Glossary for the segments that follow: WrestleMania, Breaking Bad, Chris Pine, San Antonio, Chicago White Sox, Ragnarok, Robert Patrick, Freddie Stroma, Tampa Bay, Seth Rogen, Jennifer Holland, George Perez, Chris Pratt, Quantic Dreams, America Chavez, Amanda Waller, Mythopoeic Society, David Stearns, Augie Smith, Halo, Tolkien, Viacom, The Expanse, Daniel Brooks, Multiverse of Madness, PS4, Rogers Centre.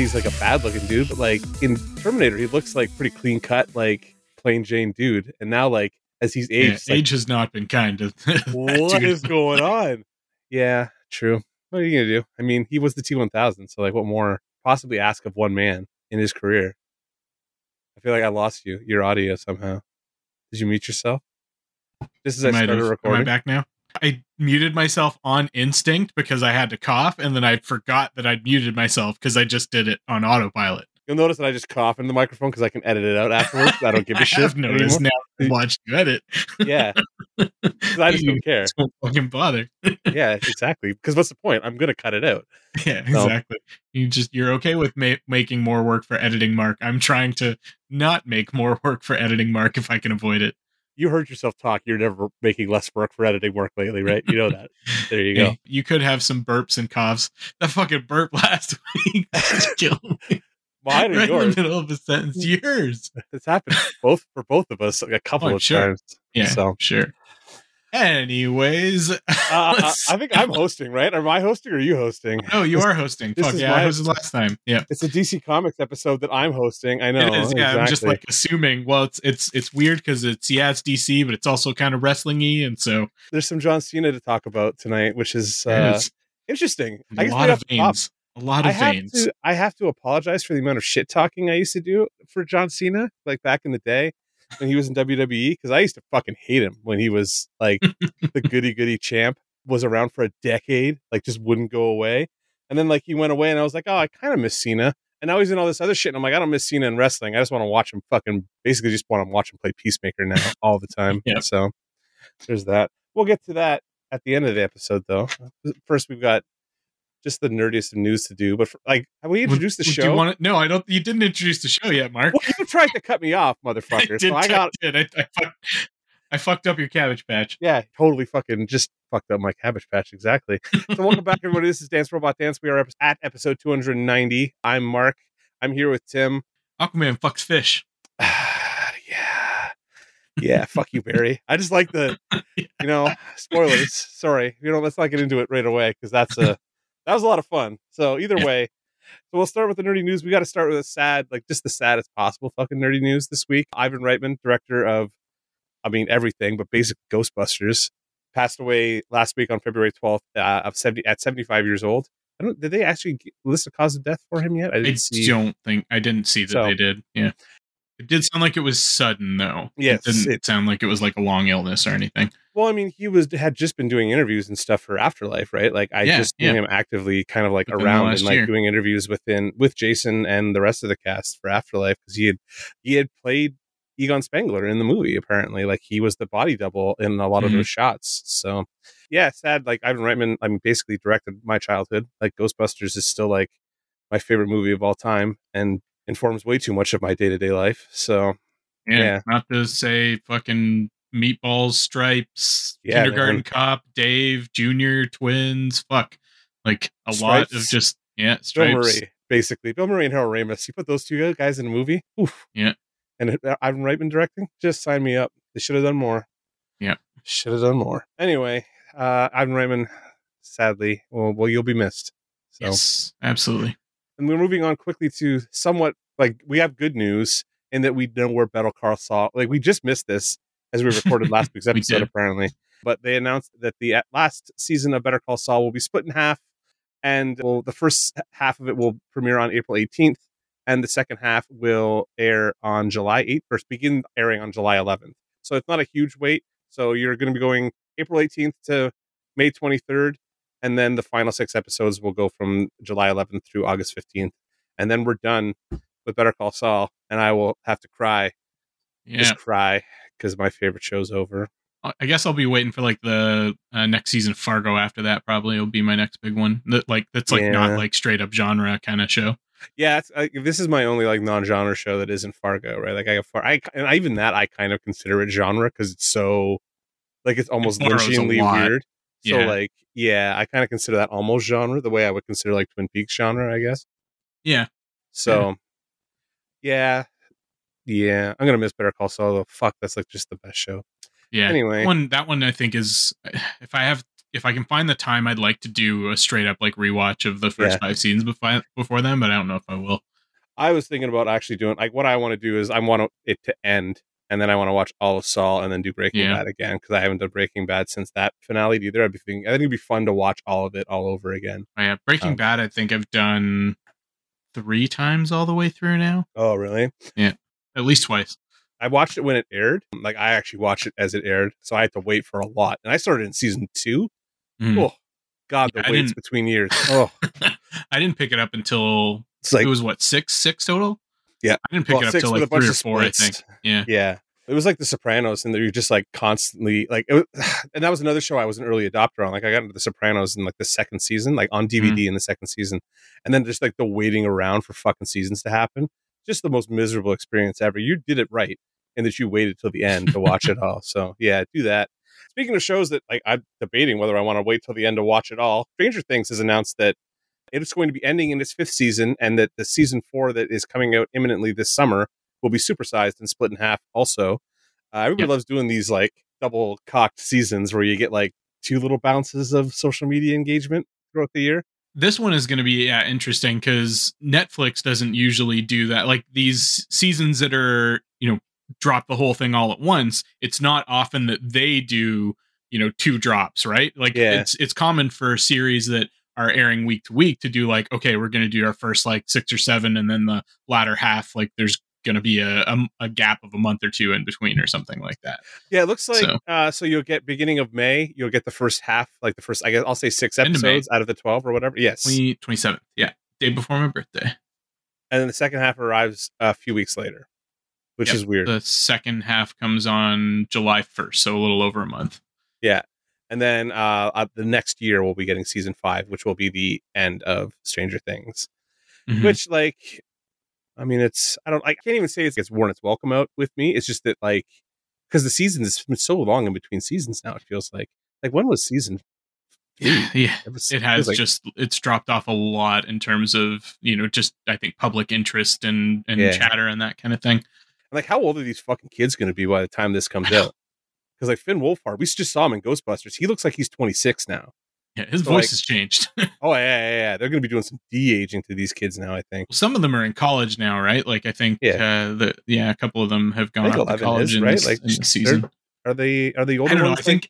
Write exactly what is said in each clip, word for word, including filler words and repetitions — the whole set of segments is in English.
he's like a bad looking dude, but like in Terminator, he looks like pretty clean cut, like plain Jane dude. And now, like as he's aged, yeah, like, age has not been kind to what is going on? Yeah, true. What are you gonna do? I mean, he was the T one thousand, so like, what more possibly ask of one man in his career? I feel like I lost you, your audio somehow. Did you mute yourself? This is I started have, recording. Am I back now? I muted myself on instinct because I had to cough, and then I forgot that I'd muted myself because I just did it on autopilot. You'll notice that I just cough in the microphone because I can edit it out afterwards. I don't give a I shit. I've noticed anymore. Now I've watched you edit. Yeah. Because I just don't care. Don't fucking bother. Yeah, exactly. Because what's the point? I'm going to cut it out. Yeah, exactly. So, you just, you're okay with ma- making more work for editing Mark. I'm trying to not make more work for editing Mark if I can avoid it. You heard yourself talk. You're never making less work for editing work lately, right? You know that. There you go. You could have some burps and coughs. That fucking burp last week just killed me. Mine or right yours? In the middle of a sentence. Yours. It's happened both for both of us a couple oh, of sure. times. Yeah, so. Sure. Anyways, uh, uh, I think I'm hosting, right? Am I hosting or are you hosting? No, you this, are hosting. Fuck yeah, my, I hosted last time. Yeah, it's a D C Comics episode that I'm hosting. I know. It is, yeah, exactly. I'm just like assuming. Well, it's it's it's weird because it's yeah, it's D C, but it's also kind of wrestling-y, and so there's some John Cena to talk about tonight, which is uh, is interesting. A I guess lot right of veins. A lot of I veins. Have to, I have to apologize for the amount of shit talking I used to do for John Cena, like back in the day. When he was in W W E, because I used to fucking hate him when he was like the goody goody champ, was around for a decade, like just wouldn't go away, and then like he went away, and I was like, oh, I kind of miss Cena, and now he's in all this other shit, and I'm like, I don't miss Cena in wrestling. I just want to watch him fucking basically just want to watch him play Peacemaker now all the time. Yep. So there's that. We'll get to that at the end of the episode, though. First, we've got just the nerdiest of news to do, but for, like, have we introduced the would show? You wanna, no, I don't. You didn't introduce the show yet, Mark. Well, you tried to cut me off, motherfucker. I did, so I got. I, did. I, I, fucked, I fucked up your Cabbage Patch. Yeah, totally fucking just fucked up my Cabbage Patch. Exactly. So welcome back, everybody. This is Dance Robot Dance. We are at episode two ninety. I'm Mark. I'm here with Tim. Aquaman fucks fish. Yeah, fuck you, Barry. I just like the, you know, spoilers. Sorry, you know, let's not get into it right away because that's a. That was a lot of fun. So either yeah. way, so we'll start with the nerdy news. We got to start with a sad, like just the saddest possible fucking nerdy news this week. Ivan Reitman, director of, I mean, everything, but basically Ghostbusters, passed away last week on February twelfth uh, of seventy at seventy-five years old. I don't, did they actually list a cause of death for him yet? I, didn't I see. don't think, I didn't see that so, they did. Yeah. It did sound like it was sudden, though. Yes, it didn't it, sound like it was like a long illness or anything. Well, I mean, he was had just been doing interviews and stuff for Afterlife, right? Like I yeah, just knew yeah. him actively kind of like within around and like year. doing interviews within with Jason and the rest of the cast for Afterlife because he had he had played Egon Spengler in the movie, apparently. Like he was the body double in a lot mm-hmm. of those shots. So yeah, sad. Like Ivan Reitman, I mean, basically directed my childhood. Like Ghostbusters is still like my favorite movie of all time, and informs way too much of my day-to-day life. So yeah, yeah. Not to say fucking Meatballs, Stripes, yeah, Kindergarten man. Cop, Dave, Junior, Twins, fuck. Like a Stripes. lot of just yeah, Stripes. Bill Murray, basically. Bill Murray and Harold Ramis. You put those two guys in a movie. Oof. Yeah. And Ivan Reitman directing? Just sign me up. They should have done more. Yeah. Should have done more. Anyway, uh Ivan Reitman, sadly, well, well you'll be missed. So. Yes, absolutely. And we're moving on quickly to somewhat like we have good news in that we know where Better Call Saul. Like we just missed this as we recorded last week's episode, we apparently. But they announced that the last season of Better Call Saul will be split in half, and well, the first half of it will premiere on April eighteenth, and the second half will air on July eighth, or begin airing on July eleventh. So it's not a huge wait. So you're going to be going April eighteenth to May twenty-third. And then the final six episodes will go from July eleventh through August fifteenth. And then we're done with Better Call Saul. And I will have to cry. Yeah. Just cry because my favorite show's over. I guess I'll be waiting for like the uh, next season of Fargo after that. Probably will be my next big one. That, like That's like yeah. not like straight up genre kind of show. Yeah. It's, I, this is my only like non-genre show that isn't Fargo, right? Like I have Far- I, and even that I kind of consider it genre because it's so like it's almost lynchingly weird. So yeah. like, yeah, I kind of consider that almost genre the way I would consider like Twin Peaks genre, I guess. Yeah. So, yeah. Yeah. yeah. I'm going to miss Better Call Saul. Fuck, that's like just the best show. Yeah. Anyway. One, that one I think is, if I have if I can find the time, I'd like to do a straight up like rewatch of the first yeah. five seasons before before them, but I don't know if I will. I was thinking about actually doing like what I want to do is I want it to end, and then I want to watch all of Saul and then do Breaking yeah. Bad again, because I haven't done Breaking Bad since that finale either. I'd be thinking, I think it'd be fun to watch all of it all over again. Oh, yeah, Breaking um, Bad. I think I've done three times all the way through now. Oh, really? Yeah, at least twice. I watched it when it aired. Like I actually watched it as it aired, so I had to wait for a lot. And I started in season two. Mm. Oh, God, yeah, the I waits between years. Oh, I didn't pick it up until it's like, it was what six, six total. Yeah, I didn't pick well, it up until like three or four. Splits. I think. Yeah, yeah, it was like The Sopranos, and you're just like constantly like. It was, and that was another show I was an early adopter on. Like I got into The Sopranos in like the second season, like on D V D mm. in the second season, and then just like the waiting around for fucking seasons to happen. Just the most miserable experience ever. You did it right, and that you waited till the end to watch it all. So yeah, do that. Speaking of shows that like I'm debating whether I want to wait till the end to watch it all, Stranger Things has announced that it's going to be ending in its fifth season, and that the season four that is coming out imminently this summer will be supersized and split in half also. Uh, everybody yep. loves doing these like double cocked seasons where you get like two little bounces of social media engagement throughout the year. This one is going to be yeah, interesting because Netflix doesn't usually do that. Like these seasons that are, you know, drop the whole thing all at once. It's not often that they do, you know, two drops, right? Like yeah. it's it's common for series that are airing week to week to do like, okay, we're going to do our first like six or seven, and then the latter half, like there's going to be a, a a gap of a month or two in between or something like that. Yeah, it looks like so, uh, so you'll get beginning of May, you'll get the first half, like the first, I guess I'll say six episodes of out of the twelve or whatever. Yes, twenty-seventh. Yeah, day before my birthday. And then the second half arrives a few weeks later, which yep, is weird. The second half comes on July first, so a little over a month. Yeah. And then uh, uh, the next year we'll be getting season five, which will be the end of Stranger Things, mm-hmm. which like, I mean, it's, I don't, I can't even say it's, it's worn its welcome out with me. It's just that like, because the season is so long in between seasons now, it feels like, like when was season? Yeah, yeah. It, was, it has it like, just, it's dropped off a lot in terms of, you know, just, I think public interest and, and yeah. chatter and that kind of thing. I'm like, how old are these fucking kids going to be by the time this comes out? Because like Finn Wolfhard, we just saw him in Ghostbusters. He looks like he's twenty-six now. Yeah, his so voice like, has changed. oh, yeah, yeah, yeah. They're going to be doing some de-aging to these kids now, I think. Well, some of them are in college now, right? Like, I think, yeah, uh, the, yeah a couple of them have gone off to college is, right? in this, like, in this season. Are they, are they older I don't know, ones? I think,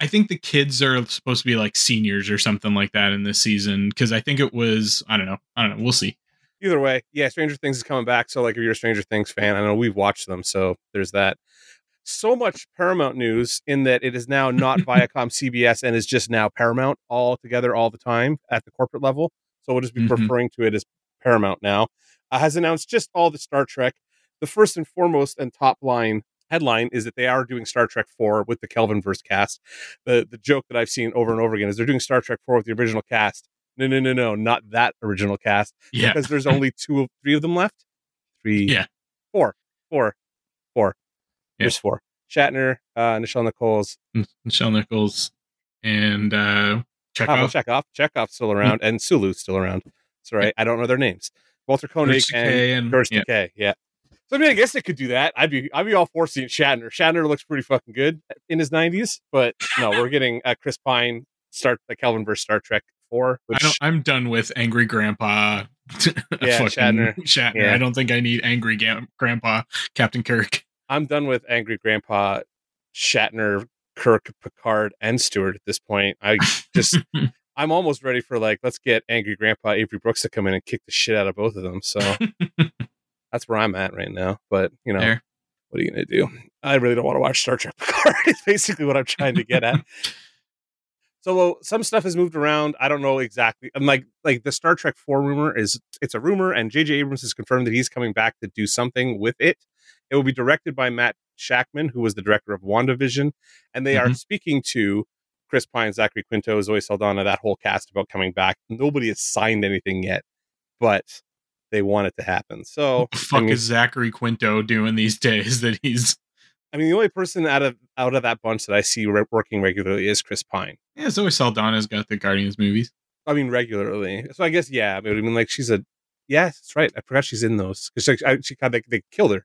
I think the kids are supposed to be, like, seniors or something like that in this season. Because I think it was, I don't know. I don't know. We'll see. Either way, yeah, Stranger Things is coming back. So, like, if you're a Stranger Things fan, I know we've watched them, so there's that. So much Paramount news in that it is now not Viacom C B S and is just now Paramount all together all the time at the corporate level. So we'll just be mm-hmm. referring to it as Paramount now. Uh, has announced just all the Star Trek. The first and foremost and top line headline is that they are doing Star Trek four with the Kelvinverse cast. The the joke that I've seen over and over again is they're doing Star Trek four with the original cast. No, no, no, no, not that original cast. Yeah. Because there's only two of three of them left. Three. Yeah. Four. Four. Four. Yeah. There's four. Shatner, uh, Nichelle Nichols. Nichelle Nichols and uh, Chekhov. Oh, Chekhov. Chekhov's still around and Sulu's still around. That's right. I don't know their names. Walter Koenig and George Takei. Yeah. yeah. So I mean, I guess they could do that. I'd be I'd be all for seeing Shatner. Shatner looks pretty fucking good in his nineties, but no, we're getting uh, Chris Pine start the Kelvinverse Star Trek four. Which... I don't, I'm done with Angry Grandpa. yeah, Shatner. Shatner. Yeah. I don't think I need Angry Ga- Grandpa Captain Kirk. I'm done with Angry Grandpa, Shatner, Kirk, Picard, and Stewart at this point. I just, I'm almost ready for like, let's get Angry Grandpa Avery Brooks to come in and kick the shit out of both of them. So that's where I'm at right now. But, you know, there. What are you going to do? I really don't want to watch Star Trek Picard. It's basically what I'm trying to get at. So well, some stuff has moved around. I don't know exactly. I'm like, like the Star Trek four rumor is, it's a rumor, and J J Abrams has confirmed that he's coming back to do something with it. It will be directed by Matt Shakman, who was the director of WandaVision. And they mm-hmm. are speaking to Chris Pine, Zachary Quinto, Zoe Saldana, that whole cast about coming back. Nobody has signed anything yet, but they want it to happen. So what the fuck I mean, is Zachary Quinto doing these days that he's... I mean, the only person out of out of that bunch that I see re- working regularly is Chris Pine. Yeah, Zoe Saldana's got the Guardians movies. I mean, regularly. So I guess, yeah. I mean, like, she's a... Yeah, that's right. I forgot she's in those. Because she, she, she, they, they killed her.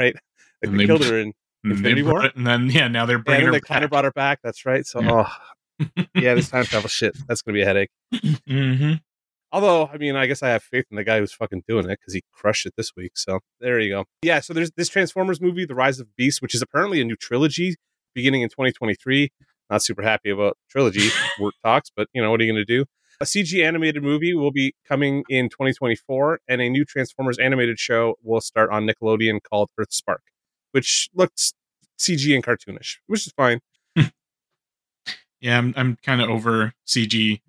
right, like they, they killed her in Infinity War, and then yeah, now they're bringing yeah, her. They back. kind of brought her back. That's right. So, yeah. oh, Yeah, this time travel shit, that's going to be a headache. Mm-hmm. Although, I mean, I guess I have faith in the guy who's fucking doing it because he crushed it this week. So there you go. Yeah, so there's this Transformers movie, The Rise of the Beast, which is apparently a new trilogy beginning in twenty twenty-three. Not super happy about trilogy work talks, but, you know, what are you going to do? A C G animated movie will be coming in twenty twenty-four, and a new Transformers animated show will start on Nickelodeon called EarthSpark, which looks C G and cartoonish, which is fine. Yeah, I'm, I'm kind of over C G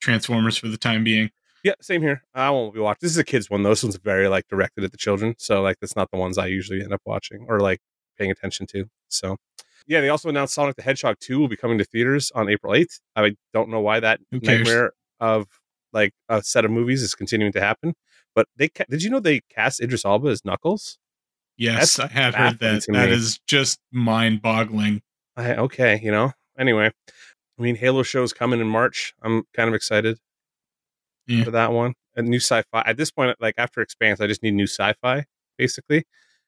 Transformers for the time being. Yeah, same here. I won't be watching. This is a kids one though. This one's very like directed at the children, so like that's not the ones I usually end up watching or like paying attention to. So yeah, they also announced Sonic the Hedgehog two will be coming to theaters on April eighth. I don't know why that nightmare of like a set of movies is continuing to happen, but they ca- did you know they cast Idris Elba as Knuckles? Yes, that's I have heard that. That is just mind-boggling. I, okay, you know. Anyway, I mean, Halo show's coming in March. I'm kind of excited yeah. for that one. A new sci-fi. At this point, like after Expanse, I just need new sci-fi, basically.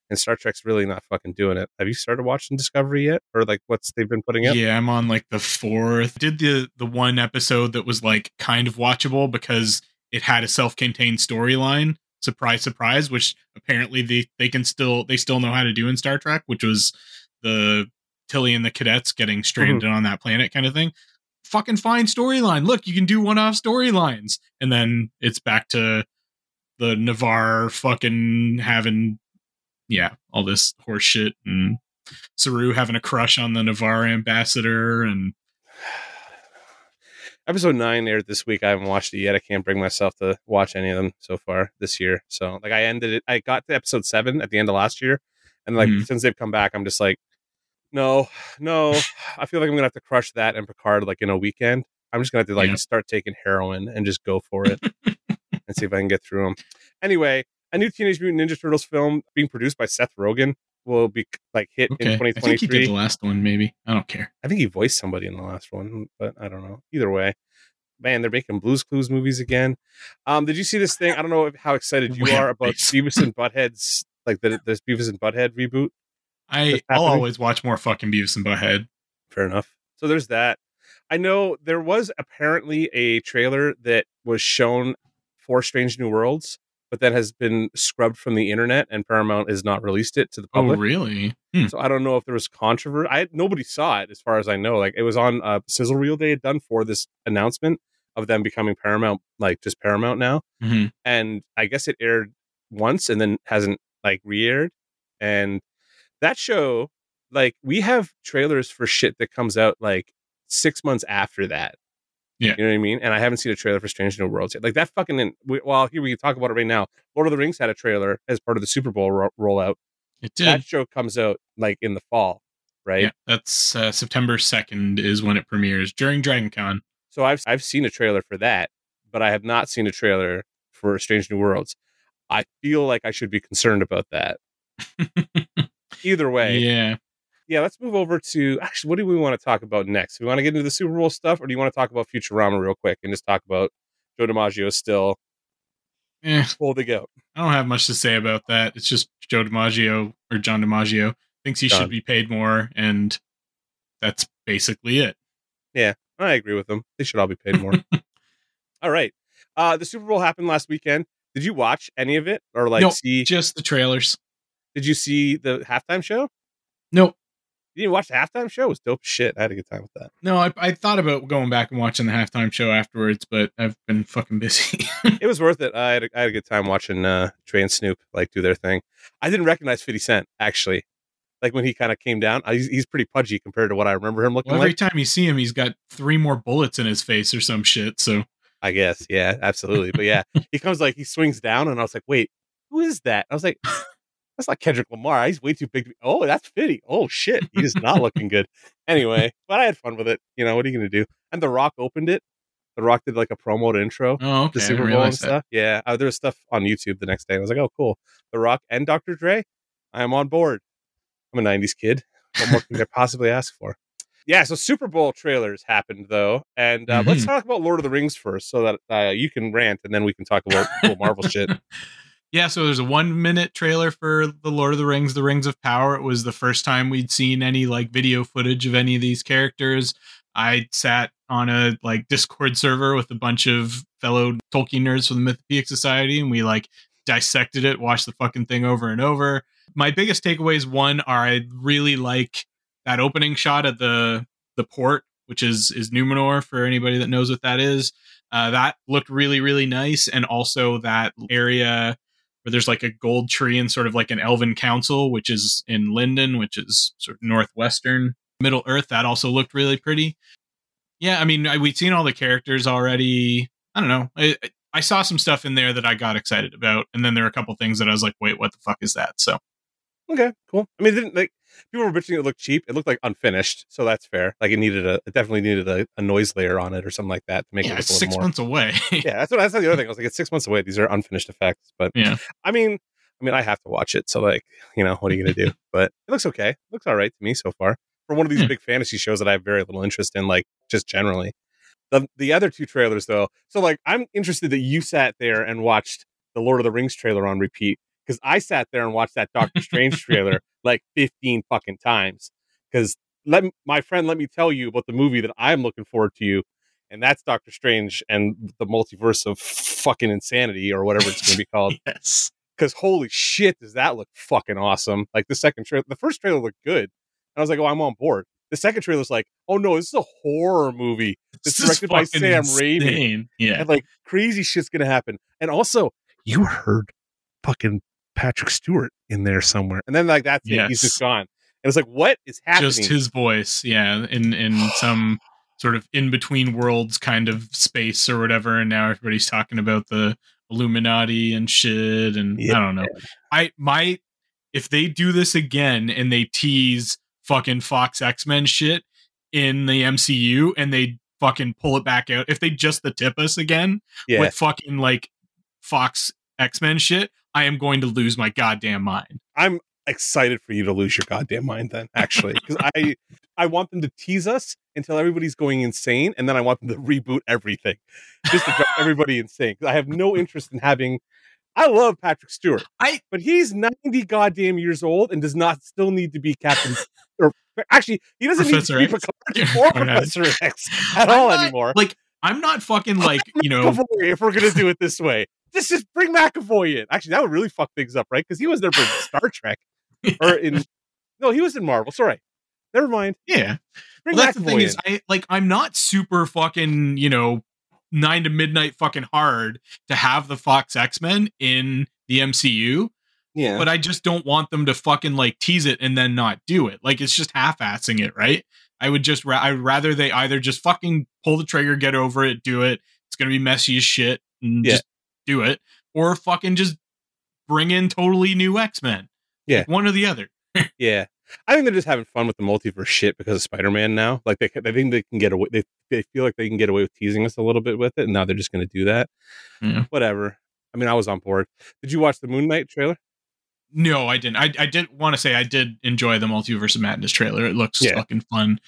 And Star Trek's really not fucking doing it. Have you started watching Discovery yet? Or like what's they've been putting up? Yeah, I'm on like the fourth. Did the the one episode that was like kind of watchable because it had a self-contained storyline. Surprise, surprise, which apparently they, they can still they still know how to do in Star Trek, which was the Tilly and the cadets getting stranded mm-hmm. on that planet kind of thing. Fucking fine storyline. Look, you can do one-off storylines. And then it's back to the Navarre fucking having, yeah, all this horse shit and Saru having a crush on the Navarre ambassador. And episode nine aired this week. I haven't watched it yet. I can't bring myself to watch any of them so far this year. So like I ended it. I got to episode seven at the end of last year. And like, mm-hmm. since they've come back, I'm just like, No, no, I feel like I'm going to have to crush that and Picard like in a weekend. I'm just going to have to like yeah. start taking heroin and just go for it and see if I can get through them. Anyway, a new Teenage Mutant Ninja Turtles film being produced by Seth Rogen will be like hit okay. in twenty twenty-three. I think he did the last one, maybe. I don't care. I think he voiced somebody in the last one, but I don't know. Either way, man, they're making Blue's Clues movies again. Um, did you see this thing? I don't know how excited you are about Beavis and Butthead's, like the, this Beavis and Butthead reboot. I, I'll always watch more fucking Beavis and Butthead. Fair enough. So there's that. I know there was apparently a trailer that was shown for Strange New Worlds, but that has been scrubbed from the internet and Paramount has not released it to the public. Oh, really? Hmm. So I don't know if there was controversy. I Nobody saw it as far as I know. Like it was on a sizzle reel they had done for this announcement of them becoming Paramount, like just Paramount now. Mm-hmm. And I guess it aired once and then hasn't like re-aired. And that show, like, we have trailers for shit that comes out, like, six months after that. Yeah. You know what I mean? And I haven't seen a trailer for Strange New Worlds yet. Like, that fucking... We, well, here, we can talk about it right now. Lord of the Rings had a trailer as part of the Super Bowl ro- rollout. It did. That show comes out, like, in the fall, right? Yeah, that's uh, September second is when it premieres, during Dragon Con. So I've, I've seen a trailer for that, but I have not seen a trailer for Strange New Worlds. I feel like I should be concerned about that. Either way, yeah, yeah. Let's move over to actually. What do we want to talk about next? Do we want to get into the Super Bowl stuff, or do you want to talk about Futurama real quick and just talk about Joe DiMaggio still eh, holding out? I don't have much to say about that. It's just Joe DiMaggio or John DiMaggio thinks he John. should be paid more, and that's basically it. Yeah, I agree with him. They should all be paid more. All right. Uh, the Super Bowl happened last weekend. Did you watch any of it, or like no, see just the trailers? Did you see the halftime show? Nope. You didn't watch the halftime show? It was dope shit. I had a good time with that. No, I, I thought about going back and watching the halftime show afterwards, but I've been fucking busy. It was worth it. I had a, I had a good time watching uh, Trey and Snoop like do their thing. I didn't recognize fifty Cent, actually. Like when he kind of came down, I, he's, he's pretty pudgy compared to what I remember him looking well, every like. Every time you see him, he's got three more bullets in his face or some shit. So I guess. Yeah, absolutely. But yeah, he comes like he swings down and I was like, wait, who is that? I was like... That's not Kendrick Lamar. He's way too big to be. Oh, that's fitty. Oh, shit. He is not looking good. Anyway, but I had fun with it. You know, what are you going to do? And The Rock opened it. The Rock did like a promo to intro. Oh, okay. The Super Bowl and stuff. That. Yeah. Uh, there was stuff on YouTube the next day. I was like, oh, cool. The Rock and Doctor Dre. I am on board. I'm a nineties kid. What more can I possibly ask for? Yeah. So Super Bowl trailers happened, though. And uh, mm-hmm. let's talk about Lord of the Rings first so that uh, you can rant and then we can talk about cool Marvel shit. Yeah, so there's a one minute trailer for The Lord of the Rings, The Rings of Power. It was the first time we'd seen any like video footage of any of these characters. I sat on a like Discord server with a bunch of fellow Tolkien nerds from the Mythopoeic Society, and we like dissected it, watched the fucking thing over and over. My biggest takeaways, one, are I really like that opening shot at the the port, which is is Numenor, for anybody that knows what that is. Uh, that looked really, really nice. And also that area where there's like a gold tree and sort of like an elven council, which is in Lindon, which is sort of northwestern Middle Earth. That also looked really pretty. Yeah, I mean, I, we've seen all the characters already. I don't know. I, I saw some stuff in there that I got excited about. And then there were a couple things that I was like, wait, what the fuck is that? So. Okay, cool. I mean, it didn't, like, people were bitching it looked cheap. It looked like unfinished, so that's fair. Like it needed a, it definitely needed a, a noise layer on it or something like that to make yeah, it look it's a little six more. Months away. yeah, that's what that's the other thing. I was like, it's six months away. These are unfinished effects, but yeah. I mean, I mean, I have to watch it, so like, you know, what are you gonna do? But it looks okay. It looks all right to me so far for one of these hmm. big fantasy shows that I have very little interest in, like just generally. The the other two trailers though, so like I'm interested that you sat there and watched the Lord of the Rings trailer on repeat. Because I sat there and watched that Doctor Strange trailer like fifteen fucking times. Because let me, my friend, let me tell you about the movie that I'm looking forward to you, and that's Doctor Strange and the Multiverse of fucking Insanity or whatever it's going to be called. Yes. Because holy shit, does that look fucking awesome? Like the second trailer, the first trailer looked good, and I was like, oh, I'm on board. The second trailer's like, oh no, this is a horror movie. It's directed by Sam Raimi. Yeah, and like crazy shit's gonna happen. And also, you heard fucking Patrick Stewart in there somewhere, and then like that's yes. it. He's just gone. It was like, what is happening? Just his voice, yeah, in in some sort of in between worlds kind of space or whatever. And now everybody's talking about the Illuminati and shit. And yeah. I don't know. I my if they do this again and they tease fucking Fox X-Men shit in the M C U and they fucking pull it back out, if they just the tip us again yeah. with fucking like Fox X-Men shit, I am going to lose my goddamn mind. I'm excited for you to lose your goddamn mind then, actually, because I I want them to tease us until everybody's going insane, and then I want them to reboot everything just to drive everybody insane. Because I have no interest in having. I love Patrick Stewart, I but he's ninety goddamn years old and does not still need to be Captain. or actually, he doesn't Professor need to X. be Picard or Professor X at I'm all not, anymore. Like I'm not fucking like you know if we're gonna do it this way. This is bring McAvoy in. Actually, that would really fuck things up, right? Because he was there for Star Trek, or in no, he was in Marvel. Sorry, never mind. Yeah, bring well, that's McAvoy the thing in. Is, I like I'm not super fucking you know nine to midnight fucking hard to have the Fox X-Men in the M C U. Yeah, but I just don't want them to fucking like tease it and then not do it. Like it's just half-assing it, right? I would just ra- I rather they either just fucking pull the trigger, get over it, do it. It's gonna be messy as shit, and yeah. just. do it, or fucking just bring in totally new X-Men. Yeah, like one or the other. yeah, I think they're just having fun with the multiverse shit because of Spider-Man now. Like they, I think they can get away. They, they feel like they can get away with teasing us a little bit with it, and now they're just going to do that. Yeah. Whatever. I mean, I was on board. Did you watch the Moon Knight trailer? No, I didn't. I, I did want to say I did enjoy the Multiverse of Madness trailer. It looks yeah. fucking fun.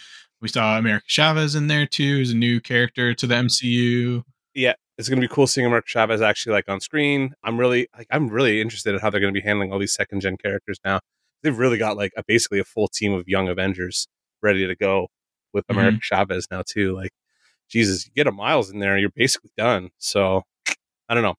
We saw America Chavez in there too, who's a new character to the M C U. Yeah. It's going to be cool seeing Mark Chavez actually like on screen. I'm really like I'm really interested in how they're going to be handling all these second gen characters now. They've really got like a, basically a full team of young Avengers ready to go with mm-hmm. America Chavez now too. Like Jesus, you get a Miles in there, you're basically done. So I don't know.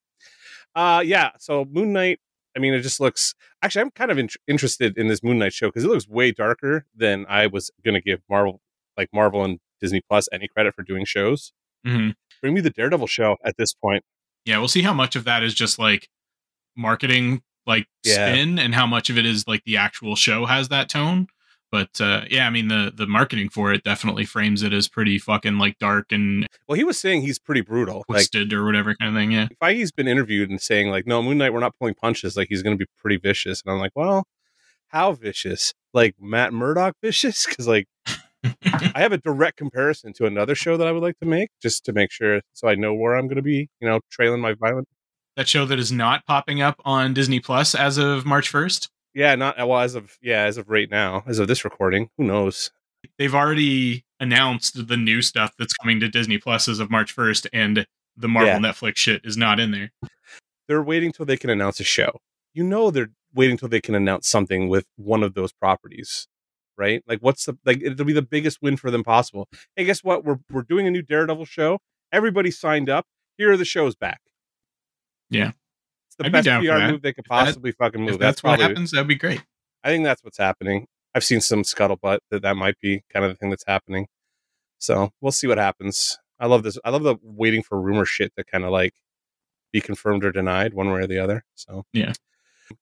Uh, yeah. So Moon Knight. I mean, it just looks. Actually, I'm kind of in- interested in this Moon Knight show because it looks way darker than I was going to give Marvel, like Marvel and Disney Plus, any credit for doing shows. Mm-hmm. Bring me the Daredevil show at this point. Yeah, we'll see how much of that is just like marketing, like yeah. spin, and how much of it is like the actual show has that tone. But uh, yeah, I mean the the marketing for it definitely frames it as pretty fucking like dark and. Well, he was saying he's pretty brutal, twisted like, or whatever kind of thing. Yeah, Feige's been interviewed and saying like, no, Moon Knight, we're not pulling punches. Like he's going to be pretty vicious, and I'm like, well, how vicious? Like Matt Murdock vicious? Because like. I have a direct comparison to another show that I would like to make just to make sure so I know where I'm going to be, you know, trailing my violence. That show that is not popping up on Disney Plus as of March first. Yeah. Not well, as of, yeah, as of right now, as of this recording, who knows? They've already announced the new stuff that's coming to Disney Plus as of March first, and the Marvel yeah. Netflix shit is not in there. They're waiting till they can announce a show. You know, they're waiting till they can announce something with one of those properties. right? Like, what's the, like, it'll be the biggest win for them possible. Hey, guess what? We're we're doing a new Daredevil show. Everybody signed up. Here are the shows back. Yeah. It's the I'd best be P R move they could if possibly that, fucking move. If that's that's probably, what happens, that'd be great. I think that's what's happening. I've seen some scuttlebutt that that might be kind of the thing that's happening. So we'll see what happens. I love this. I love the waiting for rumor shit to kind of like be confirmed or denied one way or the other. So yeah.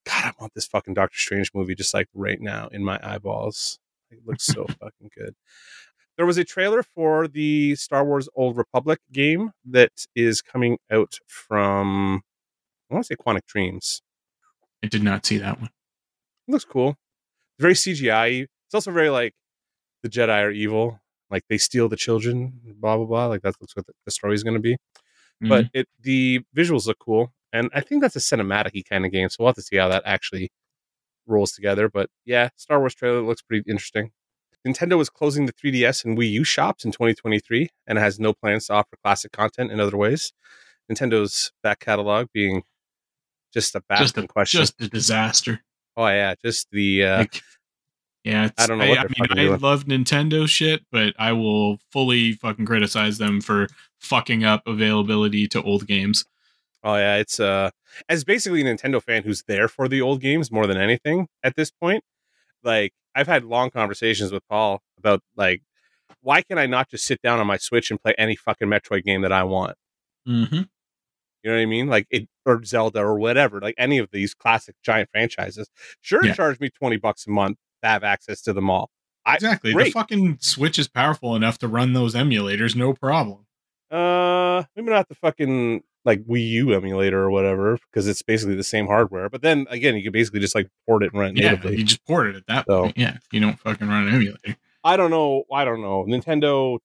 God, I want this fucking Doctor Strange movie just like right now in my eyeballs. It looks so fucking good. There was a trailer for the Star Wars Old Republic game that is coming out from, I want to say Quantic Dreams. I did not see that one. It looks cool. It's very C G I. It's also very like the Jedi are evil. Like they steal the children, blah, blah, blah. Like that looks what the story is going to be. Mm-hmm. But it the visuals look cool. And I think that's a cinematic-y kind of game, so we'll have to see how that actually rolls together. But yeah, Star Wars trailer looks pretty interesting. Nintendo is closing the three D S and Wii U shops in twenty twenty-three and has no plans to offer classic content in other ways. Nintendo's back catalog being just a baffling question. Just a disaster. Oh, yeah. Just the... Uh, like, yeah, it's, I don't know. I, what I mean, I love Nintendo shit, but I will fully fucking criticize them for fucking up availability to old games. Oh, yeah, it's uh, as basically a Nintendo fan who's there for the old games more than anything at this point. Like, I've had long conversations with Paul about, like, why can I not just sit down on my Switch and play any fucking Metroid game that I want? Mm-hmm. You know what I mean? Like, it, or Zelda or whatever, like any of these classic giant franchises. Sure, yeah. Charge me twenty bucks a month to have access to them all. I, exactly. Great. The fucking Switch is powerful enough to run those emulators, no problem. Uh, maybe not the fucking... like Wii U emulator or whatever, because it's basically the same hardware. But then again, you can basically just like port it and run it yeah, natively. You just port it at that so, point. Yeah, you don't fucking run an emulator. I don't know. I don't know. Nintendo.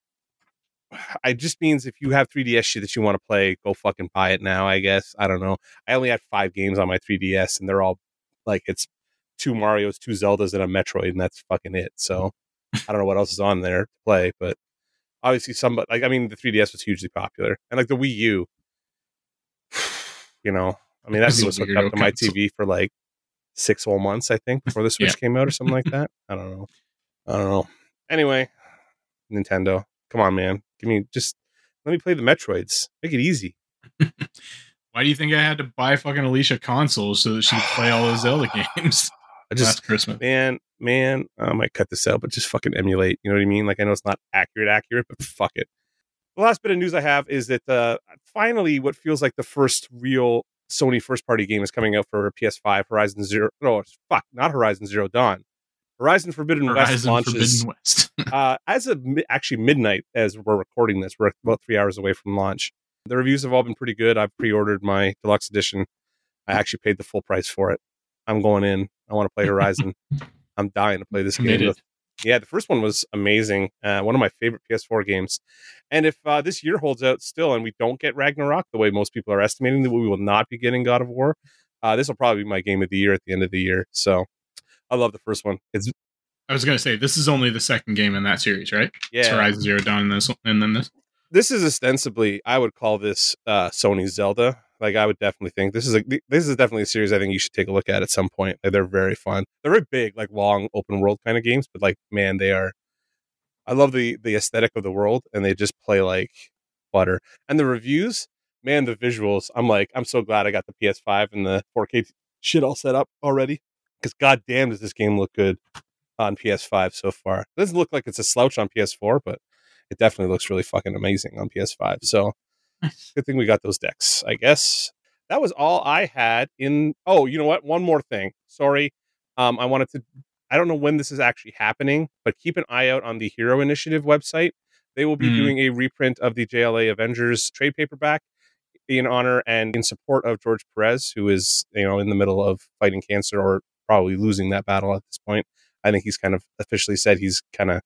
I just means if you have three D S shit that you want to play, go fucking buy it now. I guess I don't know. I only had five games on my three D S, and they're all like it's two Marios, two Zeldas, and a Metroid, and that's fucking it. So I don't know what else is on there to play, but obviously some. Like I mean, the three D S was hugely popular, and like the Wii U. You know, I mean, that thing was hooked up to my T V for like six whole months, I think, before the Switch yeah. came out or something like that. I don't know. I don't know. Anyway, Nintendo, come on, man. Give me just let me play the Metroids. Make it easy. Why do you think I had to buy fucking Alicia consoles so that she could play all those Zelda games? I just, last Christmas, man, man, I might cut this out, but just fucking emulate. You know what I mean? Like, I know it's not accurate, accurate, but fuck it. The last bit of news I have is that uh, finally what feels like the first real Sony first-party game is coming out for P S five, Horizon Zero... No, fuck, not Horizon Zero Dawn. Horizon Forbidden Horizon West launches... Forbidden West. uh, as of mi- actually midnight as we're recording this. We're about three hours away from launch. The reviews have all been pretty good. I've pre-ordered my deluxe edition. I actually paid the full price for it. I'm going in. I want to play Horizon. I'm dying to play this Committed. game. Yeah, the first one was amazing. Uh, one of my favorite P S four games. And if uh, this year holds out still and we don't get Ragnarok the way most people are estimating that we will not be getting God of War, uh, this will probably be my game of the year at the end of the year. So I love the first one. It's I was going to say, this is only the second game in that series, right? Yeah. It's Horizon Zero Dawn and, this, and then this. This is ostensibly, I would call this uh, Sony's Zelda. Like, I would definitely think this is a this is definitely a series I think you should take a look at at some point. Like, they're very fun. They're very big, like long open world kind of games. But like, man, they are. I love the the aesthetic of the world, and they just play like butter. And the reviews, man, the visuals. I'm like, I'm so glad I got the P S five and the four K shit all set up already. Because goddamn, does this game look good on P S five so far? It doesn't look like it's a slouch on P S four, but it definitely looks really fucking amazing on P S five. So. Good thing we got those decks, I guess. That was all I had in... Oh, you know what? One more thing. Sorry. Um, I wanted to... I don't know when this is actually happening, but keep an eye out on the Hero Initiative website. They will be mm. doing a reprint of the J L A Avengers trade paperback in honor and in support of George Perez, who is, you know, in the middle of fighting cancer or probably losing that battle at this point. I think he's kind of officially said he's kind of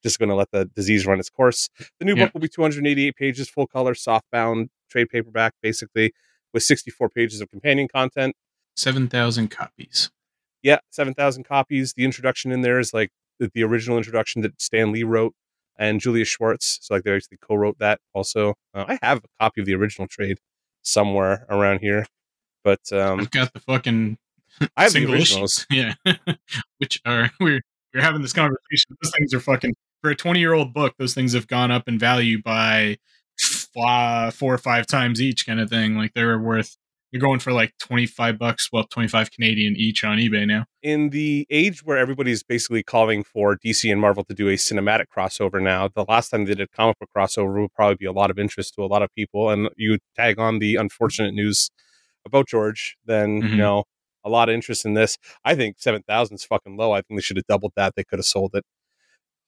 just going to let the disease run its course. The new yeah. book will be two hundred eighty-eight pages, full color, softbound, trade paperback, basically, with sixty-four pages of companion content. seven thousand copies. Yeah, seven thousand copies. The introduction in there is like the, the original introduction that Stan Lee wrote and Julia Schwartz. So like they actually co-wrote that also. Uh, I have a copy of the original trade somewhere around here. But um, I've got the fucking I have the originals. Yeah. Which are weird. We're having this conversation. Those things are fucking, for a twenty-year-old book, those things have gone up in value by uh, four or five times each kind of thing. Like, they're worth, they're going for like twenty-five bucks, well, twenty-five Canadian each on eBay now. In the age where everybody's basically calling for D C and Marvel to do a cinematic crossover now, the last time they did a comic book crossover would probably be a lot of interest to a lot of people. And you tag on the unfortunate news about George, then, mm-hmm. you know, a lot of interest in this. I think seven thousand is fucking low. I think they should have doubled that. They could have sold it.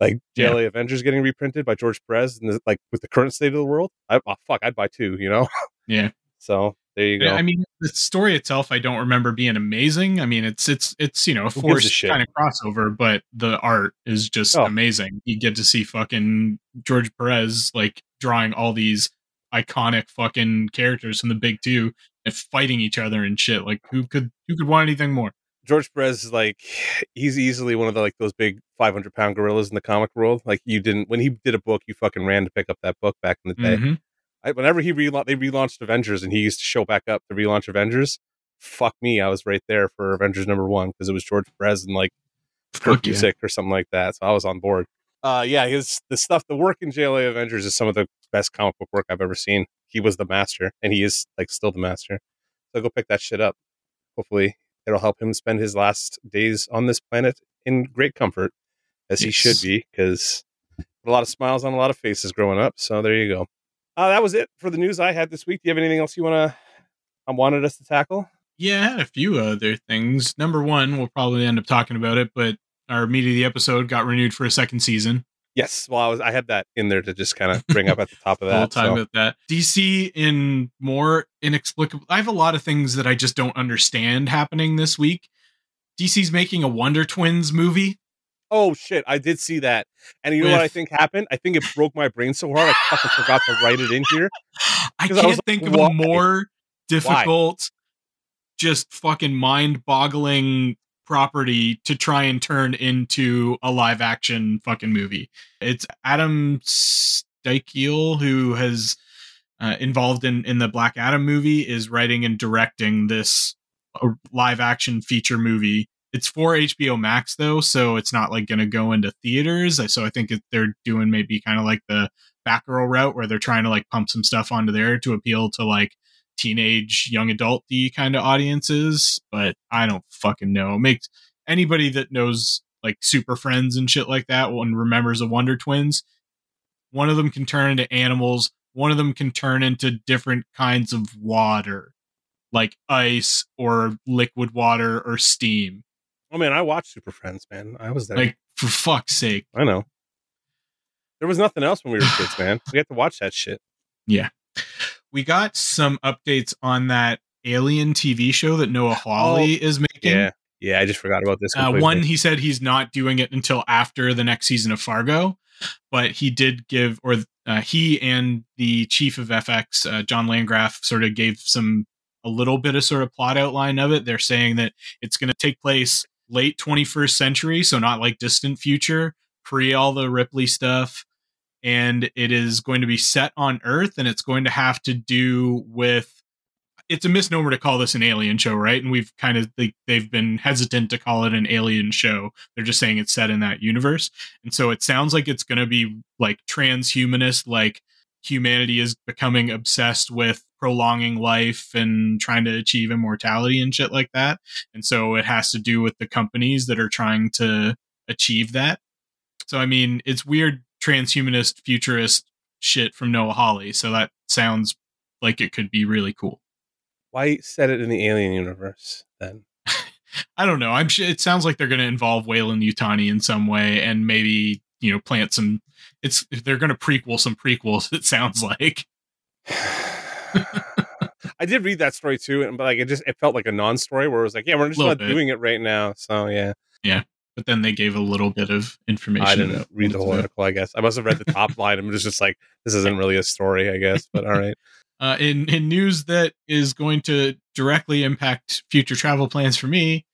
Like J L A yeah. Avengers getting reprinted by George Perez, and the, like with the current state of the world, I, oh, fuck, I'd buy two, you know? Yeah. So there you go. I mean, the story itself, I don't remember being amazing. I mean, it's, it's, it's, you know, a forced kind of crossover, but the art is just oh. amazing. You get to see fucking George Perez, like drawing all these iconic fucking characters from the big two and fighting each other and shit. Like who could, who could want anything more? George Perez is like, he's easily one of the, like those big five hundred pound gorillas in the comic world. Like you didn't, when he did a book, you fucking ran to pick up that book back in the day. Mm-hmm. I, whenever he rela- they relaunched Avengers and he used to show back up to relaunch Avengers. Fuck me. I was right there for Avengers number one. Cause it was George Perez and like Kirk yeah. Music or something like that. So I was on board. Uh, yeah. His, the stuff, the work in J L A Avengers is some of the best comic book work I've ever seen. He was the master and he is like still the master. So go pick that shit up. Hopefully it'll help him spend his last days on this planet in great comfort, as yes. he should be, because a lot of smiles on a lot of faces growing up. So there you go. Uh, that was it for the news I had this week. Do you have anything else you want to um, wanted us to tackle? Yeah, I had a few other things. Number one, we'll probably end up talking about it, but our meat of the episode got renewed for a second season. Yes, well, I was I had that in there to just kind of bring up at the top of that. We'll talk about that. D C in more inexplicable. I have a lot of things that I just don't understand happening this week. D C's making a Wonder Twins movie. Oh shit, I did see that. And you With... know what I think happened? I think it broke my brain so hard I fucking forgot to write it in here. I can't I like, think Why? of a more difficult, Why? just fucking mind-boggling property to try and turn into a live action fucking movie. It's Adam Steichel, who has uh, involved in, in the Black Adam movie, is writing and directing this uh, live action feature movie. It's for H B O Max, though, so it's not like going to go into theaters. So I think they're doing maybe kind of like the Batgirl route where they're trying to like pump some stuff onto there to appeal to like teenage, young adult-y kind of audiences. But I don't fucking know. It makes anybody that knows like Super Friends and shit like that and remembers the Wonder Twins. One of them can turn into animals. One of them can turn into different kinds of water, like ice or liquid water or steam. Oh man, I watched Super Friends, man. I was there. Like, for fuck's sake. I know. There was nothing else when we were kids, man. We had to watch that shit. Yeah. We got some updates on that Alien T V show that Noah Hawley oh, is making. Yeah. Yeah, I just forgot about this. Uh, one, he said he's not doing it until after the next season of Fargo, but he did give, or uh, he and the chief of F X, uh, John Landgraf, sort of gave some, a little bit of sort of plot outline of it. They're saying that it's going to take place late twenty-first century, so not like distant future, pre all the Ripley stuff, and it is going to be set on Earth, and it's going to have to do with, it's a misnomer to call this an alien show, right? And we've kind of, they, they've been hesitant to call it an alien show. They're just saying it's set in that universe. And so it sounds like it's going to be like transhumanist, like humanity is becoming obsessed with prolonging life and trying to achieve immortality and shit like that. And so it has to do with the companies that are trying to achieve that. So, I mean, it's weird transhumanist futurist shit from Noah Hawley. So that sounds like it could be really cool. Why set it in the alien universe then? I don't know. I'm sure it sounds like they're going to involve Weyland Yutani in some way and maybe, you know, plant some, it's, they're going to prequel some prequels. It sounds like. I did read that story too, and but like it just it felt like a non-story where it was like, yeah, we're just not bit. doing it right now. So yeah, yeah. But then they gave a little bit of information. I didn't read the whole article. I guess I must have read the top line. I'm just just like, this isn't really a story, I guess. But all right. Uh, in in news that is going to directly impact future travel plans for me,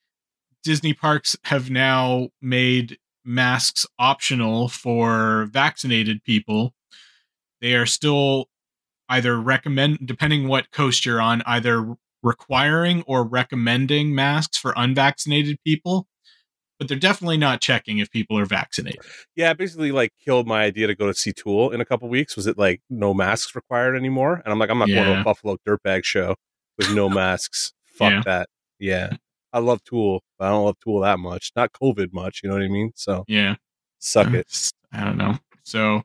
Disney parks have now made masks optional for vaccinated people. They are still either recommend, depending what coast you're on, either requiring or recommending masks for unvaccinated people. but they're definitely not checking if people are vaccinated. Yeah, it basically like killed my idea to go to see Tool in a couple weeks. Was it like no masks required anymore? And I'm like, I'm not yeah. going to a Buffalo Dirtbag show with no masks. Fuck yeah. that. Yeah. I love Tool, but I don't love Tool that much. Not COVID much, you know what I mean? So yeah. Suck uh, it. I don't know. So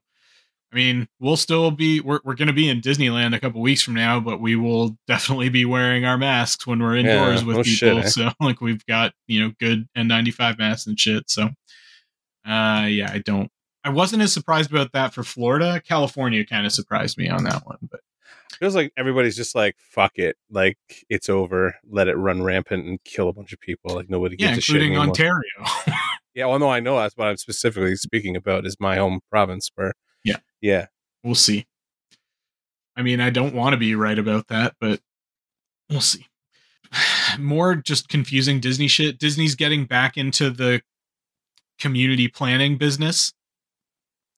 I mean, we'll still be we're we're going to be in Disneyland a couple weeks from now, but we will definitely be wearing our masks when we're indoors yeah, with no people. Shit, eh? So like we've got, you know, good N ninety-five masks and shit. So uh, yeah, I don't. I wasn't as surprised about that for Florida. California kind of surprised me on that one, but it feels like everybody's just like, fuck it, like it's over. Let it run rampant and kill a bunch of people. Like nobody gives yeah, a shit anymore. Including Ontario. Yeah, well, no, I know that's what I'm specifically speaking about is my home province where. Yeah. Yeah. We'll see. I mean, I don't want to be right about that, but we'll see. More just confusing Disney shit. Disney's getting back into the community planning business.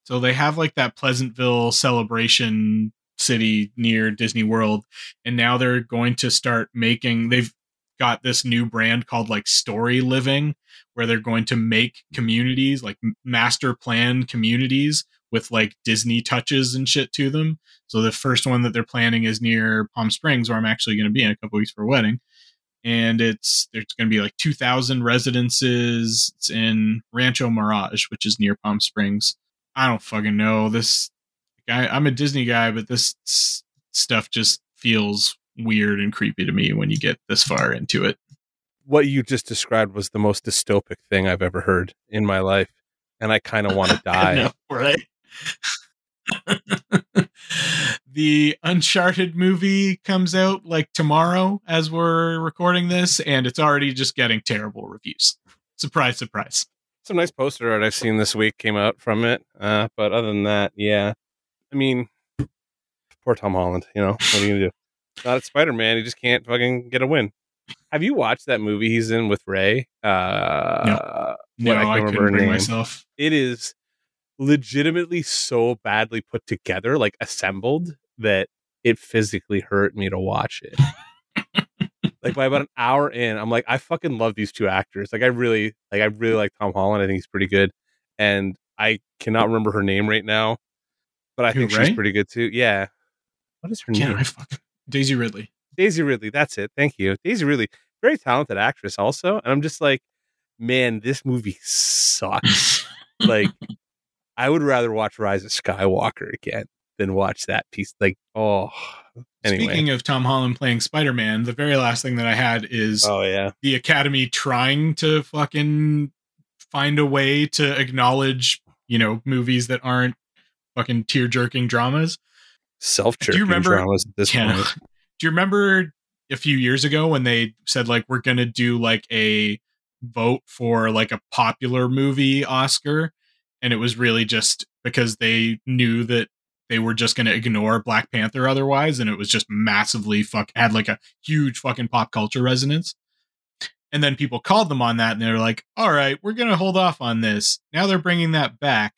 So they have like that Pleasantville celebration city near Disney World. And now they're going to start making, they've got this new brand called like Story Living, where they're going to make communities, like master planned communities, with like Disney touches and shit to them. So the first one that they're planning is near Palm Springs, where I'm actually going to be in a couple weeks for a wedding. And it's, there's going to be like two thousand residences. It's in Rancho Mirage, which is near Palm Springs. I don't fucking know this guy. I'm a Disney guy, but this stuff just feels weird and creepy to me when you get this far into it. What you just described was the most dystopic thing I've ever heard in my life. And I kind of want to die. know, right? The Uncharted movie comes out like tomorrow as we're recording this, and it's already just getting terrible reviews. Surprise, surprise. Some nice poster art I've seen this week came out from it. Uh, but other than that, yeah. I mean, poor Tom Holland, you know, what are you gonna do? Not at Spider-Man, he just can't fucking get a win. Have you watched that movie he's in with Ray? Uh, no, no I, I couldn't bring myself. It is legitimately so badly put together, like assembled, that it physically hurt me to watch it. Like by about an hour in, I'm like, I fucking love these two actors. Like I really, like I really like Tom Holland. I think he's pretty good, and I cannot remember her name right now, but I Who, think Ray? She's pretty good too. Yeah, what is her yeah, name? I fucking Daisy Ridley. Daisy Ridley, that's it. Thank you. Daisy Ridley, very talented actress also. And I'm just like, man, this movie sucks. Like, I would rather watch Rise of Skywalker again than watch that piece. Like, oh. Anyway. Speaking of Tom Holland playing Spider-Man, the very last thing that I had is oh, yeah. the Academy trying to fucking find a way to acknowledge, you know, movies that aren't fucking tear-jerking dramas. Self-jerking Do you remember, dramas at this yeah, point. Do you remember a few years ago when they said, like, we're going to do like a vote for like a popular movie Oscar? And it was really just because they knew that they were just going to ignore Black Panther otherwise. And it was just massively fuck had like a huge fucking pop culture resonance. And then people called them on that and they were like, all right, we're going to hold off on this. Now they're bringing that back,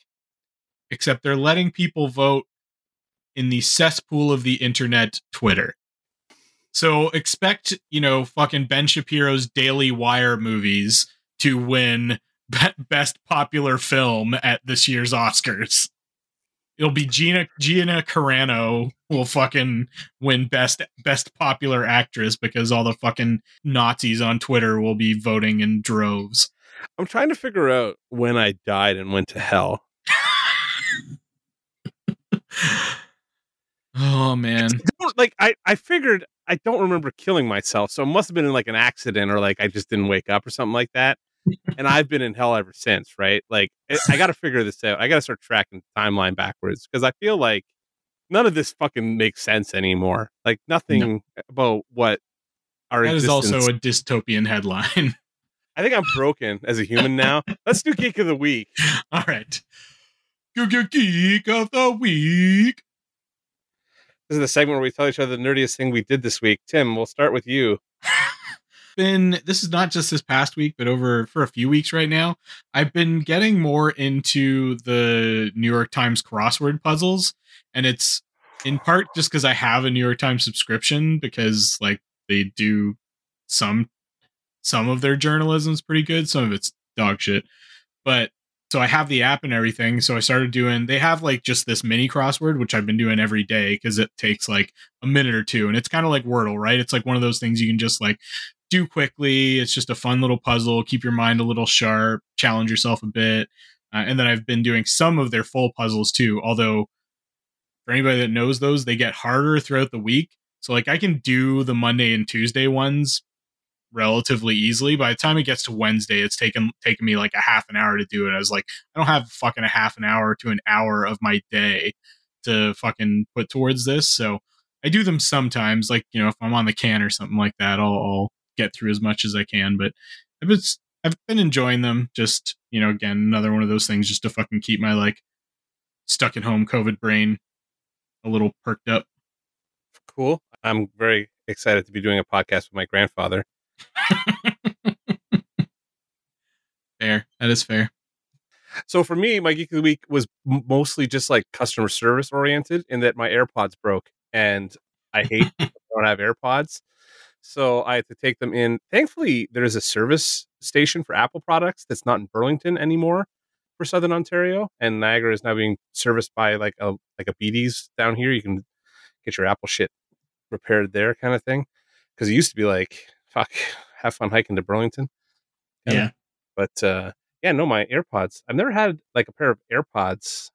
except they're letting people vote in the cesspool of the internet, Twitter. So expect, you know, fucking Ben Shapiro's Daily Wire movies to win be- best popular film at this year's Oscars. It'll be Gina Gina Carano will fucking win best best popular actress because all the fucking Nazis on Twitter will be voting in droves. I'm trying to figure out when I died and went to hell. Oh, man. Like, I, I figured I don't remember killing myself, so it must have been in like an accident or like I just didn't wake up or something like that. And I've been in hell ever since, right? Like, I, I got to figure this out. I got to start tracking the timeline backwards because I feel like none of this fucking makes sense anymore. Like, nothing no. about what our That existence. Is also a dystopian headline. I think I'm broken as a human now. Let's do Geek of the Week. All right. Geek of the Week. This is the segment where we tell each other the nerdiest thing we did this week. Tim, we'll start with you. Been this is not just this past week, but over for a few weeks right now. I've been getting more into the New York Times crossword puzzles, and it's in part just because I have a New York Times subscription because like they do some some of their journalism's pretty good, some of it's dog shit. But so I have the app and everything. So I started doing, they have like just this mini crossword, which I've been doing every day because it takes like a minute or two. And it's kind of like Wordle, right? It's like one of those things you can just like do quickly. It's just a fun little puzzle. Keep your mind a little sharp, challenge yourself a bit. Uh, and then I've been doing some of their full puzzles too. Although for anybody that knows those, they get harder throughout the week. So like I can do the Monday and Tuesday ones relatively easily. By the time it gets to Wednesday, it's taken taken me like a half an hour to do it. I was like, I don't have fucking a half an hour to an hour of my day to fucking put towards this. So I do them sometimes, like, you know, if I'm on the can or something like that, I'll, I'll get through as much as I can. But I've been, I've been enjoying them. Just, you know, again, another one of those things just to fucking keep my like stuck at home COVID brain a little perked up. Cool. I'm very excited to be doing a podcast with my grandfather. Fair. That is fair. So for me, my Geek of the Week was mostly just like customer service oriented, in that my AirPods broke and I hate I don't have AirPods. So I had to take them in. Thankfully, there is a service station for Apple products that's not in Burlington anymore for Southern Ontario. And Niagara is now being serviced by like a like a B D's down here. You can get your Apple shit repaired there, kind of thing. Because it used to be like, fuck, have fun hiking to Burlington. Kinda. Yeah. But uh, yeah, no, my AirPods. I've never had like a pair of AirPods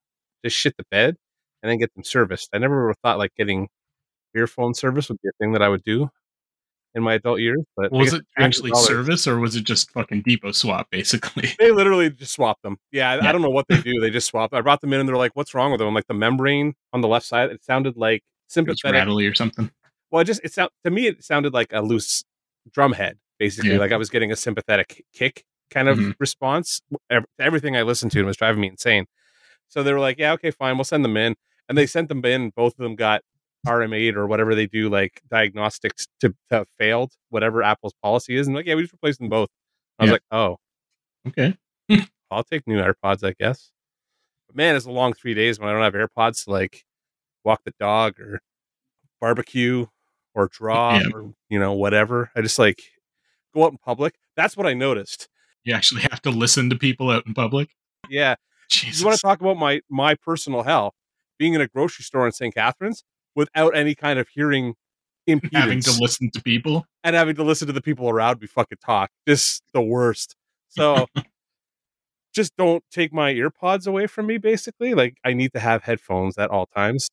just shit the bed and then get them serviced. I never would have thought like getting earphone service would be a thing that I would do in my adult years. But was it actually service or was it just fucking depot swap, basically? They literally just swapped them. Yeah, yeah. I don't know what they do. They just swapped. I brought them in and they're like, what's wrong with them? I'm like, the membrane on the left side, it sounded like sympathetic. It was rattly or something. Well, it just, it sound, to me, it sounded like a loose drumhead, basically. Yeah. Like I was getting a sympathetic kick kind of mm-hmm. response. Everything I listened to was driving me insane. So they were like, yeah, okay, fine, we'll send them in. And they sent them in. Both of them got R M A'd or whatever they do, like diagnostics to, to failed, whatever Apple's policy is. And like, yeah, we just replaced them both. I yeah. was like, oh, okay. I'll take new AirPods, I guess. But man, it's a long three days when I don't have AirPods to like walk the dog or barbecue or draw yeah. or, you know, whatever. I just like go out in public. That's what I noticed. You actually have to listen to people out in public. Yeah. Jesus. You want to talk about my, my personal hell, being in a grocery store in Saint Catharines without any kind of hearing impedance. Having to listen to people. And having to listen to the people around me fucking talk. Just the worst. So just don't take my earpods away from me, basically. Like, I need to have headphones at all times.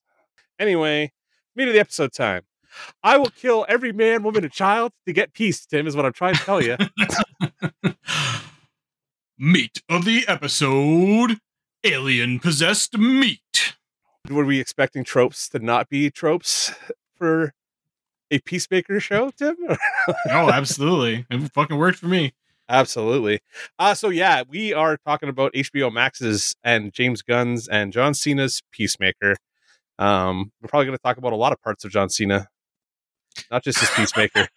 Anyway, meat of the episode time. I will kill every man, woman, and child to get peace, Tim, is what I'm trying to tell you. Meat of the episode, alien-possessed meat. Were we expecting tropes to not be tropes for a Peacemaker show, Tim? No, absolutely. It fucking worked for me. Absolutely. Uh, so yeah, we are talking about H B O Max's and James Gunn's and John Cena's Peacemaker. Um, we're probably going to talk about a lot of parts of John Cena, not just his Peacemaker.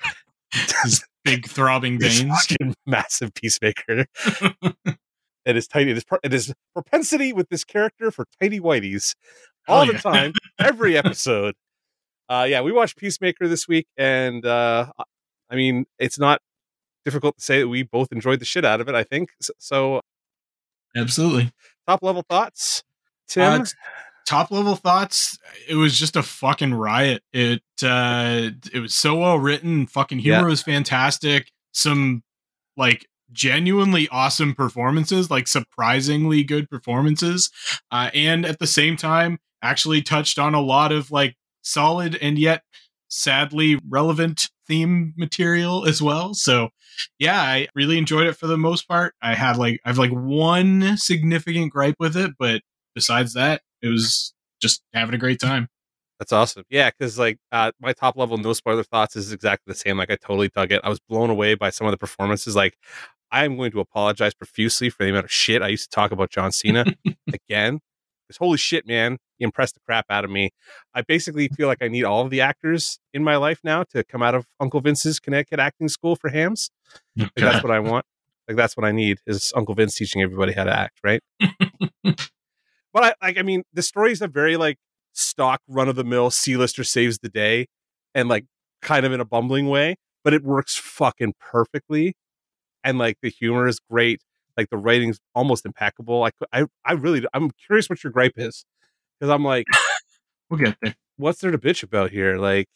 His big throbbing veins, massive Peacemaker. It is tiny. It is, it is propensity with this character for tidy whiteys all oh, the yeah. time, every episode. Uh, yeah, we watched Peacemaker this week, and uh, I mean, it's not difficult to say that we both enjoyed the shit out of it, I think. So, so absolutely. Top level thoughts, Tim? Uh, top level thoughts. It was just a fucking riot. It, uh, it was so well written. Fucking humor yeah. was fantastic. Some like genuinely awesome performances, like surprisingly good performances, uh, and at the same time actually touched on a lot of like solid and yet sadly relevant theme material as well. So yeah, I really enjoyed it for the most part. I had like I've like one significant gripe with it, but besides that, it was just having a great time. That's awesome. Yeah, because like uh, my top level no spoiler thoughts is exactly the same. Like I totally dug it. I was blown away by some of the performances. Like I am going to apologize profusely for the amount of shit I used to talk about John Cena again. Because holy shit, man, he impressed the crap out of me. I basically feel like I need all of the actors in my life now to come out of Uncle Vince's Connecticut acting school for hams. Okay. Like, that's what I want. Like that's what I need is Uncle Vince teaching everybody how to act, right? But I like I mean the story is a very like stock run of the mill C-lister saves the day and like kind of in a bumbling way, but it works fucking perfectly. And like the humor is great. Like the writing's almost impeccable. I I I really I'm curious what your gripe is, because I'm like, we'll get there. What's there to bitch about here? Like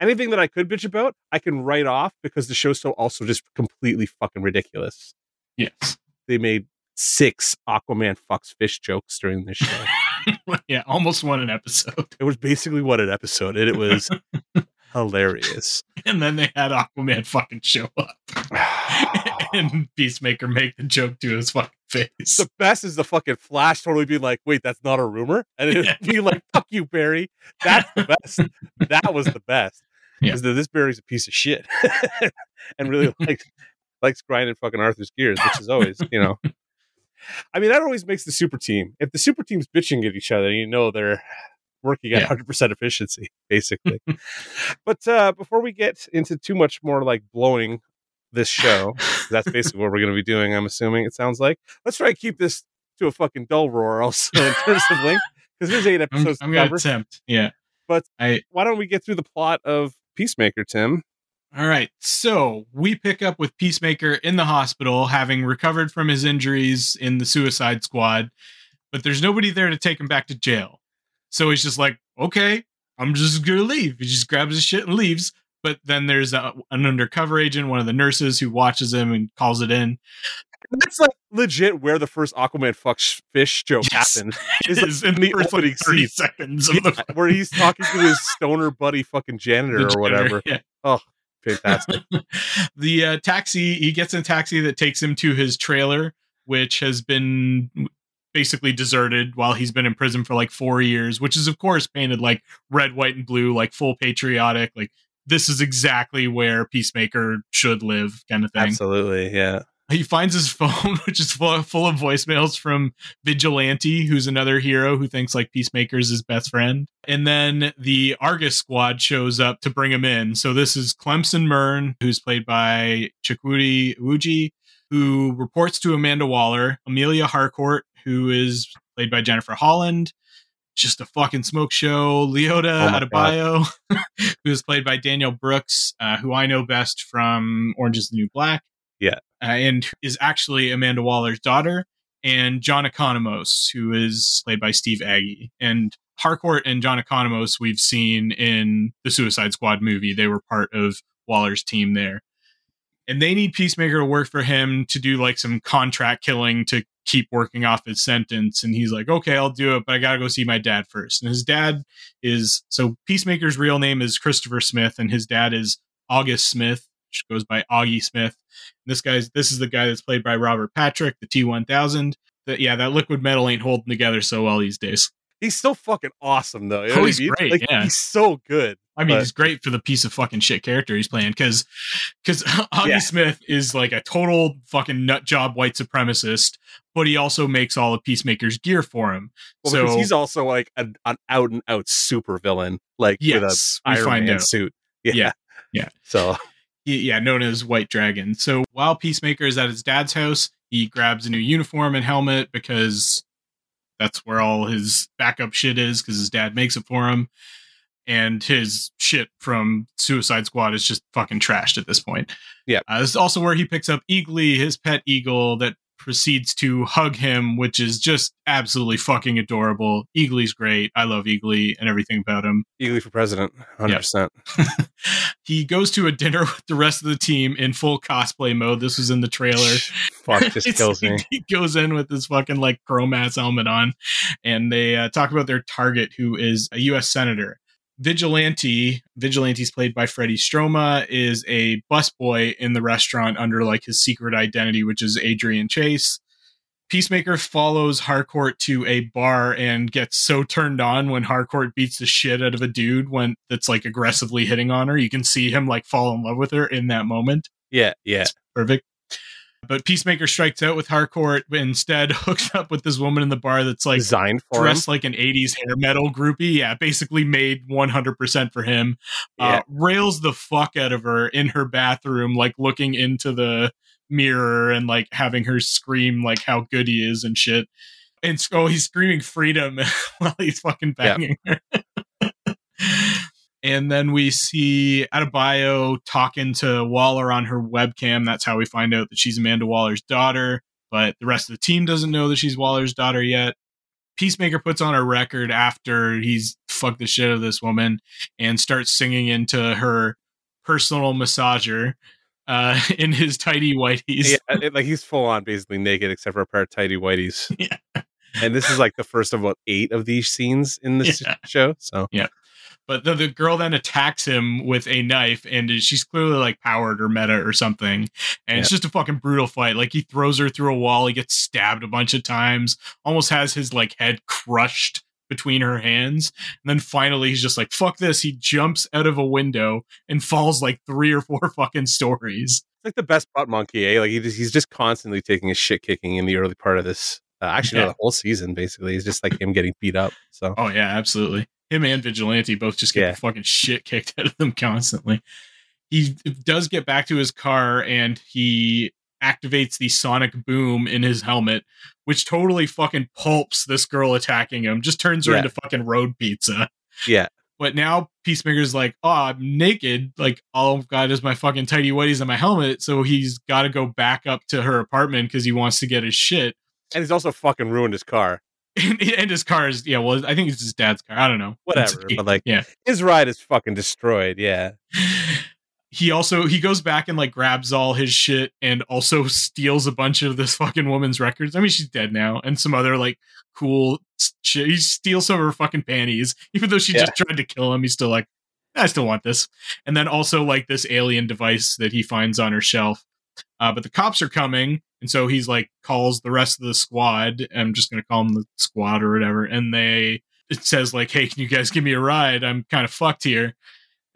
anything that I could bitch about, I can write off because the show's so also just completely fucking ridiculous. Yes, they made six Aquaman fucks fish jokes during this show. Yeah, almost one an episode. It was basically one an episode, and it was hilarious. And then they had Aquaman fucking show up. And Peacemaker make the joke to his fucking face. The best is the fucking Flash totally being like, wait, that's not a rumor? And it would be like, fuck you, Barry. That's the best. That was the best. Because yeah. This Barry's a piece of shit. And really likes, likes grinding fucking Arthur's gears, which is always, you know. I mean, that always makes the super team. If the super team's bitching at each other, you know they're working at yeah. one hundred percent efficiency, basically. But uh, before we get into too much more like blowing this show, that's basically what we're going to be doing, I'm assuming, it sounds like. Let's try to keep this to a fucking dull roar also in terms of length, because there's eight episodes I'm, I'm to cover. I'm going to attempt, yeah. But I, why don't we get through the plot of Peacemaker, Tim? All right, so we pick up with Peacemaker in the hospital, having recovered from his injuries in the Suicide Squad, but there's nobody there to take him back to jail. So he's just like, okay, I'm just going to leave. He just grabs his shit and leaves. But then there's a, an undercover agent, one of the nurses, who watches him and calls it in. That's like legit where the first Aquaman fucks fish joke yes. happened. Is like is in the first opening thirty scene. Seconds of yeah, the where he's talking to his stoner buddy fucking janitor, janitor or whatever. Yeah. Oh, fantastic. The uh, taxi, he gets in a taxi that takes him to his trailer, which has been basically deserted while he's been in prison for like four years, which is, of course, painted like red, white, and blue, like full patriotic, like this is exactly where Peacemaker should live kind of thing. Absolutely, yeah. He finds his phone, which is full of voicemails from Vigilante, who's another hero who thinks like Peacemaker's his best friend. And then the Argus squad shows up to bring him in. So this is Clemson Mern, who's played by Chikwudi Iwuji, who reports to Amanda Waller, Amelia Harcourt, who is played by Jennifer Holland, just a fucking smoke show, Leota oh Adebayo, who is played by Daniel Brooks, uh, who I know best from Orange is the New Black. Yeah. Uh, and is actually Amanda Waller's daughter, and John Economos, who is played by Steve Agee. And Harcourt and John Economos we've seen in the Suicide Squad movie. They were part of Waller's team there. And they need Peacemaker to work for him to do like some contract killing to keep working off his sentence. And he's like, okay, I'll do it, but I got to go see my dad first. And his dad is, so Peacemaker's real name is Christopher Smith, and his dad is August Smith, which goes by Augie Smith. And this guy's, this is the guy that's played by Robert Patrick, the T one thousand. That yeah, that liquid metal ain't holding together so well these days. He's still fucking awesome though. You know oh, he's I mean? great. Like, yeah. He's so good. I mean, but he's great for the piece of fucking shit character he's playing, because because Augie yeah. Smith is like a total fucking nut job white supremacist, but he also makes all of Peacemaker's gear for him. Well, so because he's also like an, an out and out super villain, like yes, with an Iron Man out. suit. Yeah. yeah, yeah. So yeah, known as White Dragon. So while Peacemaker is at his dad's house, he grabs a new uniform and helmet because that's where all his backup shit is, because his dad makes it for him. And his shit from Suicide Squad is just fucking trashed at this point. Yeah. Uh, this is also where he picks up Eagly, his pet eagle, that proceeds to hug him, which is just absolutely fucking adorable. Eagly's great. I love Eagly and everything about him. Eagly for president, one hundred percent. Yeah. He goes to a dinner with the rest of the team in full cosplay mode. This was in the trailer. Fuck, this kills me. He goes in with his fucking like chrome ass helmet on, and they uh, talk about their target, who is a U S senator. Vigilante, Vigilante's played by Freddie Stroma, is a busboy in the restaurant under like his secret identity, which is Adrian Chase. Peacemaker follows Harcourt to a bar and gets so turned on when Harcourt beats the shit out of a dude when that's like aggressively hitting on her. You can see him like fall in love with her in that moment. Yeah, yeah. It's perfect. But Peacemaker strikes out with Harcourt, but instead hooks up with this woman in the bar that's like designed for dressed him. Like an eighties hair metal groupie. Yeah, basically made one hundred percent for him. Yeah. Uh, rails the fuck out of her in her bathroom, like looking into the mirror and like having her scream like how good he is and shit. And oh, he's screaming freedom while he's fucking banging yep. her. And then we see Adebayo talking to Waller on her webcam. That's how we find out that she's Amanda Waller's daughter. but the rest of the team doesn't know that she's Waller's daughter yet. Peacemaker puts on a record after he's fucked the shit out of this woman and starts singing into her personal massager uh, in his tidy whities. Yeah, it, like he's full on basically naked except for a pair of tidy whities. Yeah. And this is like the first of what, eight of these scenes in this yeah. show. So yeah. But the, the girl then attacks him with a knife, and she's clearly like powered or meta or something. And yeah. it's just a fucking brutal fight. Like he throws her through a wall. He gets stabbed a bunch of times, almost has his like head crushed between her hands. And then finally he's just like, fuck this. He jumps out of a window and falls like three or four fucking stories. It's like the best butt monkey, eh? Like he just, he's just constantly taking a shit kicking in the early part of this. Uh, actually, yeah. no, the whole season, basically. It's just like him getting beat up. So, oh yeah, absolutely. Him and Vigilante both just get yeah. the fucking shit kicked out of them constantly. He does get back to his car and he activates the sonic boom in his helmet, which totally fucking pulps this girl attacking him, just turns her yeah. into fucking road pizza. Yeah. But now Peacemaker's like, oh, I'm naked. Like, all I've got is my fucking tidy whities and my helmet. So he's got to go back up to her apartment because he wants to get his shit. And he's also fucking ruined his car. And his car is, yeah, well, I think it's his dad's car. I don't know. Whatever. But like, yeah. his ride is fucking destroyed. Yeah. He also, he goes back and like grabs all his shit and also steals a bunch of this fucking woman's records. I mean, she's dead now. And some other like cool shit. He steals some of her fucking panties. Even though she yeah. just tried to kill him, he's still like, I still want this. And then also like this alien device that he finds on her shelf. Uh, but the cops are coming. And so he's like calls the rest of the squad. I'm just going to call them the squad or whatever. And they, it says like, hey, can you guys give me a ride? I'm kind of fucked here.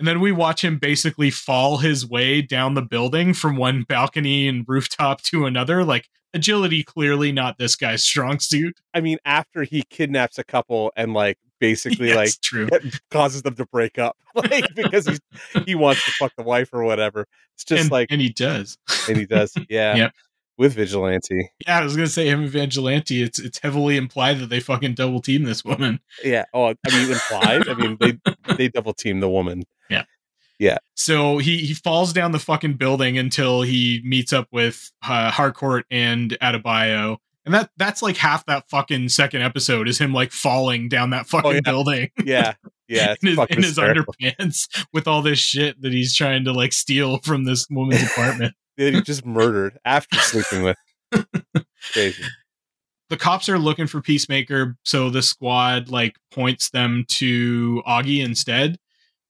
And then we watch him basically fall his way down the building from one balcony and rooftop to another. Like agility, clearly not this guy's strong suit. I mean, after he kidnaps a couple and like basically yeah, like true. causes them to break up like because he's, he wants to fuck the wife or whatever. It's just and, like, and he does. And he does. Yeah. Yep. With Vigilante. Yeah, I was going to say him and Vigilante, it's it's heavily implied that they fucking double team this woman. Yeah. Oh, I mean, implied? I mean, they they double team the woman. Yeah. Yeah. So he, he falls down the fucking building until he meets up with uh, Harcourt and Adebayo. And that that's like half that fucking second episode is him like falling down that fucking oh, yeah. building. Yeah. Yeah. in his, in his underpants with all this shit that he's trying to like steal from this woman's apartment. They just murdered after sleeping with. Crazy. The cops are looking for Peacemaker, so the squad like points them to Augie instead,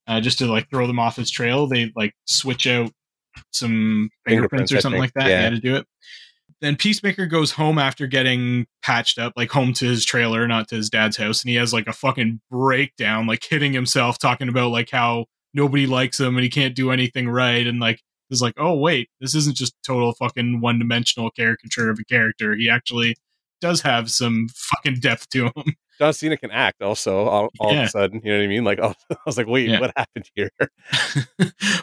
uh, just to like throw them off his trail. They like switch out some fingerprints, fingerprints or something like that. Yeah, to do it. Then Peacemaker goes home after getting patched up, like home to his trailer, not to his dad's house, and he has like a fucking breakdown, like hitting himself, talking about like how nobody likes him and he can't do anything right, and like. Is like, oh wait, this isn't just total fucking one-dimensional caricature of a character. He actually does have some fucking depth to him. John Cena can act also all, all yeah. of a sudden, you know what I mean? Like, oh, I was like, wait, yeah. what happened here?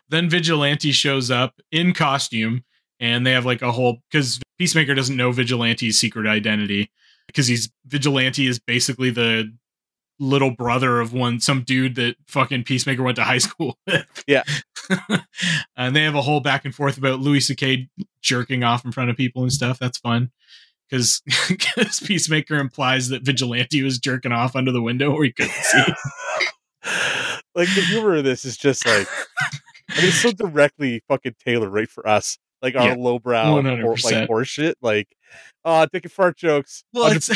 Then Vigilante shows up in costume, and they have like a whole because Peacemaker doesn't know Vigilante's secret identity because he's Vigilante is basically the little brother of one some dude that fucking Peacemaker went to high school with. Yeah. And they have a whole back and forth about Louis C K jerking off in front of people and stuff. That's fun because Peacemaker implies that Vigilante was jerking off under the window where he couldn't see. Like the humor of this is just like I mean, it's so directly fucking tailored right for us. Like our yeah, lowbrow, or, like horseshit, like uh, dick and fart jokes. Well, it's,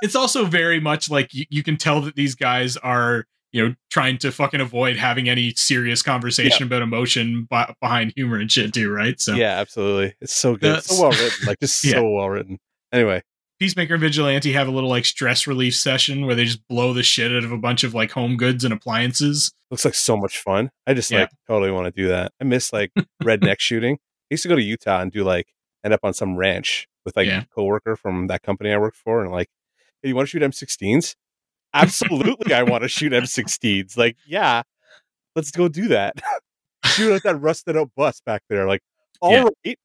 it's also very much like you, you can tell that these guys are, you know, trying to fucking avoid having any serious conversation yeah. about emotion b- behind humor and shit too, right? So yeah, absolutely, it's so good, it's so well written, like just yeah. so well written. Anyway, Peacemaker and Vigilante have a little like stress relief session where they just blow the shit out of a bunch of like home goods and appliances. Looks like so much fun. I just yeah. like totally want to do that. I miss like redneck shooting. I used to go to Utah and do like end up on some ranch with like yeah. a coworker from that company I worked for, and like, hey, you want to shoot M sixteens? Absolutely, I want to shoot M sixteens. Like, yeah, let's go do that. Shoot at that rusted out bus back there. Like, all yeah. right,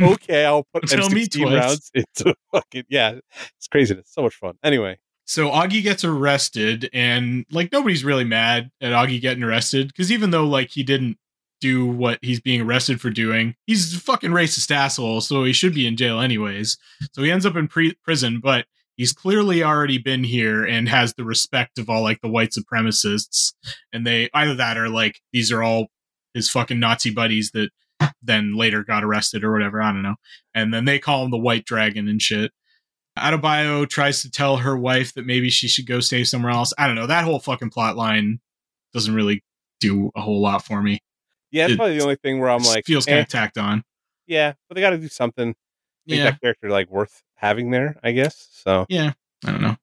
okay, I'll put M sixteen rounds into fucking yeah. It's crazy. It's so much fun. Anyway. So Augie gets arrested, and like nobody's really mad at Augie getting arrested because even though like he didn't do what he's being arrested for doing. He's a fucking racist asshole, so he should be in jail anyways. So he ends up in pre- prison, but he's clearly already been here and has the respect of all like the white supremacists. And they either that or like these are all his fucking Nazi buddies that then later got arrested or whatever. I don't know. And then they call him the White Dragon and shit. Adebayo tries to tell her wife that maybe she should go stay somewhere else. I don't know. That whole fucking plot line doesn't really do a whole lot for me. Yeah, that's it, probably the only thing where I'm like... feels kind eh. of tacked on. Yeah, but they got to do something. Make yeah. that character like worth having there, I guess. So yeah, I don't know.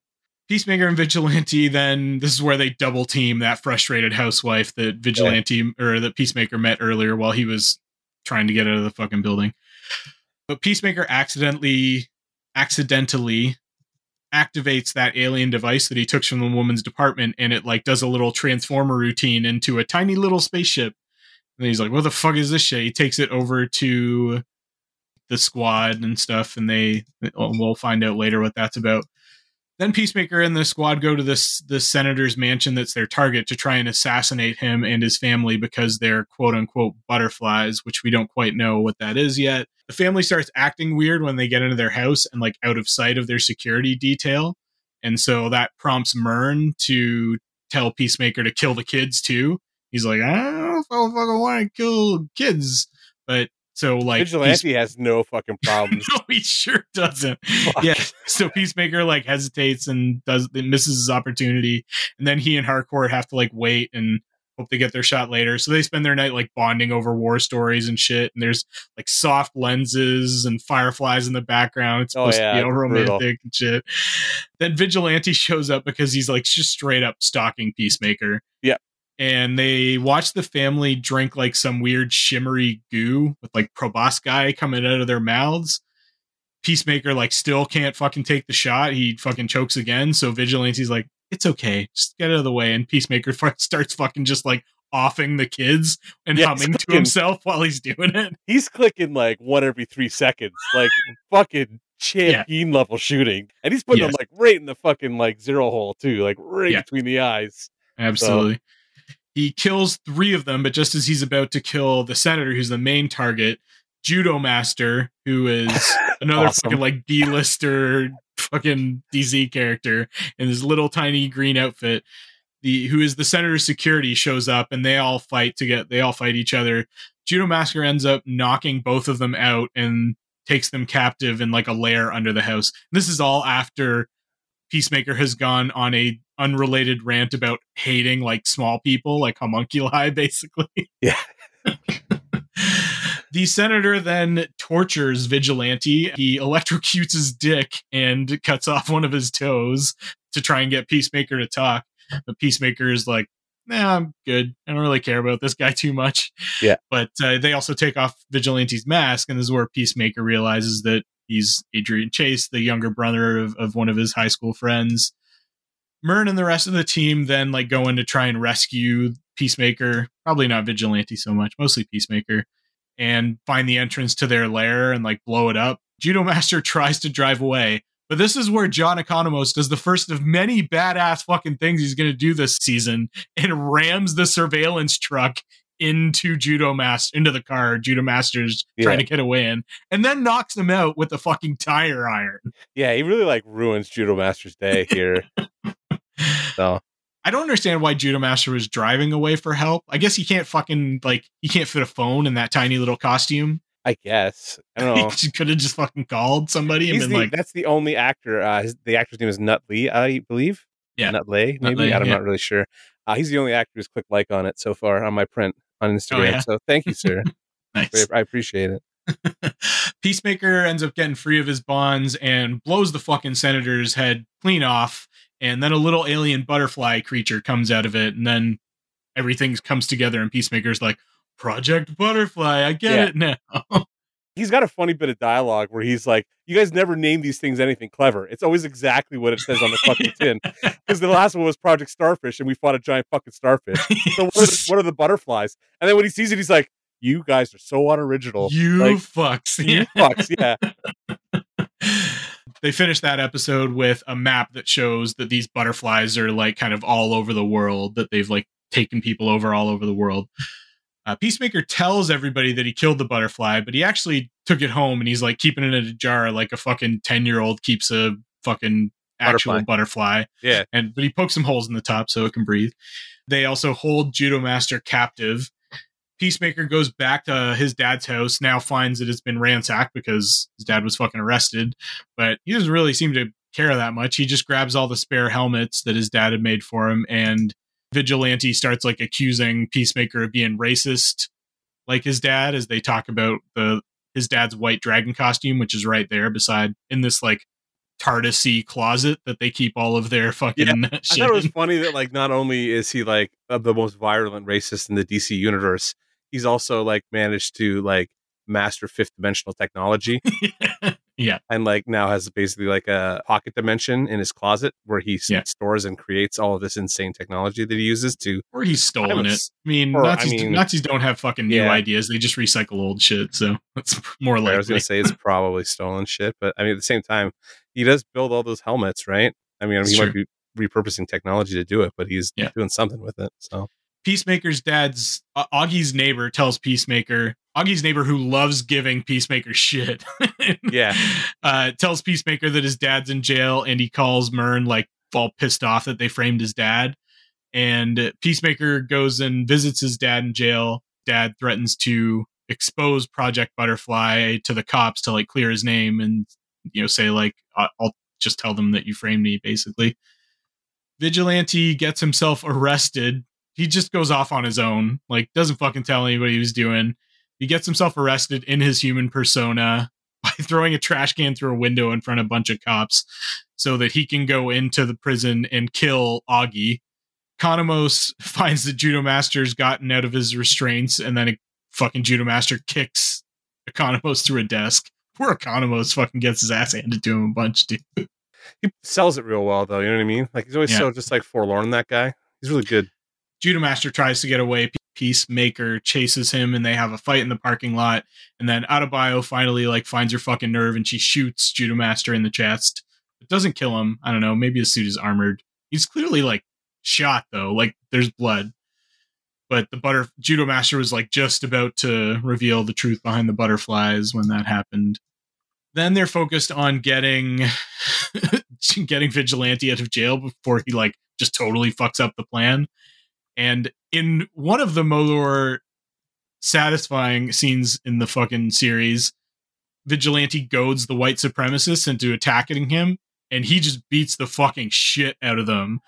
Peacemaker and Vigilante, then this is where they double team that frustrated housewife that Vigilante yeah. or that Peacemaker met earlier while he was trying to get out of the fucking building. But Peacemaker accidentally... accidentally activates that alien device that he took from the woman's department, and it like does a little transformer routine into a tiny little spaceship. And he's like, what the fuck is this shit? He takes it over to the squad and stuff, and they we'll find out later what that's about. Then Peacemaker and the squad go to this the senator's mansion that's their target to try and assassinate him and his family because they're quote-unquote butterflies, which we don't quite know what that is yet. The family starts acting weird when they get into their house and like out of sight of their security detail. And so that prompts Myrn to tell Peacemaker to kill the kids too. He's like, I don't know if I fucking want to kill kids. But so like Vigilante has no fucking problems. No, he sure doesn't. Fuck. Yeah. So Peacemaker like hesitates and does misses his opportunity. And then he and Harcourt have to like wait and hope they get their shot later. So they spend their night like bonding over war stories and shit. And there's like soft lenses and fireflies in the background. It's supposed oh, yeah, to be all romantic brutal. And shit. Then Vigilante shows up because he's like just straight up stalking Peacemaker. Yeah. And they watch the family drink like some weird shimmery goo with like proboscis coming out of their mouths. Peacemaker like still can't fucking take the shot. He fucking chokes again. So Vigilante's like, it's okay, just get out of the way. And Peacemaker starts fucking just like offing the kids and yeah, humming to himself while he's doing it. He's clicking like one every three seconds, like fucking champion yeah. level shooting. And he's putting yes. them like right in the fucking like zero hole too, like right yeah. between the eyes. Absolutely. So, he kills three of them, but just as he's about to kill the senator, who's the main target, Judo Master, who is another awesome. fucking like B-lister fucking D Z character in his little tiny green outfit, the who is the senator's security, shows up and they all fight to get they all fight each other. Judo Master ends up knocking both of them out and takes them captive in like a lair under the house. And this is all after Peacemaker has gone on a unrelated rant about hating like small people, like homunculi, basically. Yeah. The senator then tortures Vigilante. He electrocutes his dick and cuts off one of his toes to try and get Peacemaker to talk. But Peacemaker is like, nah, I'm good. I don't really care about this guy too much. Yeah. But uh, they also take off Vigilante's mask, and this is where Peacemaker realizes that he's Adrian Chase, the younger brother of, of one of his high school friends. Myrn and the rest of the team then like go in to try and rescue Peacemaker, probably not Vigilante so much, mostly Peacemaker, and find the entrance to their lair and like blow it up. Judo Master tries to drive away, but this is where John Economos does the first of many badass fucking things he's going to do this season and rams the surveillance truck into Judo Master, into the car Judo Master's yeah. trying to get away in, and then knocks him out with a fucking tire iron. Yeah, he really like ruins Judo Master's day here. So I don't understand why Judo Master was driving away for help. I guess he can't fucking like he can't fit a phone in that tiny little costume. I guess I don't know. He could have just fucking called somebody. He's and been the, like, that's the only actor. Uh, his, the actor's name is Nutley, I believe. Yeah, Nutley. Maybe Nutley, I'm yeah. not really sure. Uh, he's the only actor who's clicked like on it so far on my print on Instagram. Oh, yeah? So thank you, sir. Nice. I appreciate it. Peacemaker ends up getting free of his bonds and blows the fucking senator's head clean off. And then a little alien butterfly creature comes out of it, and then everything comes together, and Peacemaker's like, Project Butterfly, I get yeah. it now. He's got a funny bit of dialogue where he's like, you guys never name these things anything clever. It's always exactly what it says on the fucking tin. Because the last one was Project Starfish, and we fought a giant fucking starfish. So what are, the, what are the butterflies? And then when he sees it, he's like, you guys are so unoriginal. You like, fucks. You yeah. fucks, yeah. They finish that episode with a map that shows that these butterflies are like kind of all over the world, that they've like taken people over all over the world. Uh, Peacemaker tells everybody that he killed the butterfly, but he actually took it home and he's like keeping it in a jar like a fucking ten year old keeps a fucking actual butterfly. butterfly. Yeah. And but he pokes some holes in the top so it can breathe. They also hold Judo Master captive. Peacemaker goes back to his dad's house, now finds that it's been ransacked because his dad was fucking arrested, but he doesn't really seem to care that much. He just grabs all the spare helmets that his dad had made for him, and Vigilante starts like accusing Peacemaker of being racist like his dad, as they talk about the his dad's white dragon costume, which is right there beside in this like TARDIS-y closet that they keep all of their fucking yeah, shit. I thought it was funny that like not only is he like the most virulent racist in the D C universe, he's also like managed to like master fifth dimensional technology. Yeah. And like now has basically like a pocket dimension in his closet where he yeah. stores and creates all of this insane technology that he uses to. Or he's stolen it. I mean, or, Nazis, I mean, Nazis don't have fucking new yeah. ideas. They just recycle old shit. So that's more likely. I was going to say it's probably stolen shit. But I mean, at the same time, he does build all those helmets, right? I mean, I mean he might be repurposing technology to do it, but he's yeah. doing something with it. So Peacemaker's dad's uh, Augie's neighbor tells Peacemaker Augie's neighbor who loves giving Peacemaker shit. yeah. Uh, tells Peacemaker that his dad's in jail, and he calls Myrn like all pissed off that they framed his dad. And Peacemaker goes and visits his dad in jail. Dad threatens to expose Project Butterfly to the cops to like clear his name and, you know, say like, I'll just tell them that you framed me, basically. Vigilante gets himself arrested. He just goes off on his own, like doesn't fucking tell anybody he was doing. He gets himself arrested in his human persona by throwing a trash can through a window in front of a bunch of cops so that he can go into the prison and kill Augie. Economos finds that Judo Master's gotten out of his restraints, and then a fucking Judo Master kicks Economos through a desk. Poor Economos fucking gets his ass handed to him a bunch, dude. He sells it real well, though. You know what I mean? Like he's always yeah. so just like forlorn, that guy. He's really good. Judo Master tries to get away. Peacemaker chases him, and they have a fight in the parking lot. And then Adebayo finally like finds her fucking nerve, and she shoots Judo Master in the chest. It doesn't kill him. I don't know. Maybe his suit is armored. He's clearly like shot though. Like there's blood. But the butter Judo Master was like just about to reveal the truth behind the butterflies when that happened. Then they're focused on getting getting Vigilante out of jail before he like just totally fucks up the plan. And in one of the more satisfying scenes in the fucking series, Vigilante goads the white supremacists into attacking him, and he just beats the fucking shit out of them.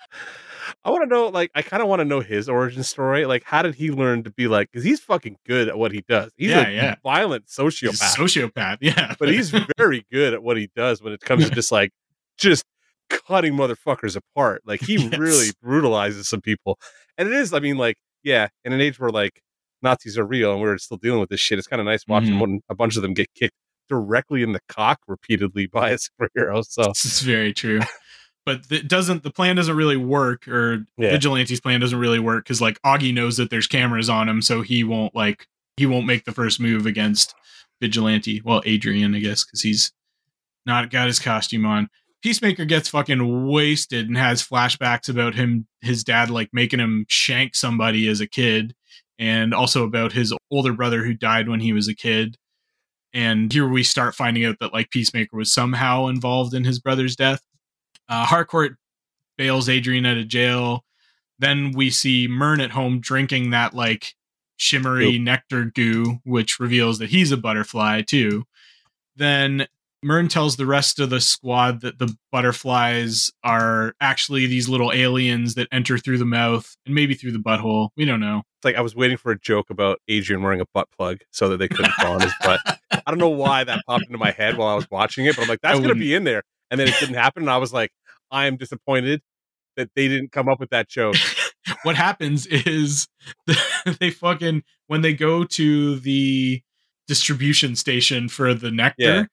I want to know, like, I kind of want to know his origin story. Like, how did he learn to be like, because he's fucking good at what he does. He's yeah, a yeah. violent sociopath. He's a sociopath, yeah. But he's very good at what he does when it comes to just like, just cutting motherfuckers apart. Like, he yes. really brutalizes some people. And it is, I mean, like, yeah, in an age where, like, Nazis are real and we're still dealing with this shit, it's kind of nice watching mm-hmm. a bunch of them get kicked directly in the cock repeatedly by a superhero. So it's very true. But it doesn't, the plan doesn't really work, or yeah. Vigilante's plan doesn't really work, because, like, Augie knows that there's cameras on him, so he won't, like, he won't make the first move against Vigilante. Well, Adrian, I guess, because he's not got his costume on. Peacemaker gets fucking wasted and has flashbacks about him, his dad, like making him shank somebody as a kid, and also about his older brother who died when he was a kid. And here we start finding out that like Peacemaker was somehow involved in his brother's death. Uh, Harcourt bails Adrian out of jail. Then we see Myrn at home drinking that like shimmery yep. nectar goo, which reveals that he's a butterfly too. Then Myrn tells the rest of the squad that the butterflies are actually these little aliens that enter through the mouth and maybe through the butthole. We don't know. It's like I was waiting for a joke about Adrian wearing a butt plug so that they couldn't fall on his butt. I don't know why that popped into my head while I was watching it, but I'm like, that's going to be in there. And then it didn't happen. And I was like, I am disappointed that they didn't come up with that joke. What happens is they fucking, when they go to the distribution station for the nectar, yeah.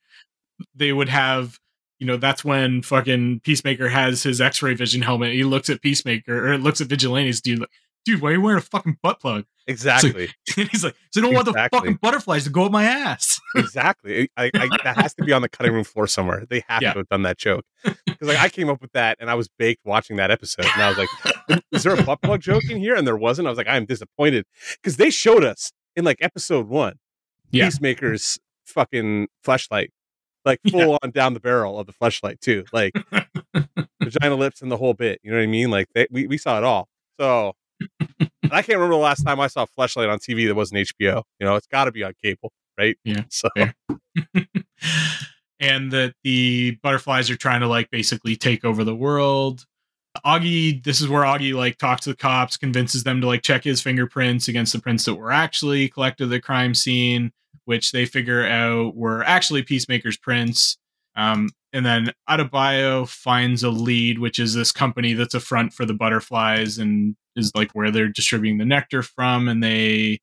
they would have, you know, that's when fucking Peacemaker has his X-ray vision helmet. He looks at Peacemaker or looks at Vigilante's dude. Like, dude, why are you wearing a fucking butt plug? Exactly. So, he's like, so I don't exactly. want the fucking butterflies to go up my ass. Exactly. I, I, that has to be on the cutting room floor somewhere. They have yeah. to have done that joke. Because like I came up with that and I was baked watching that episode. And I was like, is there a butt plug joke in here? And there wasn't. I was like, I am disappointed because they showed us in like episode one, yeah. Peacemaker's fucking fleshlight, like full yeah. on down the barrel of the fleshlight too, like vagina lips and the whole bit. You know what I mean? Like they, we we saw it all. So and I can't remember the last time I saw a fleshlight on T V that wasn't H B O. You know, it's got to be on cable, right? Yeah. So. And that the butterflies are trying to like basically take over the world. Augie, this is where Augie like talks to the cops, convinces them to like check his fingerprints against the prints that were actually collected at the crime scene, which they figure out were actually Peacemaker's prints. Um, and then Adebayo finds a lead, which is this company that's a front for the butterflies and is like where they're distributing the nectar from. And they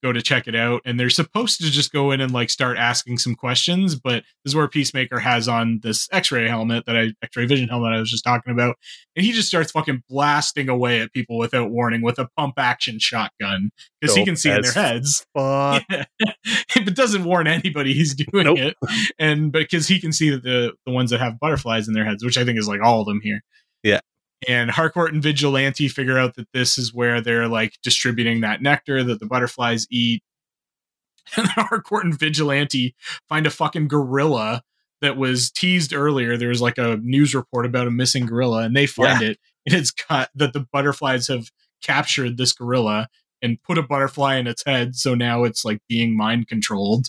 go to check it out. And they're supposed to just go in and like start asking some questions. But this is where Peacemaker has on this X-ray helmet that I X-ray vision helmet I was just talking about. And he just starts fucking blasting away at people without warning with a pump action shotgun because nope, he can see in their heads. Fuck. Yeah. But doesn't warn anybody he's doing nope. it. And because he can see that the, the ones that have butterflies in their heads, which I think is like all of them here. Yeah. And Harcourt and Vigilante figure out that this is where they're like distributing that nectar that the butterflies eat. And Harcourt and Vigilante find a fucking gorilla that was teased earlier. There was like a news report about a missing gorilla, and they find yeah. it. And it's cut that the butterflies have captured this gorilla and put a butterfly in its head. So now it's like being mind controlled.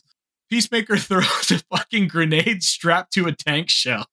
Peacemaker throws a fucking grenade strapped to a tank shell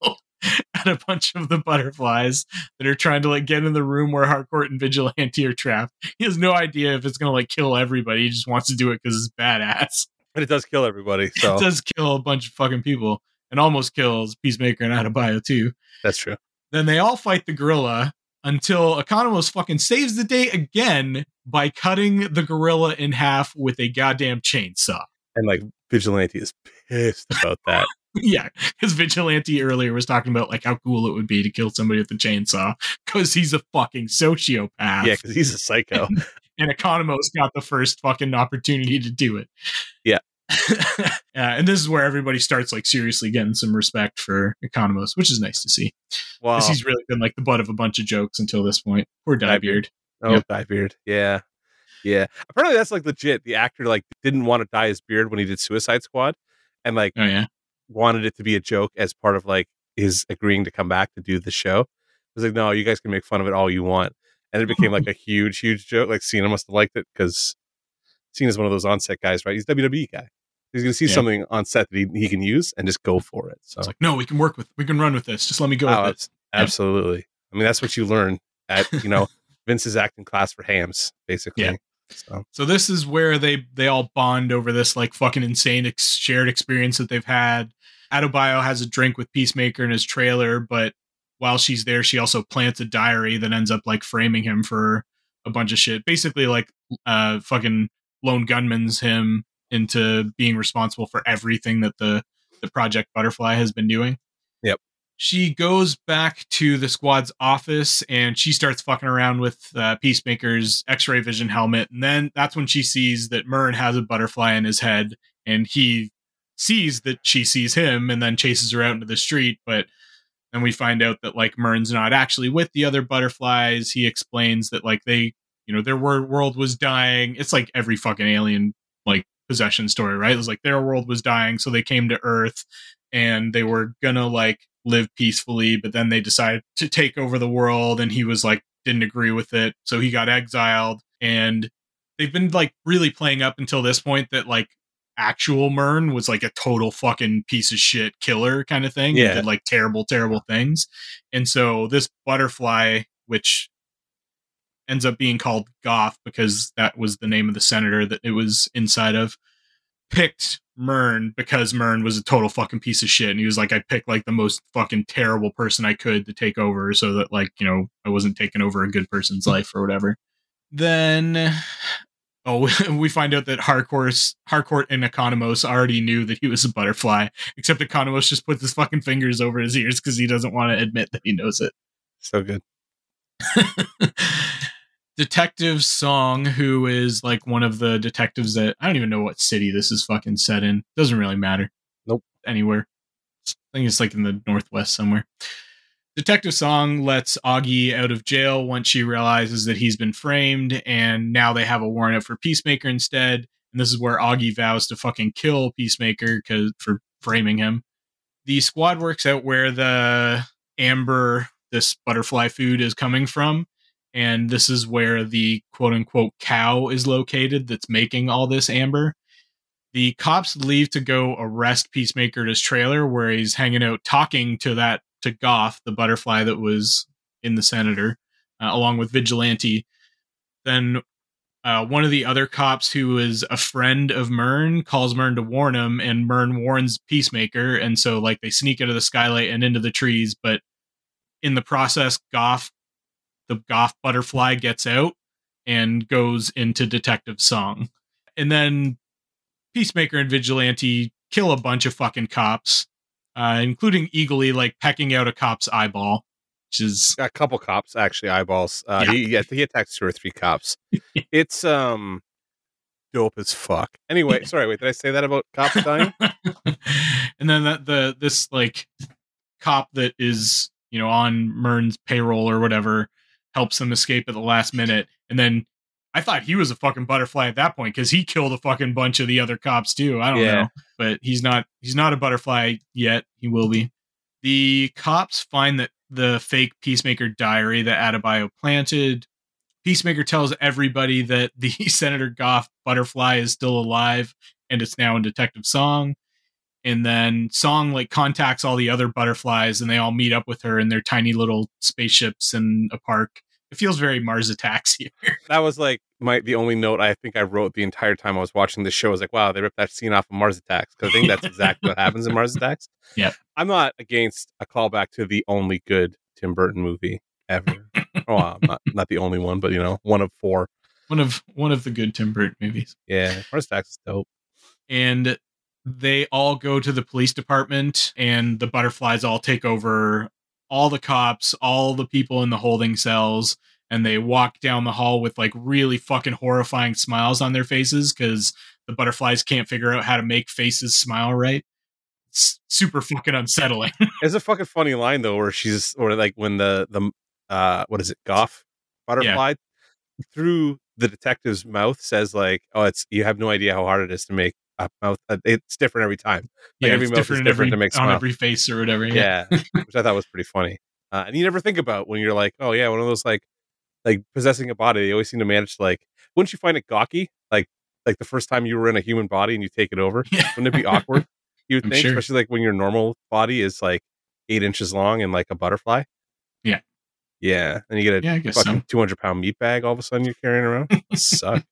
at a bunch of the butterflies that are trying to like get in the room where Harcourt and Vigilante are trapped. He has no idea if it's going to like kill everybody. He just wants to do it because it's badass. But it does kill everybody. So. It does kill a bunch of fucking people and almost kills Peacemaker and Adebayo too. That's true. Then they all fight the gorilla until Economos fucking saves the day again by cutting the gorilla in half with a goddamn chainsaw. And like Vigilante is pissed about that. Yeah, because Vigilante earlier was talking about like how cool it would be to kill somebody with a chainsaw because he's a fucking sociopath. Yeah, because he's a psycho. And, and Economos got the first fucking opportunity to do it. Yeah. uh, and this is where everybody starts like seriously getting some respect for Economos, which is nice to see. Wow. Because he's really been like the butt of a bunch of jokes until this point. Poor Diebeard. Oh, yep. Diebeard. Yeah. Yeah. Apparently that's like legit. The actor like didn't want to dye his beard when he did Suicide Squad. And like... Oh, yeah. wanted it to be a joke as part of like his agreeing to come back to do the show. I was like, no, you guys can make fun of it all you want. And it became like a huge, huge joke. Like Cena must have liked it because Cena's one of those on-set guys, right? He's a W W E guy. He's going to see yeah. something on set that he, he can use and just go for it. So it's like, no, we can work with, we can run with this. Just let me go oh, with it. Absolutely. Yeah. I mean, that's what you learn at, you know, Vince's acting class for hams, basically. Yeah. So. so this is where they, they all bond over this like fucking insane ex- shared experience that they've had. Adebayo has a drink with Peacemaker in his trailer, but while she's there, she also plants a diary that ends up like framing him for a bunch of shit. Basically like uh, fucking Lone Gunman's him into being responsible for everything that the, the Project Butterfly has been doing. Yep. She goes back to the squad's office and she starts fucking around with uh, Peacemaker's X-ray vision helmet. And then that's when she sees that Myrn has a butterfly in his head and he sees that she sees him and then chases her out into the street. But then we find out that like Myrn's not actually with the other butterflies. He explains that like they, you know, their world was dying. It's like every fucking alien like possession story, right? It was like their world was dying. So they came to Earth and they were gonna like live peacefully, but then they decided to take over the world and he was like didn't agree with it, so he got exiled. And they've been like really playing up until this point that like actual Myrn was like a total fucking piece of shit killer kind of thing. Yeah, did like terrible terrible things. And so this butterfly, which ends up being called Goth because that was the name of the senator that it was inside of, picked Myrn because Myrn was a total fucking piece of shit. And he was like, I picked like the most fucking terrible person I could to take over so that like, you know, I wasn't taking over a good person's life or whatever. Then, oh, we find out that Harcourt, Harcourt and Economos already knew that he was a butterfly, except Economos just puts his fucking fingers over his ears because he doesn't want to admit that he knows it. So good. Detective Song, who is like one of the detectives that I don't even know what city this is fucking set in. Doesn't really matter. Nope. Anywhere. I think it's like in the Northwest somewhere. Detective Song lets Augie out of jail once she realizes that he's been framed, and now they have a warrant out for Peacemaker instead. and this is where Augie vows to fucking kill Peacemaker cause, for framing him. The squad works out where the amber, this butterfly food, is coming from, and this is where the quote-unquote cow is located that's making all this amber. The cops leave to go arrest Peacemaker at his trailer where he's hanging out talking to that to Goth, the butterfly that was in the Senator, uh, along with Vigilante. Then uh, one of the other cops who is a friend of Myrn calls Myrn to warn him, and Myrn warns Peacemaker. And so like they sneak out of the skylight and into the trees. But in the process, Goth, the Goth butterfly gets out and goes into Detective Song. And then Peacemaker and Vigilante kill a bunch of fucking cops, uh, including eagerly like pecking out a cop's eyeball, which is a couple cops actually eyeballs. Uh, yeah. He, yeah, he attacks two or three cops. It's um dope as fuck. Anyway, sorry, wait, did I say that about cops dying? And then that, the this like cop that is you know on Myrn's payroll or whatever helps them escape at the last minute, and then. I thought he was a fucking butterfly at that point because he killed a fucking bunch of the other cops too. I don't yeah. know, but he's not, he's not a butterfly yet. He will be. The cops find that the fake Peacemaker diary that Adebayo planted. Peacemaker tells everybody that the Senator Goff butterfly is still alive and it's now in Detective Song. And then Song like contacts all the other butterflies and they all meet up with her in their tiny little spaceships in a park. It feels very Mars Attacks here. That was like my the only note I think I wrote the entire time I was watching the show. I was like, wow, they ripped that scene off of Mars Attacks because I think that's exactly what happens in Mars Attacks. Yeah, I'm not against a callback to the only good Tim Burton movie ever. oh, I'm not not the only one, but you know, one of four, one of one of the good Tim Burton movies. Yeah, Mars Attacks is dope. And they all go to the police department, and the butterflies all take over. All the cops, all the people in the holding cells, and they walk down the hall with like really fucking horrifying smiles on their faces because the butterflies can't figure out how to make faces smile right. It's super fucking unsettling. There's a fucking funny line though, where she's or like when the the uh what is it, Goff butterfly yeah. through the detective's mouth says like, "Oh, it's you have no idea how hard it is to make." Uh, mouth, uh, it's different every time. Like yeah, every mouth different is different every, to make smile. On every face or whatever. Yeah, yeah. Which I thought was pretty funny. Uh, and you never think about when you're like, oh yeah, one of those like, like possessing a body. They always seem to manage to like. Wouldn't you find it gawky? Like, like the first time you were in a human body and you take it over, yeah. wouldn't it be awkward? You would I'm think, sure. especially like when your normal body is like eight inches long and like a butterfly. Yeah, yeah. And you get a yeah, fucking two so. hundred pound meat bag all of a sudden you're carrying around. It sucks.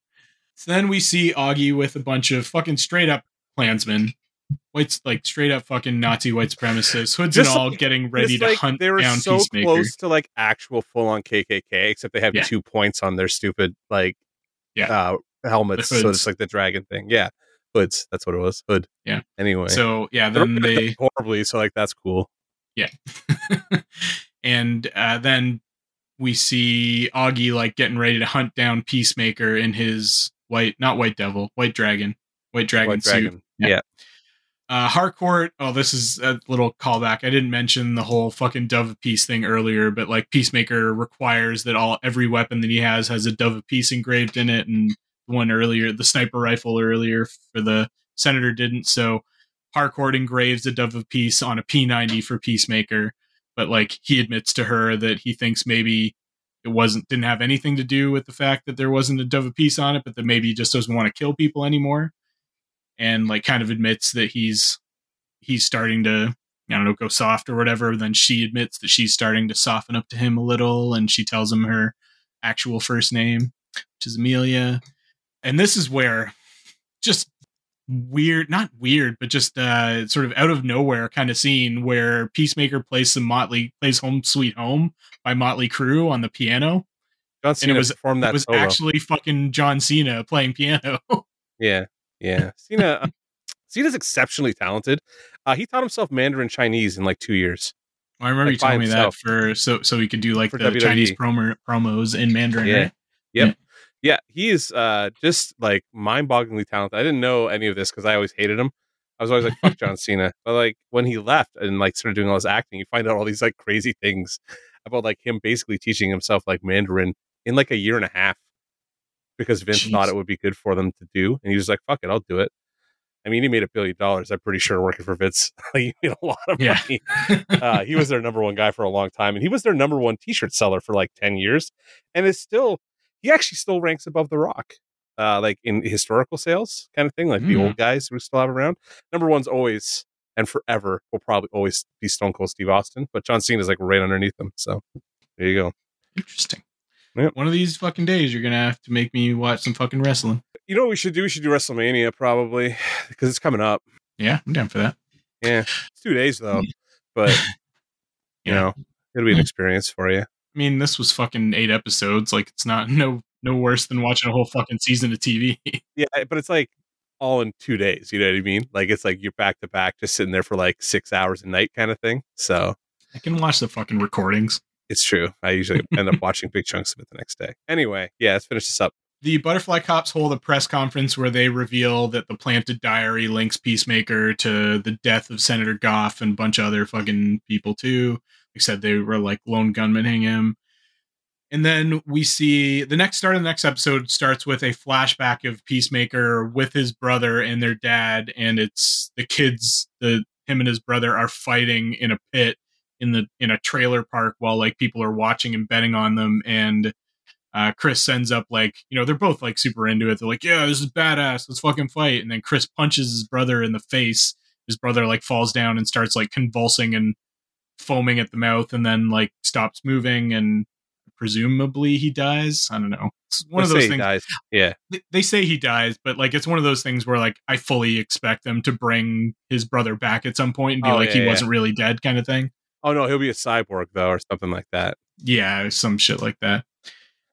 So then we see Augie with a bunch of fucking straight up Klansmen, whites like straight up fucking Nazi white supremacists, hoods just and all, like, getting ready to like hunt down Peacemaker. They were so Peacemaker. Close to like actual full on K K K, except they have yeah. two points on their stupid like yeah. uh, helmets, so it's like the dragon thing. Yeah, hoods. That's what it was. Hood. Yeah. Anyway. So yeah, then they horribly. So like that's cool. Yeah. and uh, then we see Augie like getting ready to hunt down Peacemaker in his. White, not White Devil, White Dragon, White Dragon White suit. Dragon. Yeah. yeah. Uh, Harcourt. Oh, this is a little callback. I didn't mention the whole fucking Dove of Peace thing earlier, but like Peacemaker requires that all every weapon that he has has a Dove of Peace engraved in it, and the one earlier, the sniper rifle earlier for the Senator didn't. So Harcourt engraves a Dove of Peace on a P ninety for Peacemaker, but like he admits to her that he thinks maybe. It wasn't didn't have anything to do with the fact that there wasn't a Dove of Peace on it, but that maybe he just doesn't want to kill people anymore. And like kind of admits that he's he's starting to, I don't know, go soft or whatever. Then she admits that she's starting to soften up to him a little, and she tells him her actual first name, which is Amelia. And this is where just weird, not weird, but just uh, sort of out of nowhere kind of scene where Peacemaker plays some Motley plays Home Sweet Home by Motley Crue on the piano. John Cena and it was, performed that it was solo. Actually fucking John Cena playing piano. yeah, yeah. Cena, uh, Cena's exceptionally talented. Uh, he taught himself Mandarin Chinese in like two years. Well, I remember like, you telling himself. me that for so so he could do like for the W W E. Chinese promo, promos in Mandarin. Yeah. Right? Yep. Yeah. Yeah, he is uh, just like mind-bogglingly talented. I didn't know any of this because I always hated him. I was always like, fuck John Cena. But like when he left and like started doing all his acting, you find out all these like crazy things about like him basically teaching himself like Mandarin in like a year and a half. because Vince Jeez. thought it would be good for them to do. And he was like, fuck it, I'll do it. I mean, he made a billion dollars. I'm pretty sure working for Vince, he made a lot of yeah. money. Uh, he was their number one guy for a long time. And he was their number one t-shirt seller for like ten years. And it's still, he actually still ranks above The Rock, uh, like in historical sales kind of thing, like mm. the old guys who we still have around. Number one's always and forever will probably always be Stone Cold Steve Austin. But John Cena's like right underneath him. So there you go. Interesting. Yep. One of these fucking days, you're going to have to make me watch some fucking wrestling. You know what we should do? We should do WrestleMania probably because it's coming up. Yeah, I'm down for that. Yeah, it's two days though, but you yeah. know, it'll be an experience for you. I mean, this was fucking eight episodes. Like, it's not no no worse than watching a whole fucking season of T V. Yeah, but it's like all in two days. You know what I mean? Like, it's like you're back to back, just sitting there for like six hours a night kind of thing. So I can watch the fucking recordings. It's true. I usually end up watching big chunks of it the next day. Anyway, yeah, let's finish this up. The Butterfly Cops hold a press conference where they reveal that the planted diary links Peacemaker to the death of Senator Goff and a bunch of other fucking people too. They said they were like lone gunmen hang him. And then we see the next start of the next episode starts with a flashback of Peacemaker with his brother and their dad. And it's the kids, the him and his brother are fighting in a pit in the, in a trailer park while like people are watching and betting on them. And Uh, Chris ends up like, you know, they're both like super into it. They're like, yeah, this is badass. Let's fucking fight. And then Chris punches his brother in the face. His brother like falls down and starts like convulsing and foaming at the mouth and then like stops moving. And presumably he dies. I don't know. It's one they of those things. Dies. Yeah, they, they say he dies, but like, it's one of those things where like, I fully expect them to bring his brother back at some point and be oh, like, yeah, he yeah. wasn't really dead kind of thing. Oh no, he'll be a cyborg though, or something like that. Yeah. Some shit like that.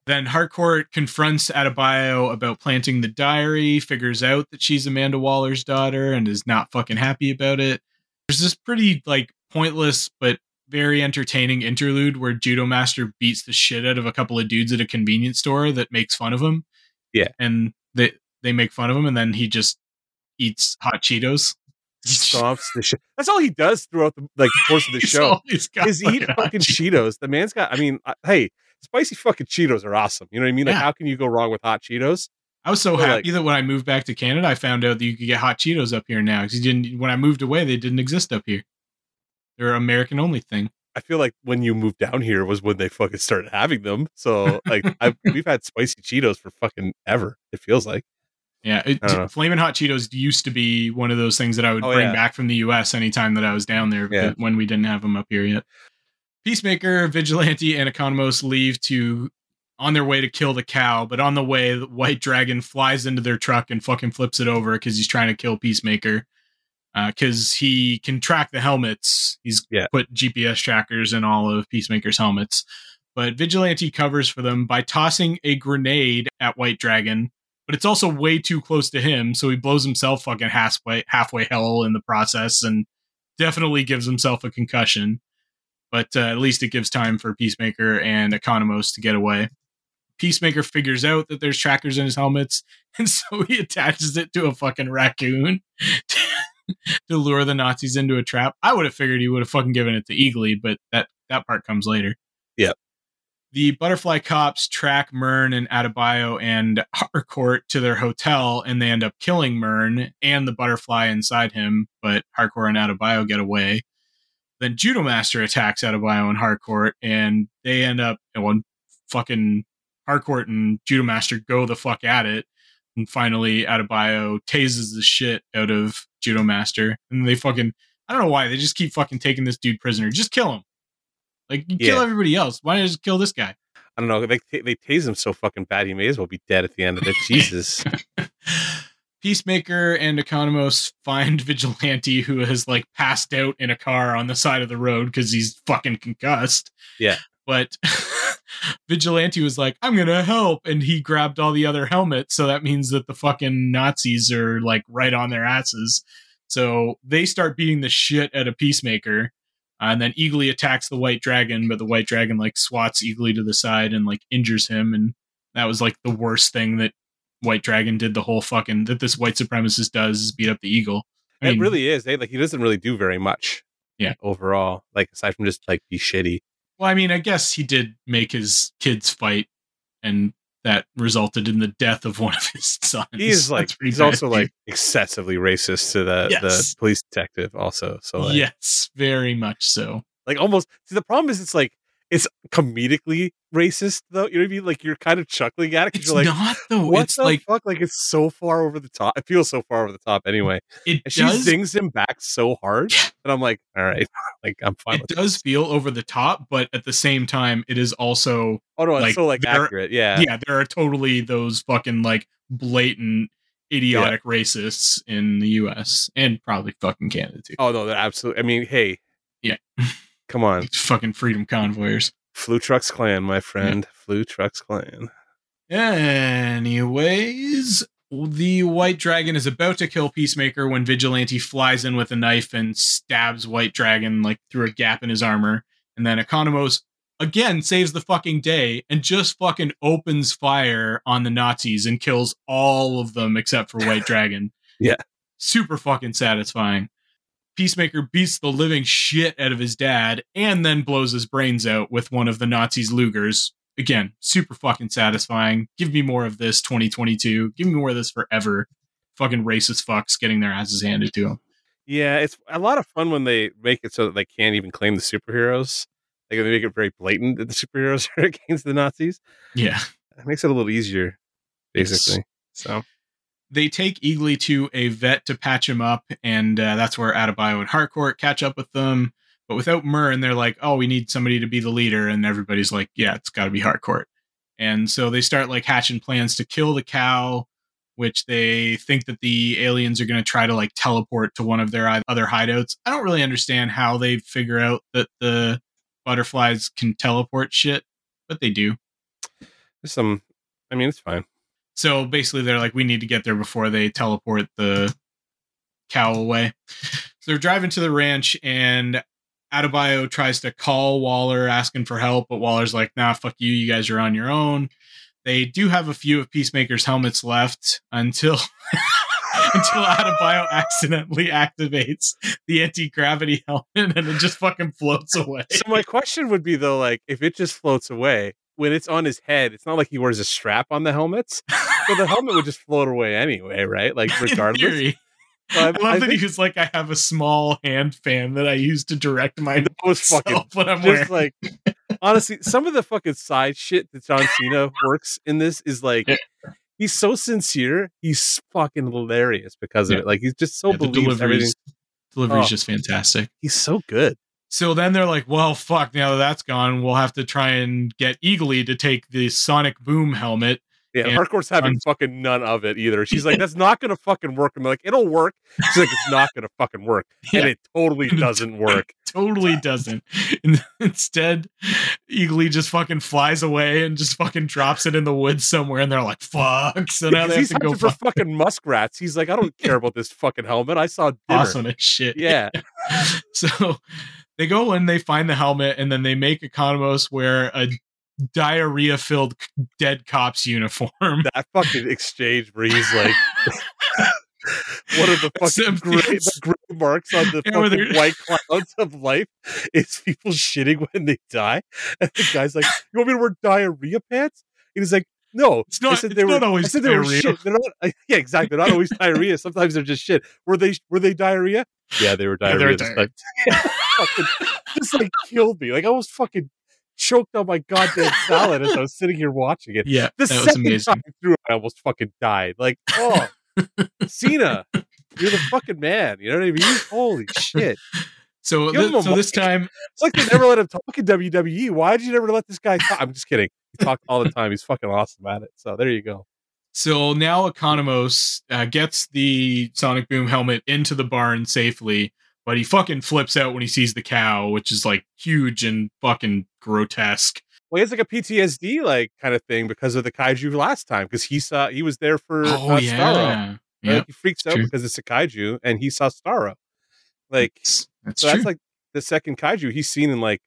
Then Harcourt confronts Adebayo about planting the diary, figures out that she's Amanda Waller's daughter and is not fucking happy about it. There's this pretty like pointless but very entertaining interlude where Judo Master beats the shit out of a couple of dudes at a convenience store that makes fun of him. Yeah. And they, they make fun of him and then he just eats hot Cheetos. Stomps the shit. That's all he does throughout the like course of the show is eat fucking Cheetos. The man's got, I mean, I, hey, spicy fucking Cheetos are awesome. You know what I mean? Like, yeah. how can you go wrong with hot Cheetos? I was so, so happy like, that when I moved back to Canada, I found out that you could get hot Cheetos up here now. Because you didn't when I moved away, they didn't exist up here. They're an American only thing. I feel like when you moved down here was when they fucking started having them. So like, I've, we've had spicy Cheetos for fucking ever. It feels like. Yeah, it, flaming hot Cheetos used to be one of those things that I would oh, bring yeah. back from the U S anytime that I was down there yeah. when we didn't have them up here yet. Peacemaker, Vigilante, and Economos leave to on their way to kill the cow, but on the way, the White Dragon flies into their truck and fucking flips it over because he's trying to kill Peacemaker because uh, he can track the helmets. He's yeah. put G P S trackers in all of Peacemaker's helmets, but Vigilante covers for them by tossing a grenade at White Dragon, but it's also way too close to him, so he blows himself fucking halfway, halfway hell in the process and definitely gives himself a concussion. But uh, at least it gives time for Peacemaker and Economos to get away. Peacemaker figures out that there's trackers in his helmets, and so he attaches it to a fucking raccoon to, to lure the Nazis into a trap. I would have figured he would have fucking given it to Eagly, but that, that part comes later. Yeah. The Butterfly Cops track Myrn and Adebayo and Harcourt to their hotel, and they end up killing Myrn and the butterfly inside him, but Harcourt and Adebayo get away. Then Judo Master attacks Adebayo and Harcourt, and they end up, well, fucking Harcourt and Judo Master go the fuck at it. And finally, Adebayo tases the shit out of Judo Master, and they fucking, I don't know why, they just keep fucking taking this dude prisoner. Just kill him. Like, you yeah. kill everybody else. Why not just kill this guy? I don't know. They, they tase him so fucking bad, he may as well be dead at the end of it. Jesus. Peacemaker and Economos find Vigilante, who has like passed out in a car on the side of the road because he's fucking concussed. Yeah. But Vigilante was like, I'm going to help. And he grabbed all the other helmets. So that means that the fucking Nazis are like right on their asses. So they start beating the shit out of Peacemaker. And then Eagly attacks the White Dragon, but the White Dragon like swats Eagly to the side and like injures him. And that was like the worst thing that White Dragon did the whole fucking that this white supremacist does is beat up the eagle. I mean, it really is. They like he doesn't really do very much. Yeah. Overall, like aside from just like be shitty. Well, I mean, I guess he did make his kids fight and that resulted in the death of one of his sons. He's like, he's bad. also like excessively racist to the, yes. the police detective also. So like, yes, very much so. Like almost. See, the problem is it's like, it's comedically racist though. You know what I mean? Like you're kind of chuckling at it because you're like, not though. What it's the like, fuck? Like it's so far over the top. It feels so far over the top anyway. It and does, she sings him back so hard, yeah. and I'm like, all right, like I'm fine. It with does this. feel over the top, but at the same time, it is also oh no, it's like, so like there, accurate. Yeah, yeah. There are totally those fucking like blatant idiotic yeah. racists in the U S and probably fucking Canada too. Oh no, they're absolutely. I mean, hey, yeah. Come on. It's fucking Freedom Convoyers. Flu Trucks Clan, my friend. Yeah. Flu Trucks Clan. Anyways, the White Dragon is about to kill Peacemaker when Vigilante flies in with a knife and stabs White Dragon like through a gap in his armor. And then Economos again saves the fucking day and just fucking opens fire on the Nazis and kills all of them except for White Dragon. Yeah. Super fucking satisfying. Peacemaker beats the living shit out of his dad and then blows his brains out with one of the Nazis' Lugers. Again, super fucking satisfying. Give me more of this twenty twenty-two. Give me more of this forever. Fucking racist fucks getting their asses handed to them. Yeah, it's a lot of fun when they make it so that they can't even claim the superheroes. Like, they make it very blatant that the superheroes are against the Nazis. Yeah. It makes it a little easier, basically. It's- so... They take Eagly to a vet to patch him up, and uh, that's where Adebayo and Harcourt catch up with them. But without Myrn, they're like, oh, we need somebody to be the leader. And everybody's like, yeah, it's got to be Harcourt. And so they start like hatching plans to kill the cow, which they think that the aliens are going to try to like teleport to one of their other hideouts. I don't really understand how they figure out that the butterflies can teleport shit, but they do. There's some, I mean, it's fine. So basically they're like, we need to get there before they teleport the cow away. So they're driving to the ranch and Adebayo tries to call Waller asking for help. But Waller's like, nah, fuck you. You guys are on your own. They do have a few of Peacemaker's helmets left until, until Adebayo accidentally activates the anti-gravity helmet and it just fucking floats away. So my question would be though, like if it just floats away, when it's on his head, it's not like he wears a strap on the helmets. So the helmet would just float away anyway, right? Like, regardless. In theory. I, I love I that think, he was like, I have a small hand fan that I use to direct my that was fucking what I'm just wearing. Like, honestly, some of the fucking side shit that John Cena works in this is like, yeah. he's so sincere. He's fucking hilarious because of yeah. it. Like, he's just so yeah, believes the everything. Delivery's oh, just fantastic. He's so good. So then they're like, well, fuck, now that that's gone, we'll have to try and get Eagly to take the Sonic Boom helmet. Yeah, and Harcourt's having fucking none of it either. She's like, that's not going to fucking work. And they're like, it'll work. She's like, it's not going to fucking work. Yeah. And it totally doesn't work. Totally doesn't. And instead, Eagly just fucking flies away and just fucking drops it in the woods somewhere. And they're like, fuck. So now yeah, they have to go for fuck fucking muskrats. He's like, I don't care about this fucking helmet. I saw dinner. Awesome as shit. Yeah. So... They go in, they find the helmet, and then they make Economos wear a diarrhea-filled dead cop's uniform. That fucking exchange where he's like, one of the fucking gray, the gray marks on the yeah, fucking white clouds of life is people shitting when they die. And the guy's like, you want me to wear diarrhea pants? And he's like, no, it's not, I said they it's were, not always I said diarrhea. They were shit. They're not, yeah, exactly. They're not always diarrhea. Sometimes they're just shit. Were they Were they diarrhea? Yeah, they were diarrhea. Yeah, like, fucking, just like killed me. Like I was fucking choked on my goddamn salad as I was sitting here watching it. Yeah, the that second was amazing. Time through, I almost fucking died. Like, oh, Cena, you're the fucking man. You know what I mean? Holy shit. So, th- so this time, it's like they never let him talk in W W E. Why did you never let this guy talk? I'm just kidding. He talked all the time. He's fucking awesome at it. So there you go. So now Economos uh, gets the Sonic Boom helmet into the barn safely, but he fucking flips out when he sees the cow, which is like huge and fucking grotesque. Well, he has like a P T S D like kind of thing because of the kaiju last time, because he saw he was there for oh, uh, yeah. Starro. Yep. Like, he freaks out true. because it's a kaiju and he saw Starro. Like that's, that's so that's true. Like the second kaiju he's seen in like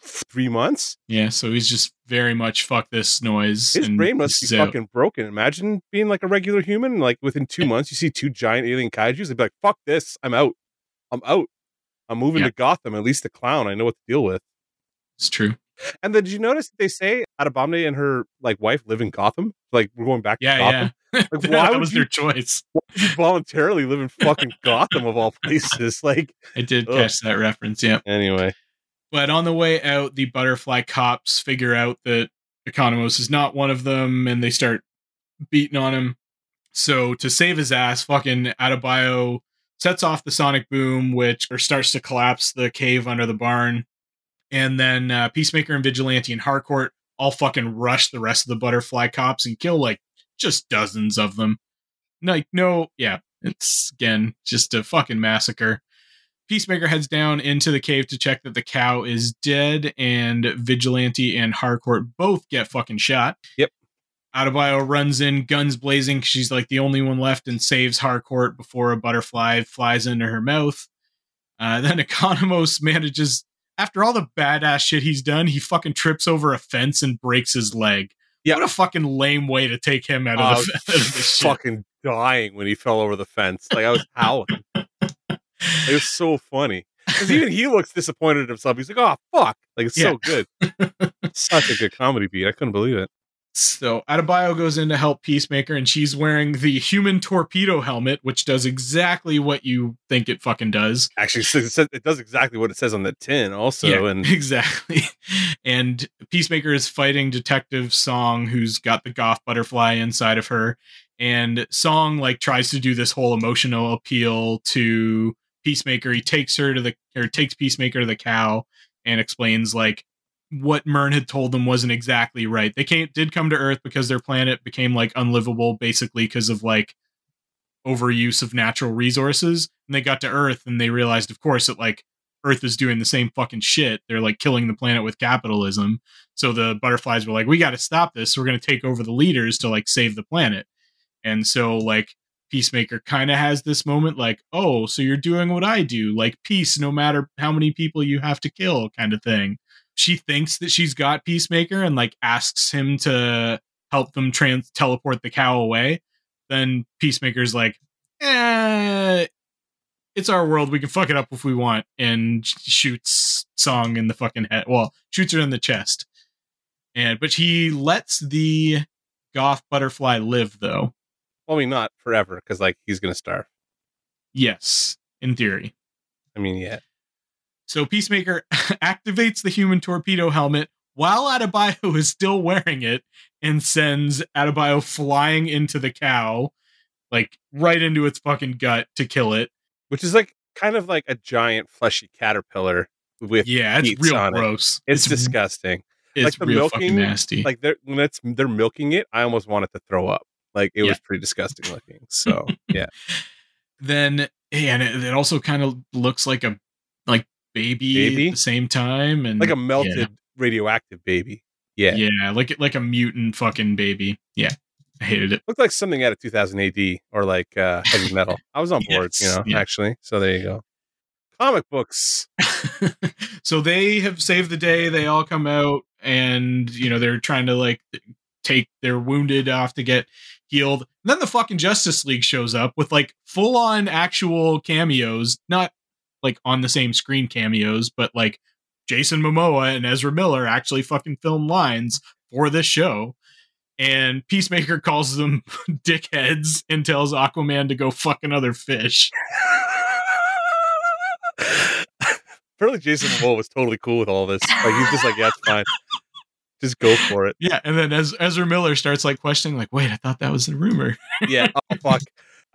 three months. Yeah, so he's just very much fuck this noise. His and brain must be out. Fucking broken. Imagine being like a regular human. Like within two months, you see two giant alien kaijus. They'd be like, fuck this. I'm out. I'm out. I'm moving yeah. to Gotham. At least the clown. I know what to deal with. It's true. And then did you notice that they say Adebomne and her like wife live in Gotham? Like we're going back yeah, to Gotham. Yeah. Like, why that would was you, their choice. Why would you voluntarily live in fucking Gotham of all places? Like I did ugh. catch that reference, yeah. Anyway. But on the way out, the butterfly cops figure out that Economos is not one of them, and they start beating on him. So to save his ass, fucking Adebayo sets off the sonic boom, which or starts to collapse the cave under the barn. And then uh, Peacemaker and Vigilante and Harcourt all fucking rush the rest of the butterfly cops and kill like just dozens of them. Like, no, yeah, it's again, just a fucking massacre. Peacemaker heads down into the cave to check that the cow is dead, and Vigilante and Harcourt both get fucking shot. Yep. Adebayo runs in, guns blazing, 'cause she's like the only one left, and saves Harcourt before a butterfly flies into her mouth. Uh, then Economos manages... After all the badass shit he's done, he fucking trips over a fence and breaks his leg. Yep. What a fucking lame way to take him out of uh, the fence. Fucking dying when he fell over the fence. Like, I was howling. It was so funny. Because even he looks disappointed himself. He's like, oh, fuck. Like, it's yeah. so good. Such a good comedy beat. I couldn't believe it. So Adebayo goes in to help Peacemaker, and she's wearing the human torpedo helmet, which does exactly what you think it fucking does. Actually, it does exactly what it says on the tin also. Yeah, and exactly. And Peacemaker is fighting Detective Song, who's got the goth butterfly inside of her. And Song like tries to do this whole emotional appeal to Peacemaker. He takes her to the, or takes Peacemaker to the cow and explains like, what Myrn had told them wasn't exactly right. They came, did come to Earth because their planet became like unlivable, basically because of like overuse of natural resources. And they got to Earth and they realized, of course, that like Earth is doing the same fucking shit. They're like killing the planet with capitalism. So the butterflies were like, we got to stop this. So we're going to take over the leaders to like save the planet. And so like Peacemaker kind of has this moment like, oh, so you're doing what I do, like peace, no matter how many people you have to kill kind of thing. She thinks that she's got Peacemaker and like asks him to help them trans teleport the cow away. Then Peacemaker's like, eh, it's our world. We can fuck it up if we want. And shoots Song in the fucking head. Well, shoots her in the chest. And, but he lets the goth butterfly live though. Well, I mean, not forever. 'Cause like he's going to starve. Yes. In theory. I mean, yeah. So Peacemaker activates the human torpedo helmet while Adebayo is still wearing it and sends Adebayo flying into the cow, like right into its fucking gut to kill it. Which is like kind of like a giant fleshy caterpillar with yeah, it's real gross. It. It's, it's disgusting. It's like the real milking, fucking nasty. Like they're, when it's, they're milking it, I almost wanted to throw up. Like it yeah. was pretty disgusting looking. So yeah. Then yeah, and it, it also kind of looks like a like. Baby, baby at the same time, and like a melted yeah. radioactive baby. Yeah, yeah, like like a mutant fucking baby. Yeah, I hated it. Looked like something out of two thousand A D or like uh, heavy metal. I was on board, yes, you know, yeah. actually. So there you go. Comic books. So they have saved the day. They all come out, and you know they're trying to like take their wounded off to get healed. And then the fucking Justice League shows up with like full on actual cameos, not. Like on the same screen cameos, but like Jason Momoa and Ezra Miller actually fucking film lines for this show. And Peacemaker calls them dickheads and tells Aquaman to go fuck another fish. Apparently Jason Momoa was totally cool with all this. Like he's just like, yeah, it's fine. Just go for it. Yeah. And then as Ezra Miller starts like questioning, like, wait, I thought that was a rumor. Yeah. Oh, fuck.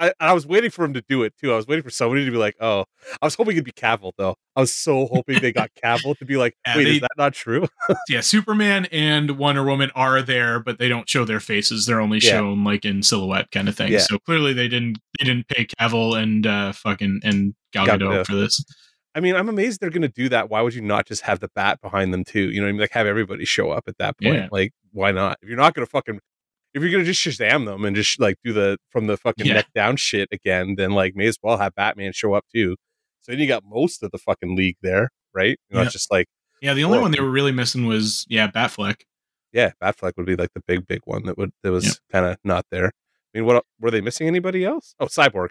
I, I was waiting for him to do it too. I was waiting for somebody to be like, "Oh, I was hoping it'd be Cavill, though. I was so hoping they got Cavill to be like, yeah, wait, they, is that not true?" Yeah, Superman and Wonder Woman are there, but they don't show their faces. They're only yeah. shown like in silhouette, kind of thing. Yeah. So clearly, they didn't they didn't pay Cavill and uh, fucking and Gal Gadot for this. I mean, I'm amazed they're going to do that. Why would you not just have the bat behind them too? You know what I mean? Like have everybody show up at that point. Yeah. Like, why not? If you're not going to fucking If you're going to just Shazam them and just like do the from the fucking yeah. neck down shit again, then like may as well have Batman show up too. So then you got most of the fucking league there, right? You know, yeah. it's just like, yeah, the only Fleck. one they were really missing was, yeah, Batfleck. Yeah, Batfleck would be like the big, big one that would that was yeah. kind of not there. I mean, what were they missing? Anybody else? Oh, Cyborg.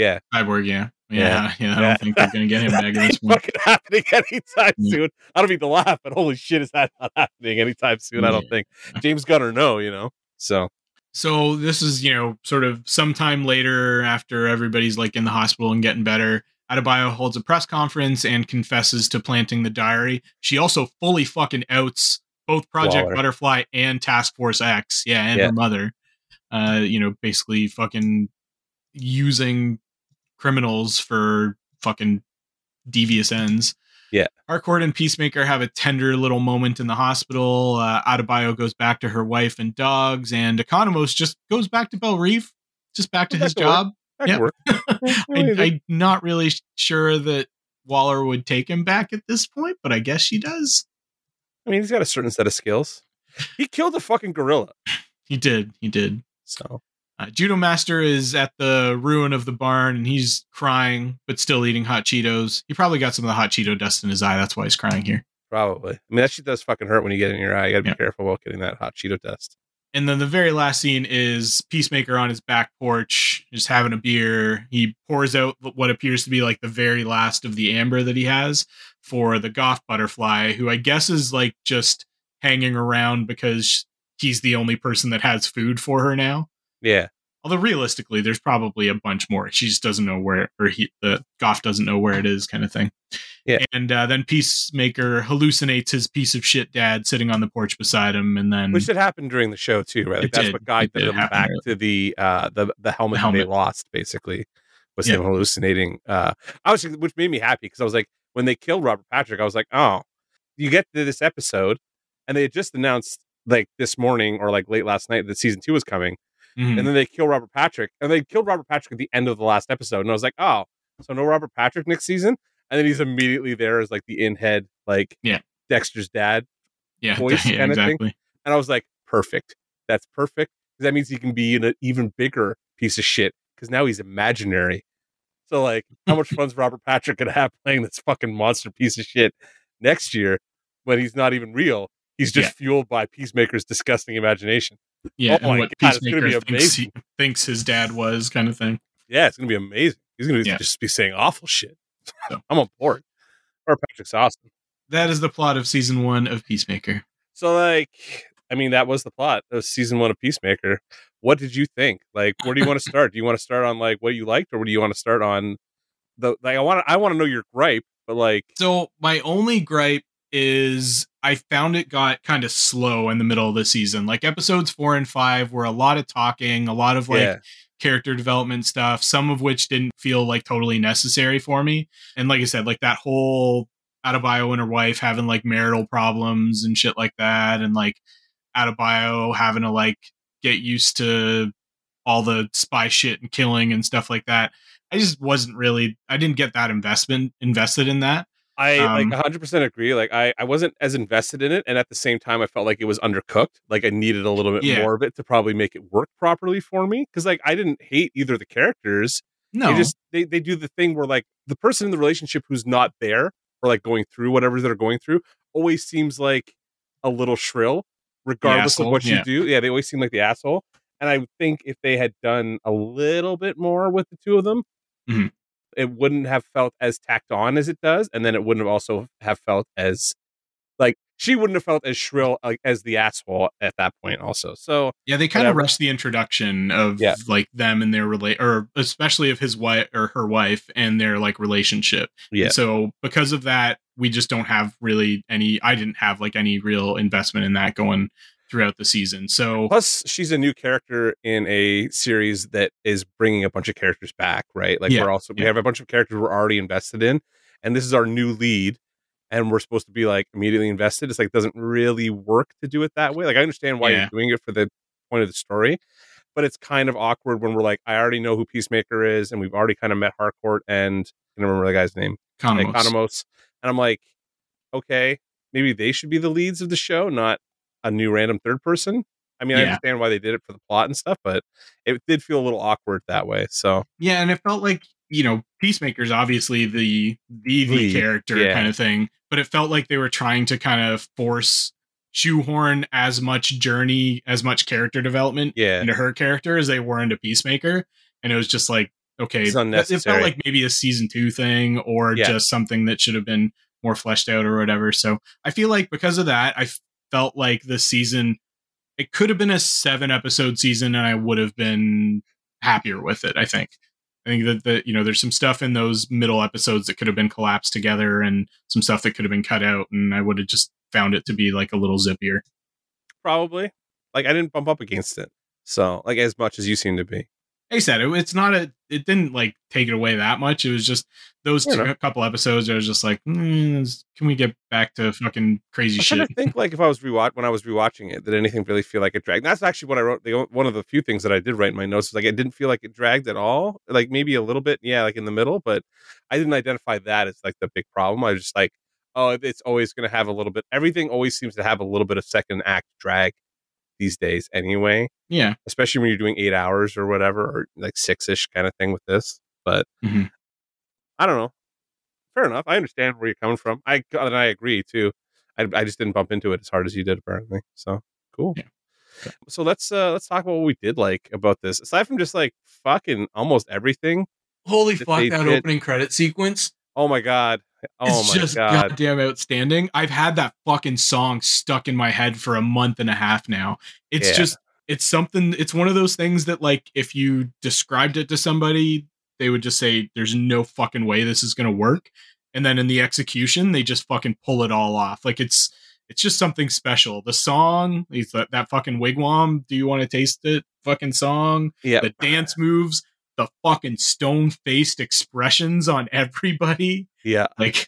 Yeah. Cyborg, yeah. Yeah, yeah, yeah. I don't yeah. think they're going to get him back at this point. Fucking happening anytime yeah. soon. I don't mean to laugh, but holy shit, is that not happening anytime soon? Yeah. I don't think. James Gunner, no, you know. So, so this is, you know, sort of sometime later after everybody's like in the hospital and getting better. Adebayo holds a press conference and confesses to planting the diary. She also fully fucking outs both Project Waller. Butterfly and Task Force X. Yeah, and yeah. her mother. Uh, you know, basically fucking using criminals for fucking devious ends. Yeah. Harcourt and Peacemaker have a tender little moment in the hospital. Uh, Adebayo goes back to her wife and dogs, and Economos just goes back to Belle Reve, just back to his job. Yep. I, I'm not really sure that Waller would take him back at this point, but I guess she does. I mean, he's got a certain set of skills. He killed a fucking gorilla. He did. He did. So uh, Judo Master is at the ruin of the barn and he's crying, but still eating hot Cheetos. He probably got some of the hot Cheeto dust in his eye. That's why he's crying here. Probably. I mean, that shit does fucking hurt when you get it in your eye. You gotta be yeah. careful about getting that hot Cheeto dust. And then the very last scene is Peacemaker on his back porch, just having a beer. He pours out what appears to be like the very last of the amber that he has for the Goth Butterfly, who I guess is like just hanging around because he's the only person that has food for her now. Yeah. Although realistically, there's probably a bunch more. She just doesn't know where, or he, the Goth doesn't know where it is kind of thing. Yeah. And uh, then Peacemaker hallucinates his piece of shit dad sitting on the porch beside him, and then which did happen during the show too, right? Like that's did. What guided them happen, back really. to the uh, the the helmet, the helmet. They lost. Basically, was yeah. him hallucinating. Uh, I was, which made me happy because I was like, when they killed Robert Patrick, I was like, oh, you get to this episode, and they had just announced like this morning or like late last night that season two was coming, mm-hmm. and then they kill Robert Patrick, and they killed Robert Patrick at the end of the last episode, and I was like, oh, so no Robert Patrick next season. And then he's immediately there as like the in-head, like yeah. Dexter's dad yeah, voice yeah, kind of exactly. thing. And I was like, perfect. That's perfect. Because that means he can be an even bigger piece of shit because now he's imaginary. So like, how much fun's Robert Patrick going to have playing this fucking monster piece of shit next year when he's not even real? He's just yeah. fueled by Peacemaker's disgusting imagination. Yeah, oh, and what God, Peacemaker thinks, he, thinks his dad was kind of thing. Yeah, it's going to be amazing. He's going to yeah. just be saying awful shit. So. I'm on board. Or Patrick's awesome. That is the plot of season one of Peacemaker. So, like, I mean, that was the plot of season one of Peacemaker. What did you think? Like, where do you want to start? Do you want to start on like what you liked, or what do you want to start on? The like, I want, I want to know your gripe, but like, so my only gripe is I found it got kind of slow in the middle of the season. Like episodes four and five were a lot of talking, a lot of like. Yeah. character development stuff, some of which didn't feel like totally necessary for me. And like I said, like that whole Adebayo and her wife having like marital problems and shit like that. And like Adebayo having to like get used to all the spy shit and killing and stuff like that. I just wasn't really, I didn't get that investment invested in that. I um, like one hundred percent agree. Like I, I wasn't as invested in it. And at the same time, I felt like it was undercooked. Like I needed a little bit yeah. more of it to probably make it work properly for me. Cause like, I didn't hate either of the characters. No, they just, they, they do the thing where like the person in the relationship who's not there or like going through whatever they're going through always seems like a little shrill regardless of what yeah. you do. Yeah. They always seem like the asshole. And I think if they had done a little bit more with the two of them, mm-hmm. it wouldn't have felt as tacked on as it does. And then it wouldn't have also have felt as like she wouldn't have felt as shrill like, as the asshole at that point also. So yeah, they kind of rushed the introduction of yeah. like them and their relate or especially of his wife or her wife and their like relationship. Yeah. And so because of that, we just don't have really any, I didn't have like any real investment in that going throughout the season. So plus she's a new character in a series that is bringing a bunch of characters back, right? Like yeah, we're also, yeah. we have a bunch of characters we're already invested in, and this is our new lead and we're supposed to be like immediately invested. It's like, doesn't really work to do it that way. Like I understand why yeah. you're doing it for the point of the story, but it's kind of awkward when we're like, I already know who Peacemaker is. And we've already kind of met Harcourt and I don't remember the guy's name. Economos. Economos. And I'm like, okay, maybe they should be the leads of the show, not a new random third person. I mean, yeah. I understand why they did it for the plot and stuff, but it did feel a little awkward that way. So yeah, and it felt like, you know, Peacemaker's obviously the the, the character yeah. kind of thing, but it felt like they were trying to kind of force shoehorn as much journey, as much character development yeah. into her character as they were into Peacemaker, and it was just like, okay, it's unnecessary. It felt like maybe a season two thing or yeah. just something that should have been more fleshed out or whatever. So I feel like because of that, I felt like this season, it could have been a seven episode season and I would have been happier with it. I think, I think that, the, you know, there's some stuff in those middle episodes that could have been collapsed together and some stuff that could have been cut out. And I would have just found it to be like a little zippier. Probably. Like I didn't bump up against it. So like as much as you seem to be. Like I said, it, it's not a, it didn't like take it away that much. It was just those two, a couple episodes. I was just like, mm, can we get back to fucking crazy I shit? I think like if I was rewatch when I was rewatching it, did anything really feel like it dragged? That's actually what I wrote. The, one of the few things that I did write in my notes was like, it didn't feel like it dragged at all. Like maybe a little bit. Yeah. Like in the middle, but I didn't identify that as like the big problem. I was just like, oh, it's always going to have a little bit. Everything always seems to have a little bit of second act drag these days anyway. Yeah. Especially when you're doing eight hours or whatever, or like six-ish kind of thing with this. But mm-hmm. I don't know. Fair enough. I understand where you're coming from. I and I agree too. I, I just didn't bump into it as hard as you did apparently. So cool. Yeah. Okay. So let's uh let's talk about what we did like about this. Aside from just like fucking almost everything. Holy that fuck, that did. Opening credit sequence. Oh my god. Oh it's my just god. Goddamn outstanding. I've had that fucking song stuck in my head for a month and a half now. It's yeah. just, it's something, it's one of those things that like, if you described it to somebody, they would just say, there's no fucking way this is going to work. And then in the execution, they just fucking pull it all off. Like it's, it's just something special. The song, that, that fucking wigwam. Do you want to taste it? Fucking song. Yeah. The dance moves. The fucking stone-faced expressions on everybody. Yeah. Like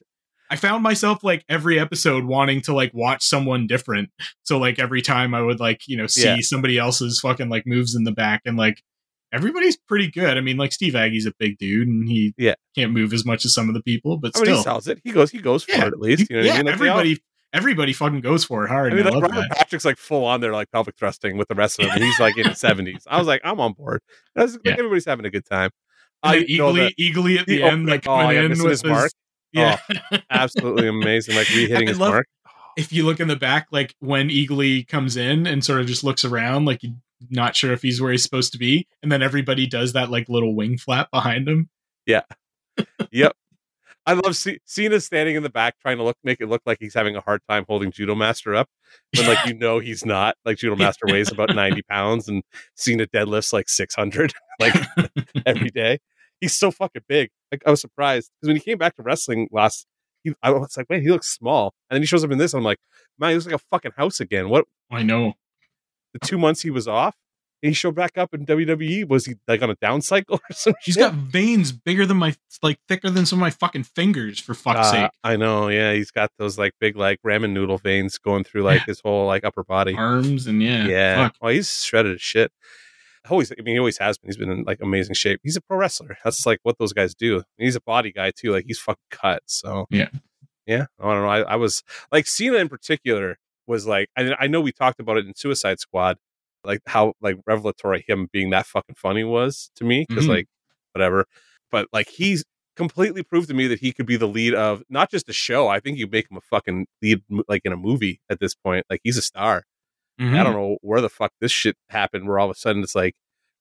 I found myself like every episode wanting to like watch someone different. So like every time I would like, you know, see yeah. somebody else's fucking like moves in the back and like everybody's pretty good. I mean, like Steve Aggie's a big dude and he yeah. can't move as much as some of the people, but I still mean, he sells it. He goes, he goes yeah. for it at least. You know yeah, what I mean? Like, everybody Everybody fucking goes for it hard. I mean, like I love Robert that. Patrick's like full on there, like pelvic thrusting with the rest of them. He's like in his seventies. I was like, I'm on board. I was like, yeah. everybody's having a good time. I uh, eagerly, eagerly at the, the end, like coming in with his mark. Yeah, oh, absolutely amazing. Like re-hitting his love, mark. If you look in the back, like when Eagerly comes in and sort of just looks around, like you're not sure if he's where he's supposed to be, and then everybody does that like little wing flap behind him. Yeah. Yep. I love C- Cena standing in the back trying to look, make it look like he's having a hard time holding Judo Master up, but like you know he's not. Like Judo Master weighs about ninety pounds, and Cena deadlifts like six hundred like every day. He's so fucking big. Like I was surprised because when he came back to wrestling last, he, I was like, wait, he looks small, and then he shows up in this. And I'm like, man, he looks like a fucking house again. What? I know. The two months he was off. He showed back up in W W E. Was he like on a down cycle or something? He's got veins bigger than my, like thicker than some of my fucking fingers, for fuck's uh, sake. I know. Yeah. He's got those like big, like ramen noodle veins going through like his whole like upper body. Arms and yeah. Yeah. Fuck. Oh, he's shredded as shit. Always, I mean, he always has been. He's been in like amazing shape. He's a pro wrestler. That's like what those guys do. And he's a body guy too. Like he's fucking cut. So yeah. Yeah. I don't know. I, I was like Cena in particular was like, I, I know we talked about it in Suicide Squad. Like how like revelatory him being that fucking funny was to me because mm-hmm. like whatever, but like he's completely proved to me that he could be the lead of not just a show. I think you make him a fucking lead like in a movie at this point. Like he's a star. Mm-hmm. I don't know where the fuck this shit happened where all of a sudden it's like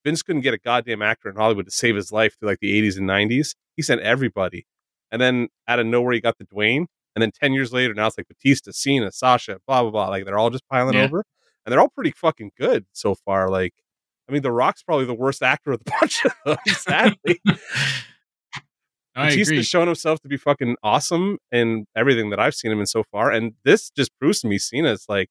Vince couldn't get a goddamn actor in Hollywood to save his life through like the eighties and nineties. He sent everybody, and then out of nowhere he got the Dwayne, and then ten years later now it's like Batista, Cena, Sasha, blah blah blah. Like they're all just piling yeah. over. And they're all pretty fucking good so far. Like, I mean, The Rock's probably the worst actor of the bunch of those, sadly. He's shown himself to be fucking awesome in everything that I've seen him in so far. And this just proves to me Cena's like,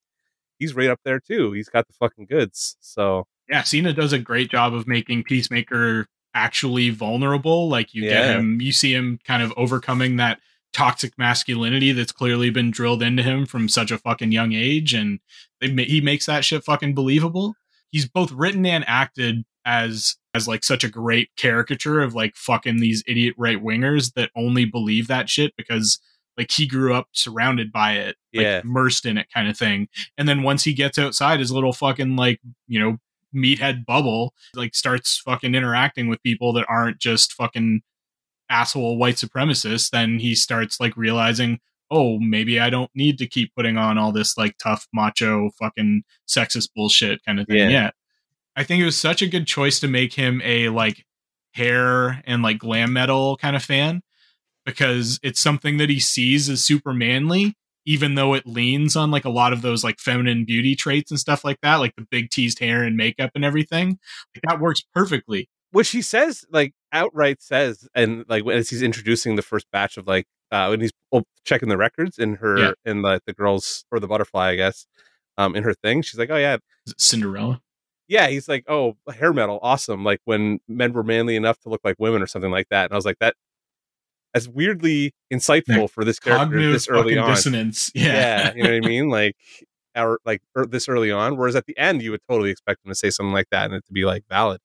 he's right up there too. He's got the fucking goods. So, yeah, Cena does a great job of making Peacemaker actually vulnerable. Like, you yeah. get him, you see him kind of overcoming that toxic masculinity that's clearly been drilled into him from such a fucking young age, and they, he makes that shit fucking believable. He's both written and acted as as like such a great caricature of like fucking these idiot right wingers that only believe that shit because like he grew up surrounded by it, like yeah. immersed in it kind of thing. And then once he gets outside his little fucking like, you know, meathead bubble, like starts fucking interacting with people that aren't just fucking asshole white supremacist, then he starts like realizing, oh, maybe I don't need to keep putting on all this like tough macho fucking sexist bullshit kind of thing. Yeah. yeah I think it was such a good choice to make him a like hair and like glam metal kind of fan, because it's something that he sees as super manly, even though it leans on like a lot of those like feminine beauty traits and stuff like that, like the big teased hair and makeup and everything. Like, that works perfectly. Which he says, like outright says, and like as he's introducing the first batch of like uh, when he's checking the records in her yeah. in like the girls or the butterfly, I guess, um, in her thing, she's like, oh yeah, is it Cinderella? Yeah, he's like, oh, hair metal, awesome. Like when men were manly enough to look like women or something like that. And I was like, that that's weirdly insightful for this character this early on. Dissonance. Yeah. yeah, you know what I mean? Like our like er, this early on. Whereas at the end, you would totally expect him to say something like that and it to be like valid.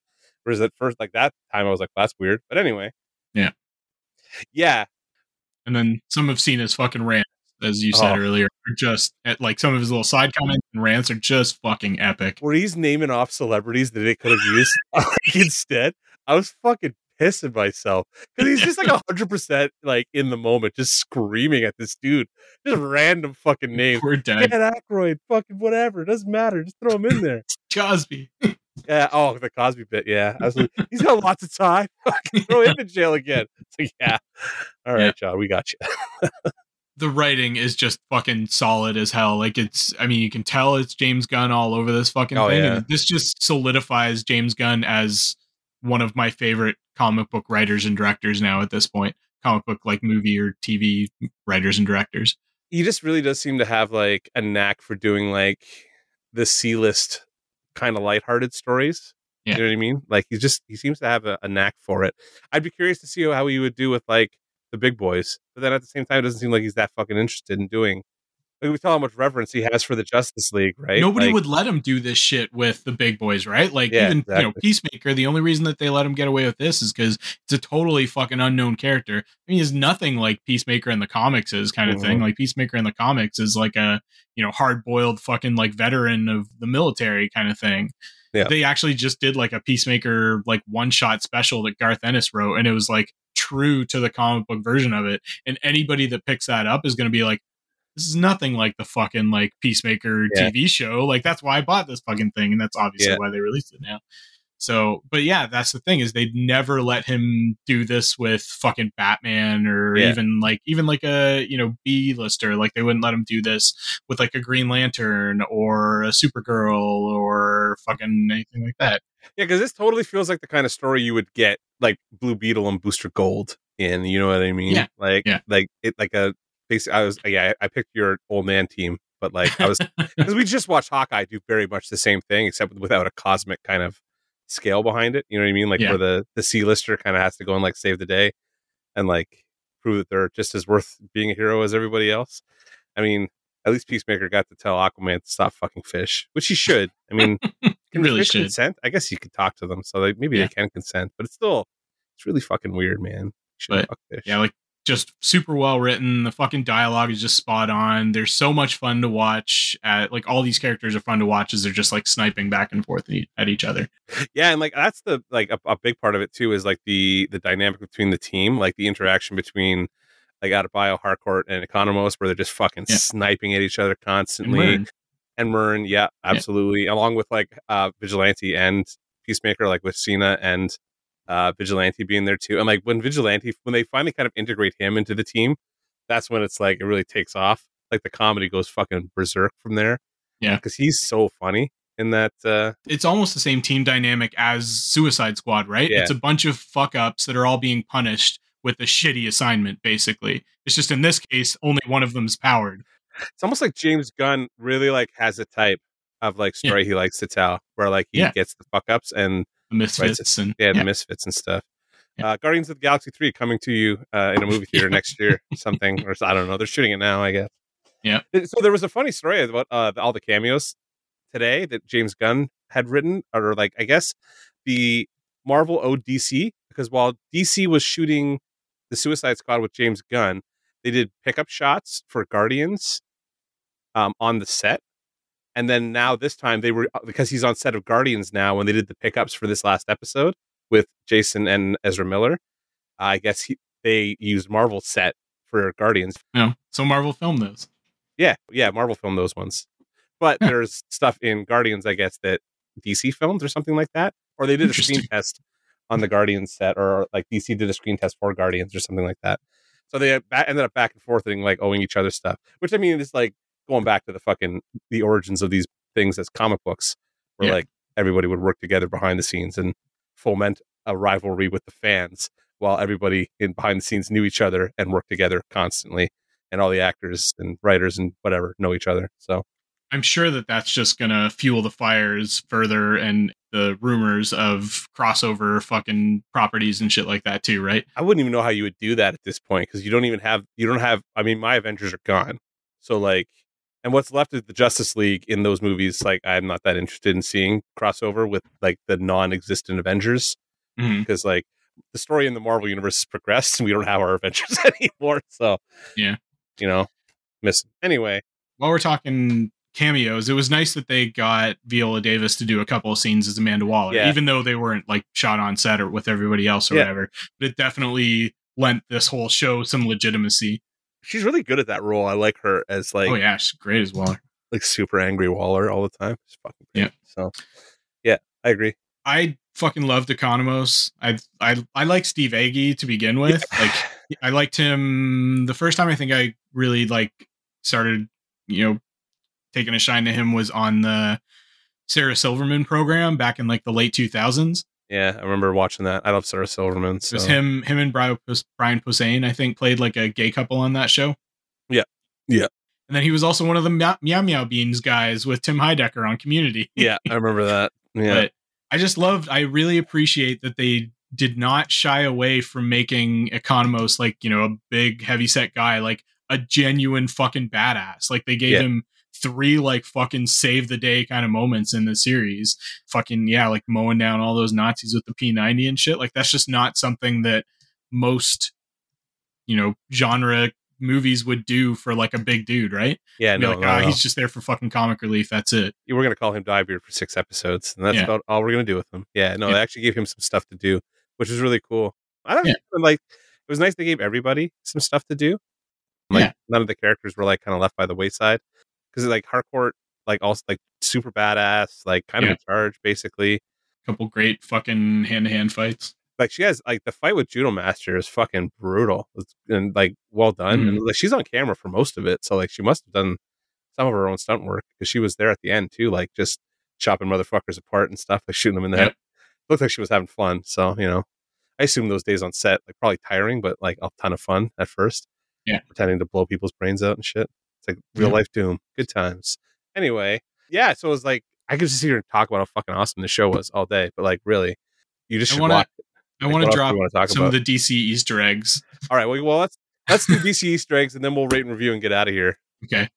Whereas at first, like that time, I was like, well, that's weird. But anyway, yeah, yeah. And then some have seen his fucking rant, as you said oh. earlier, just at, like some of his little side comments and rants are just fucking epic. Where he's naming off celebrities that they could have used instead. I was fucking pissing myself because he's just like a hundred percent like in the moment, just screaming at this dude, just random fucking names. We're dead. Dan Aykroyd, fucking whatever, it doesn't matter. Just throw him in there. Cosby. Yeah. Oh, the Cosby bit. Yeah. I was like, he's got lots of time. Throw him in jail again. It's like, yeah. All right, yeah. John, we got you. The writing is just fucking solid as hell. Like it's, I mean, you can tell it's James Gunn all over this fucking oh, thing. Yeah. And this just solidifies James Gunn as one of my favorite comic book writers and directors now at this point, comic book, like movie or T V writers and directors. He just really does seem to have like a knack for doing like the C-list kind of lighthearted stories. Yeah. You know what I mean? Like he just, he seems to have a, a knack for it. I'd be curious to see how he would do with like the big boys, but then at the same time it doesn't seem like he's that fucking interested in doing, like we saw how much reverence he has for the Justice League, right? Nobody like, would let him do this shit with the big boys, right? Like yeah, even exactly. you know, Peacemaker, the only reason that they let him get away with this is because it's a totally fucking unknown character. I mean, he's nothing like Peacemaker in the comics is kind of mm-hmm. thing. Like Peacemaker in the comics is like a, you know, hard-boiled fucking like veteran of the military kind of thing. Yeah. They actually just did like a Peacemaker like one-shot special that Garth Ennis wrote, and it was like true to the comic book version of it, and anybody that picks that up is going to be like, this is nothing like the fucking like Peacemaker yeah. T V show. Like that's why I bought this fucking thing, and that's obviously yeah. why they released it now. So, but yeah, that's the thing, is they'd never let him do this with fucking Batman or yeah. even like even like a, you know, B-lister. Like they wouldn't let him do this with like a Green Lantern or a Supergirl or fucking anything like that. Yeah, because this totally feels like the kind of story you would get like Blue Beetle and Booster Gold in. You know what I mean? Yeah. Like, yeah. like it, like a. Basically, I was yeah. I picked your old man team, but like I was because we just watched Hawkeye do very much the same thing, except without a cosmic kind of scale behind it. You know what I mean? Like yeah. where the the C-lister kind of has to go and like save the day and like prove that they're just as worth being a hero as everybody else. I mean, at least Peacemaker got to tell Aquaman to stop fucking fish, which he should. I mean, can really fish should. consent? I guess you could talk to them, so like maybe yeah. they can consent, but it's still it's really fucking weird, man. But, fuck fish. Yeah, like. Just super well written. The fucking dialogue is just spot on. There's so much fun to watch. At, like all these characters are fun to watch as they're just like sniping back and forth at each other. Yeah, and like that's the like a, a big part of it too is like the the dynamic between the team, like the interaction between like Adebayo, Harcourt, and Economos, where they're just fucking yeah. sniping at each other constantly. And Myrn, and Myrn yeah, absolutely. Yeah. Along with like uh, Vigilante and Peacemaker, like with Cena and. Uh, Vigilante being there too, and like when Vigilante, when they finally kind of integrate him into the team, that's when it's like it really takes off. Like the comedy goes fucking berserk from there. Yeah, because he's so funny in that. Uh... It's almost the same team dynamic as Suicide Squad, right? Yeah. It's a bunch of fuck ups that are all being punished with a shitty assignment. Basically, it's just in this case, only one of them's powered. It's almost like James Gunn really like has a type of like story yeah. he likes to tell, where like he yeah. gets the fuck ups and. Misfits right. and yeah, yeah, the Misfits and stuff. Yeah. Uh, Guardians of the Galaxy three coming to you uh, in a movie theater next year, something or I don't know. They're shooting it now, I guess. Yeah. So there was a funny story about uh, all the cameos today that James Gunn had written, or like I guess the Marvel owed D C because while D C was shooting the Suicide Squad with James Gunn, they did pickup shots for Guardians um, on the set. And then now this time they were, because he's on set of Guardians now, when they did the pickups for this last episode with Jason and Ezra Miller, uh, I guess he, they used Marvel set for Guardians. Yeah. So Marvel filmed those. Yeah. Yeah. Marvel filmed those ones. But yeah. there's stuff in Guardians, I guess, that D C filmed or something like that. Or they did a scene test on the Guardians set, or like D C did a screen test for Guardians or something like that. So they ended up back and forth and like owing each other stuff, which I mean is like going back to the fucking the origins of these things as comic books, where yeah. like everybody would work together behind the scenes and foment a rivalry with the fans, while everybody in behind the scenes knew each other and worked together constantly, and all the actors and writers and whatever know each other. So I'm sure that that's just gonna fuel the fires further and the rumors of crossover fucking properties and shit like that too, right? I wouldn't even know how you would do that at this point, because you don't even have you don't have. I mean, my Avengers are gone, so like, and what's left is the Justice League in those movies. Like, I'm not that interested in seeing crossover with like the non-existent Avengers, because mm-hmm. like the story in the Marvel universe has progressed, and we don't have our Avengers anymore. So yeah, you know, miss anyway. While we're talking cameos, it was nice that they got Viola Davis to do a couple of scenes as Amanda Waller, yeah. even though they weren't like shot on set or with everybody else or yeah. whatever, but it definitely lent this whole show some legitimacy. She's really good at that role. I like her as like, oh yeah, she's great as Waller, like super angry Waller all the time. She's fucking great. Yeah. So yeah, I agree. I fucking loved Economos. I I I like Steve Agee to begin with. Yeah. Like I liked him the first time. I think I really like started, you know, taking a shine to him was on the Sarah Silverman program back in like the late two thousands. Yeah, I remember watching that. I love Sarah Silverman. So. It was him, him and Brian Posehn, I think, played like a gay couple on that show. Yeah, yeah. And then he was also one of the Meow Meow Beans guys with Tim Heidecker on Community. Yeah, I remember that. Yeah, but I just loved. I really appreciate that they did not shy away from making Economos like, you know, a big heavyset guy, like a genuine fucking badass. Like they gave yeah. him three like fucking save the day kind of moments in the series, fucking yeah like mowing down all those Nazis with the P ninety and shit. Like that's just not something that most, you know, genre movies would do for like a big dude, right? Yeah, no, like, no, oh, no, he's just there for fucking comic relief, that's it. We're gonna call him Diebeard for six episodes and that's yeah. about all we're gonna do with him. Yeah no yeah. They actually gave him some stuff to do, which is really cool. I don't yeah. know, like it was nice they gave everybody some stuff to do, like yeah. none of the characters were like kind of left by the wayside. Because like Harcourt, like also like super badass, like kind yeah. of in charge basically. Couple great fucking hand to hand fights. Like she has like the fight with Judo Master is fucking brutal, it's, and like well done. Mm. And like she's on camera for most of it, so like she must have done some of her own stunt work because she was there at the end too, like just chopping motherfuckers apart and stuff, like shooting them in the yep. head. Looked like she was having fun. So you know, I assume those days on set like probably tiring, but like a ton of fun at first. Yeah, pretending to blow people's brains out and shit. Like real life doom, good times. Anyway, yeah. So it was like I could just sit here and talk about how fucking awesome the show was all day, but like really, you just should wanna, watch it. Like, I want to drop some about? of the D C Easter eggs. All right, well, well let's let's do D C Easter eggs and then we'll rate and review and get out of here. Okay.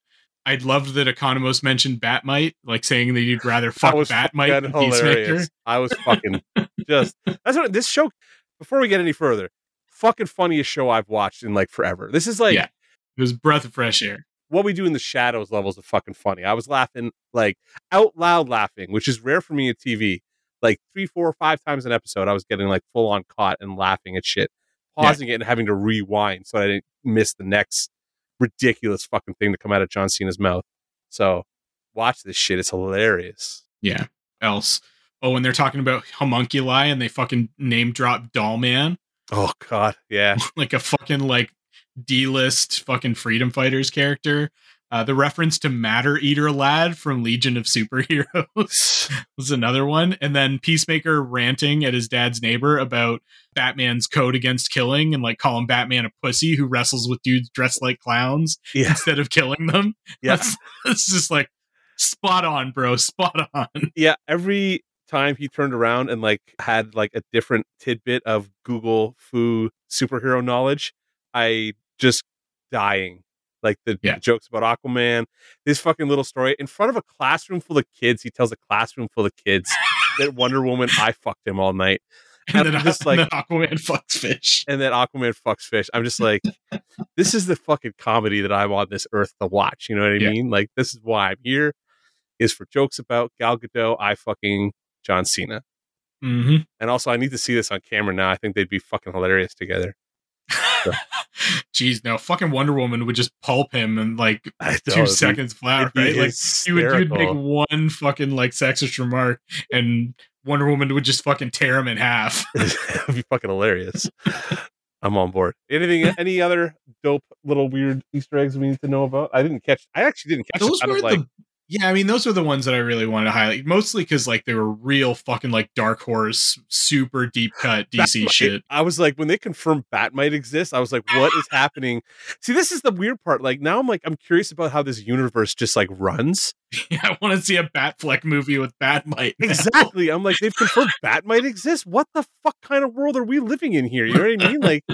I loved that Economos mentioned Batmite, like saying that you'd rather fuck Batmite than Peacemaker. I was fucking just that's what this show. Before we get any further, fucking funniest show I've watched in like forever. This is like yeah, it was a breath of fresh air. What we do in the shadows levels of fucking funny. I was laughing, like, out loud laughing, which is rare for me at T V. Like, three, four, five times an episode, I was getting, like, full-on caught and laughing at shit. Pausing yeah. it and having to rewind so I didn't miss the next ridiculous fucking thing to come out of John Cena's mouth. So, watch this shit. It's hilarious. Yeah. Else. Oh, and they're talking about homunculi and they fucking name-drop Doll Man. Oh, God. Yeah. Like a fucking, like, D-list fucking Freedom Fighters character. Uh, the reference to Matter Eater Lad from Legion of Superheroes was another one. And then Peacemaker ranting at his dad's neighbor about Batman's code against killing and like calling Batman a pussy who wrestles with dudes dressed like clowns yeah. instead of killing them. Yeah. That's, that's just like spot on, bro. Spot on. Yeah. Every time he turned around and like had like a different tidbit of Google foo superhero knowledge, I just dying like the, yeah. the jokes about Aquaman, this fucking little story in front of a classroom full of kids. He tells a classroom full of kids that Wonder Woman, I fucked him all night. And, and then just like and Aquaman fucks fish and then Aquaman fucks fish. I'm just like, this is the fucking comedy that I'm on this earth to watch. You know what I yeah. mean? Like this is why I'm here, is for jokes about Gal Gadot. I fucking John Cena. Mm-hmm. And also I need to see this on camera now. I think they'd be fucking hilarious together. So. Jeez, no! Fucking Wonder Woman would just pulp him in like two seconds flat, right? Like he would, he would make one fucking like sexist remark, and Wonder Woman would just fucking tear him in half. It'd be fucking hilarious. I'm on board. Anything? Any other dope little weird Easter eggs we need to know about? I didn't catch. I actually didn't catch those. It, were the, like, yeah, I mean, those are the ones that I really wanted to highlight, mostly because like they were real fucking like dark horse, super deep cut D C Batmite shit. I was like, when they confirmed Batmite exists, I was like, what is happening? See, this is the weird part. Like now, I'm like, I'm curious about how this universe just like runs. Yeah, I want to see a Batfleck movie with Batmite. Now. Exactly. I'm like, they've confirmed Batmite exists. What the fuck kind of world are we living in here? You know what I mean? Like,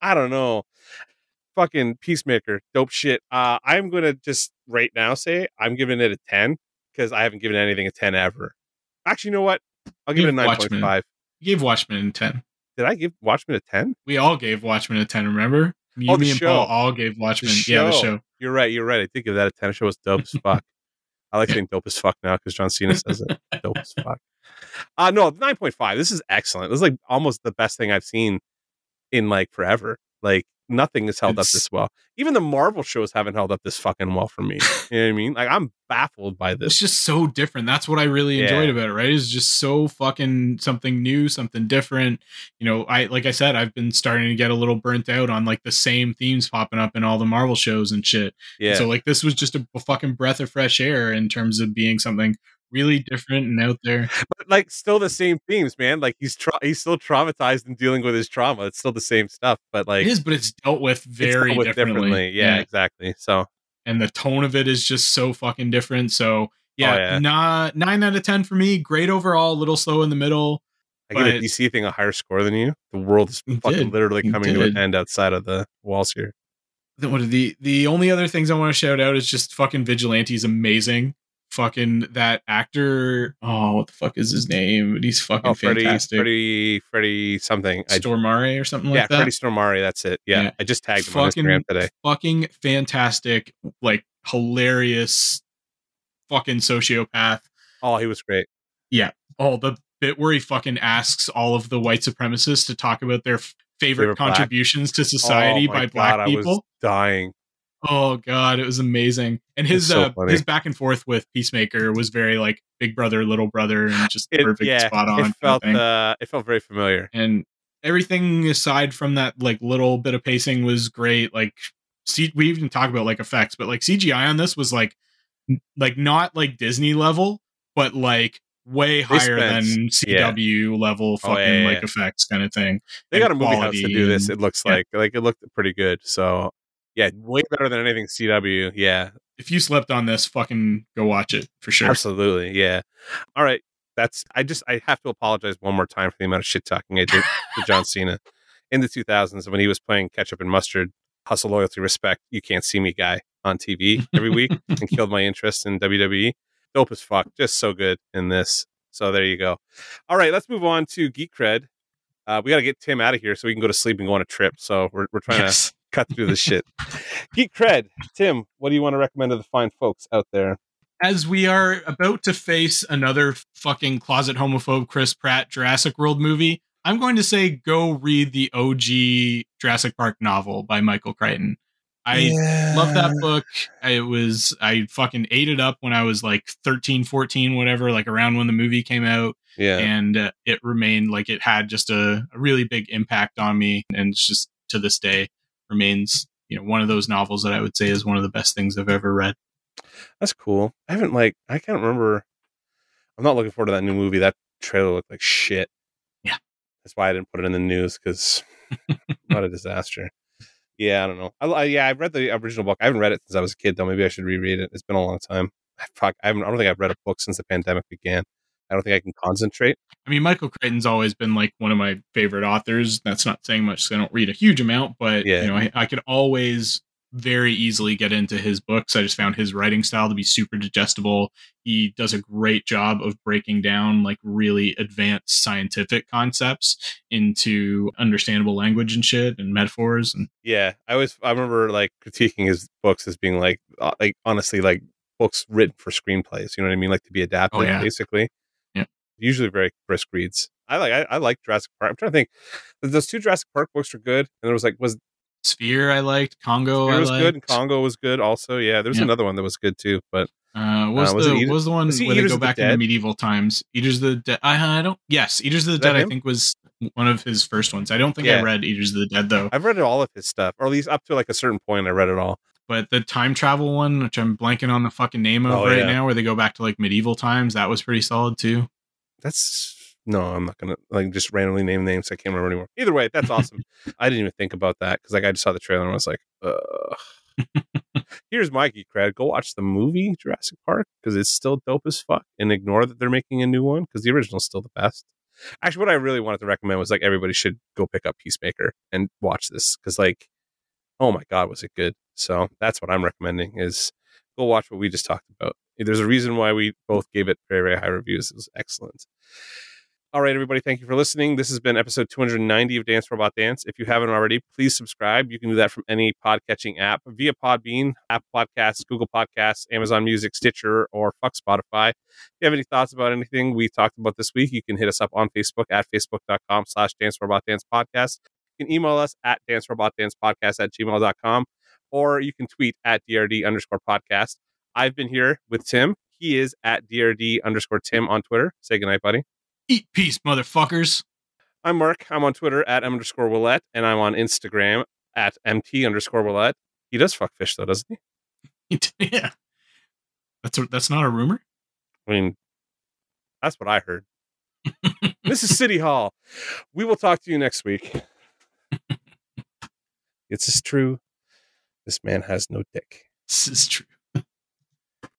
I don't know. Fucking Peacemaker. Dope shit. Uh, I'm going to just right now say I'm giving it a ten because I haven't given anything a ten ever. Actually, you know what? I'll give, give it a nine point five. You gave Watchmen a ten. Did I give Watchmen a ten? We all gave Watchmen a ten, remember? You, oh, me, show. And Paul all gave Watchmen. The yeah, the show. You're right. You're right. I did give that a ten. The show was dope as fuck. I like saying dope as fuck now because John Cena says it. Dope as fuck. Uh, no, nine point five. This is excellent. This is like almost the best thing I've seen in like forever. Like nothing has held it's... up this well. Even the Marvel shows haven't held up this fucking well for me. You know what I mean? Like I'm baffled by this. It's just so different. That's what I really yeah. enjoyed about it, right? It's just so fucking something new, something different. You know, I like I said, I've been starting to get a little burnt out on like the same themes popping up in all the Marvel shows and shit. Yeah. And so like this was just a fucking breath of fresh air in terms of being something really different and out there, but like still the same themes, man. Like he's tra- he's still traumatized and dealing with his trauma. It's still the same stuff, but like it is, but it's dealt with very dealt with differently. differently. Yeah, yeah, exactly. So, and the tone of it is just so fucking different. So, yeah, oh, yeah. Nah, nine out of ten for me. Great overall. A little slow in the middle. I give a D C thing a higher score than you. The world is fucking did. literally he coming did. to an end outside of the walls here. The, the the only other things I want to shout out is just fucking Vigilante is amazing. Fucking that actor, oh what the fuck is his name, but he's fucking oh, Freddy, fantastic Freddy Freddy something Stormare or something yeah, like that yeah Freddy Stormare that's it yeah, yeah. I just tagged him fucking, on Instagram today. Fucking fantastic, like hilarious fucking sociopath. Oh, he was great. Yeah, oh the bit where he fucking asks all of the white supremacists to talk about their favorite, favorite contributions black. to society oh, by God, black people. I was dying. Oh God, it was amazing. And his so uh, his back and forth with Peacemaker was very like big brother, little brother, and just it, perfect yeah, spot on. It felt uh, it felt very familiar. And everything aside from that like little bit of pacing was great. Like C- we even talk about like effects, but like C G I on this was like n- like not like Disney level, but like way higher than C W yeah. level fucking oh, yeah, yeah, like yeah. effects kind of thing. They and got a movie house to do this, it looks and, like. Yeah. Like it looked pretty good. So yeah, way better than anything C W. Yeah. If you slept on this, fucking go watch it for sure. Absolutely. Yeah. All right. That's, I just, I have to apologize one more time for the amount of shit talking I did to John Cena in the two thousands when he was playing Ketchup and Mustard, Hustle, Loyalty, Respect, You Can't See Me Guy on T V every week and killed my interest in W W E. Dope as fuck. Just so good in this. So there you go. All right. Let's move on to Geek Cred. Uh, we got to get Tim out of here so we can go to sleep and go on a trip. So we're we're trying yes. to cut through the shit. Geek Cred, Tim, what do you want to recommend to the fine folks out there? As we are about to face another fucking closet homophobe Chris Pratt Jurassic World movie, I'm going to say go read the O G Jurassic Park novel by Michael Crichton. I yeah. love that book. It was, I fucking ate it up when I was like thirteen, fourteen, whatever, like around when the movie came out. Yeah. And uh, it remained like it had just a, a really big impact on me. And it's just to this day remains, you know, one of those novels that I would say is one of the best things I've ever read. That's cool. I haven't like, I can't remember. I'm not looking forward to that new movie. That trailer looked like shit. Yeah. That's why I didn't put it in the news because what a disaster. Yeah, I don't know. I, I, yeah, I've read the original book. I haven't read it since I was a kid, though. Maybe I should reread it. It's been a long time. I, fuck, I, haven't, I don't think I've read a book since the pandemic began. I don't think I can concentrate. I mean, Michael Crichton's always been like one of my favorite authors. That's not saying much, so I don't read a huge amount, but yeah. you know, I, I could always very easily get into his books. I just found his writing style to be super digestible. He does a great job of breaking down like really advanced scientific concepts into understandable language and shit and metaphors. And yeah, I always I remember like critiquing his books as being like like honestly like books written for screenplays. You know what I mean? Like to be adapted, oh, yeah. basically. Usually very brisk reads. I like I, I like Jurassic Park. I'm trying to think. Those two Jurassic Park books were good, and there was like was Sphere I liked. Congo Sphere I was liked. Good. Congo was good also. Yeah, there was yeah. another one that was good too. But uh, what was, uh, was the what was the one was where they go back into medieval times? Eaters of the Dead. I, I don't. Yes, Eaters of the Dead. Him? I think was one of his first ones. I don't think yeah. I read Eaters of the Dead though. I've read all of his stuff, or at least up to like a certain point. I read it all. But the time travel one, which I'm blanking on the fucking name of oh, right yeah. now, where they go back to like medieval times, that was pretty solid too. That's. No, I'm not gonna like just randomly name names. I can't remember anymore. Either way, that's awesome. I didn't even think about that because like I just saw the trailer and I was like, "Ugh." Here's my geek cred. Go watch the movie Jurassic Park because it's still dope as fuck, and ignore that they're making a new one because the original's still the best. Actually, what I really wanted to recommend was like everybody should go pick up Peacemaker and watch this because like, oh my god, was it good? So that's what I'm recommending is go watch what we just talked about. There's a reason why we both gave it very very high reviews. It was excellent. All right, everybody, thank you for listening. This has been episode two ninety of Dance Robot Dance. If you haven't already, please subscribe. You can do that from any podcatching app via Podbean, Apple Podcasts, Google Podcasts, Amazon Music, Stitcher, or fuck Spotify. If you have any thoughts about anything we talked about this week, you can hit us up on Facebook at facebook.com slash Dance Robot Dance Podcast. You can email us at dancerobotdancepodcast at gmail.com, or you can tweet at DRD underscore podcast. I've been here with Tim. He is at DRD underscore Tim on Twitter. Say goodnight, buddy. Eat peace, motherfuckers. I'm Mark. I'm on Twitter at M underscore Willette, and I'm on Instagram at MT underscore Willette. He does fuck fish, though, doesn't he? Yeah. That's a, that's not a rumor? I mean, that's what I heard. This is City Hall. We will talk to you next week. This is true. This man has no dick. This is true.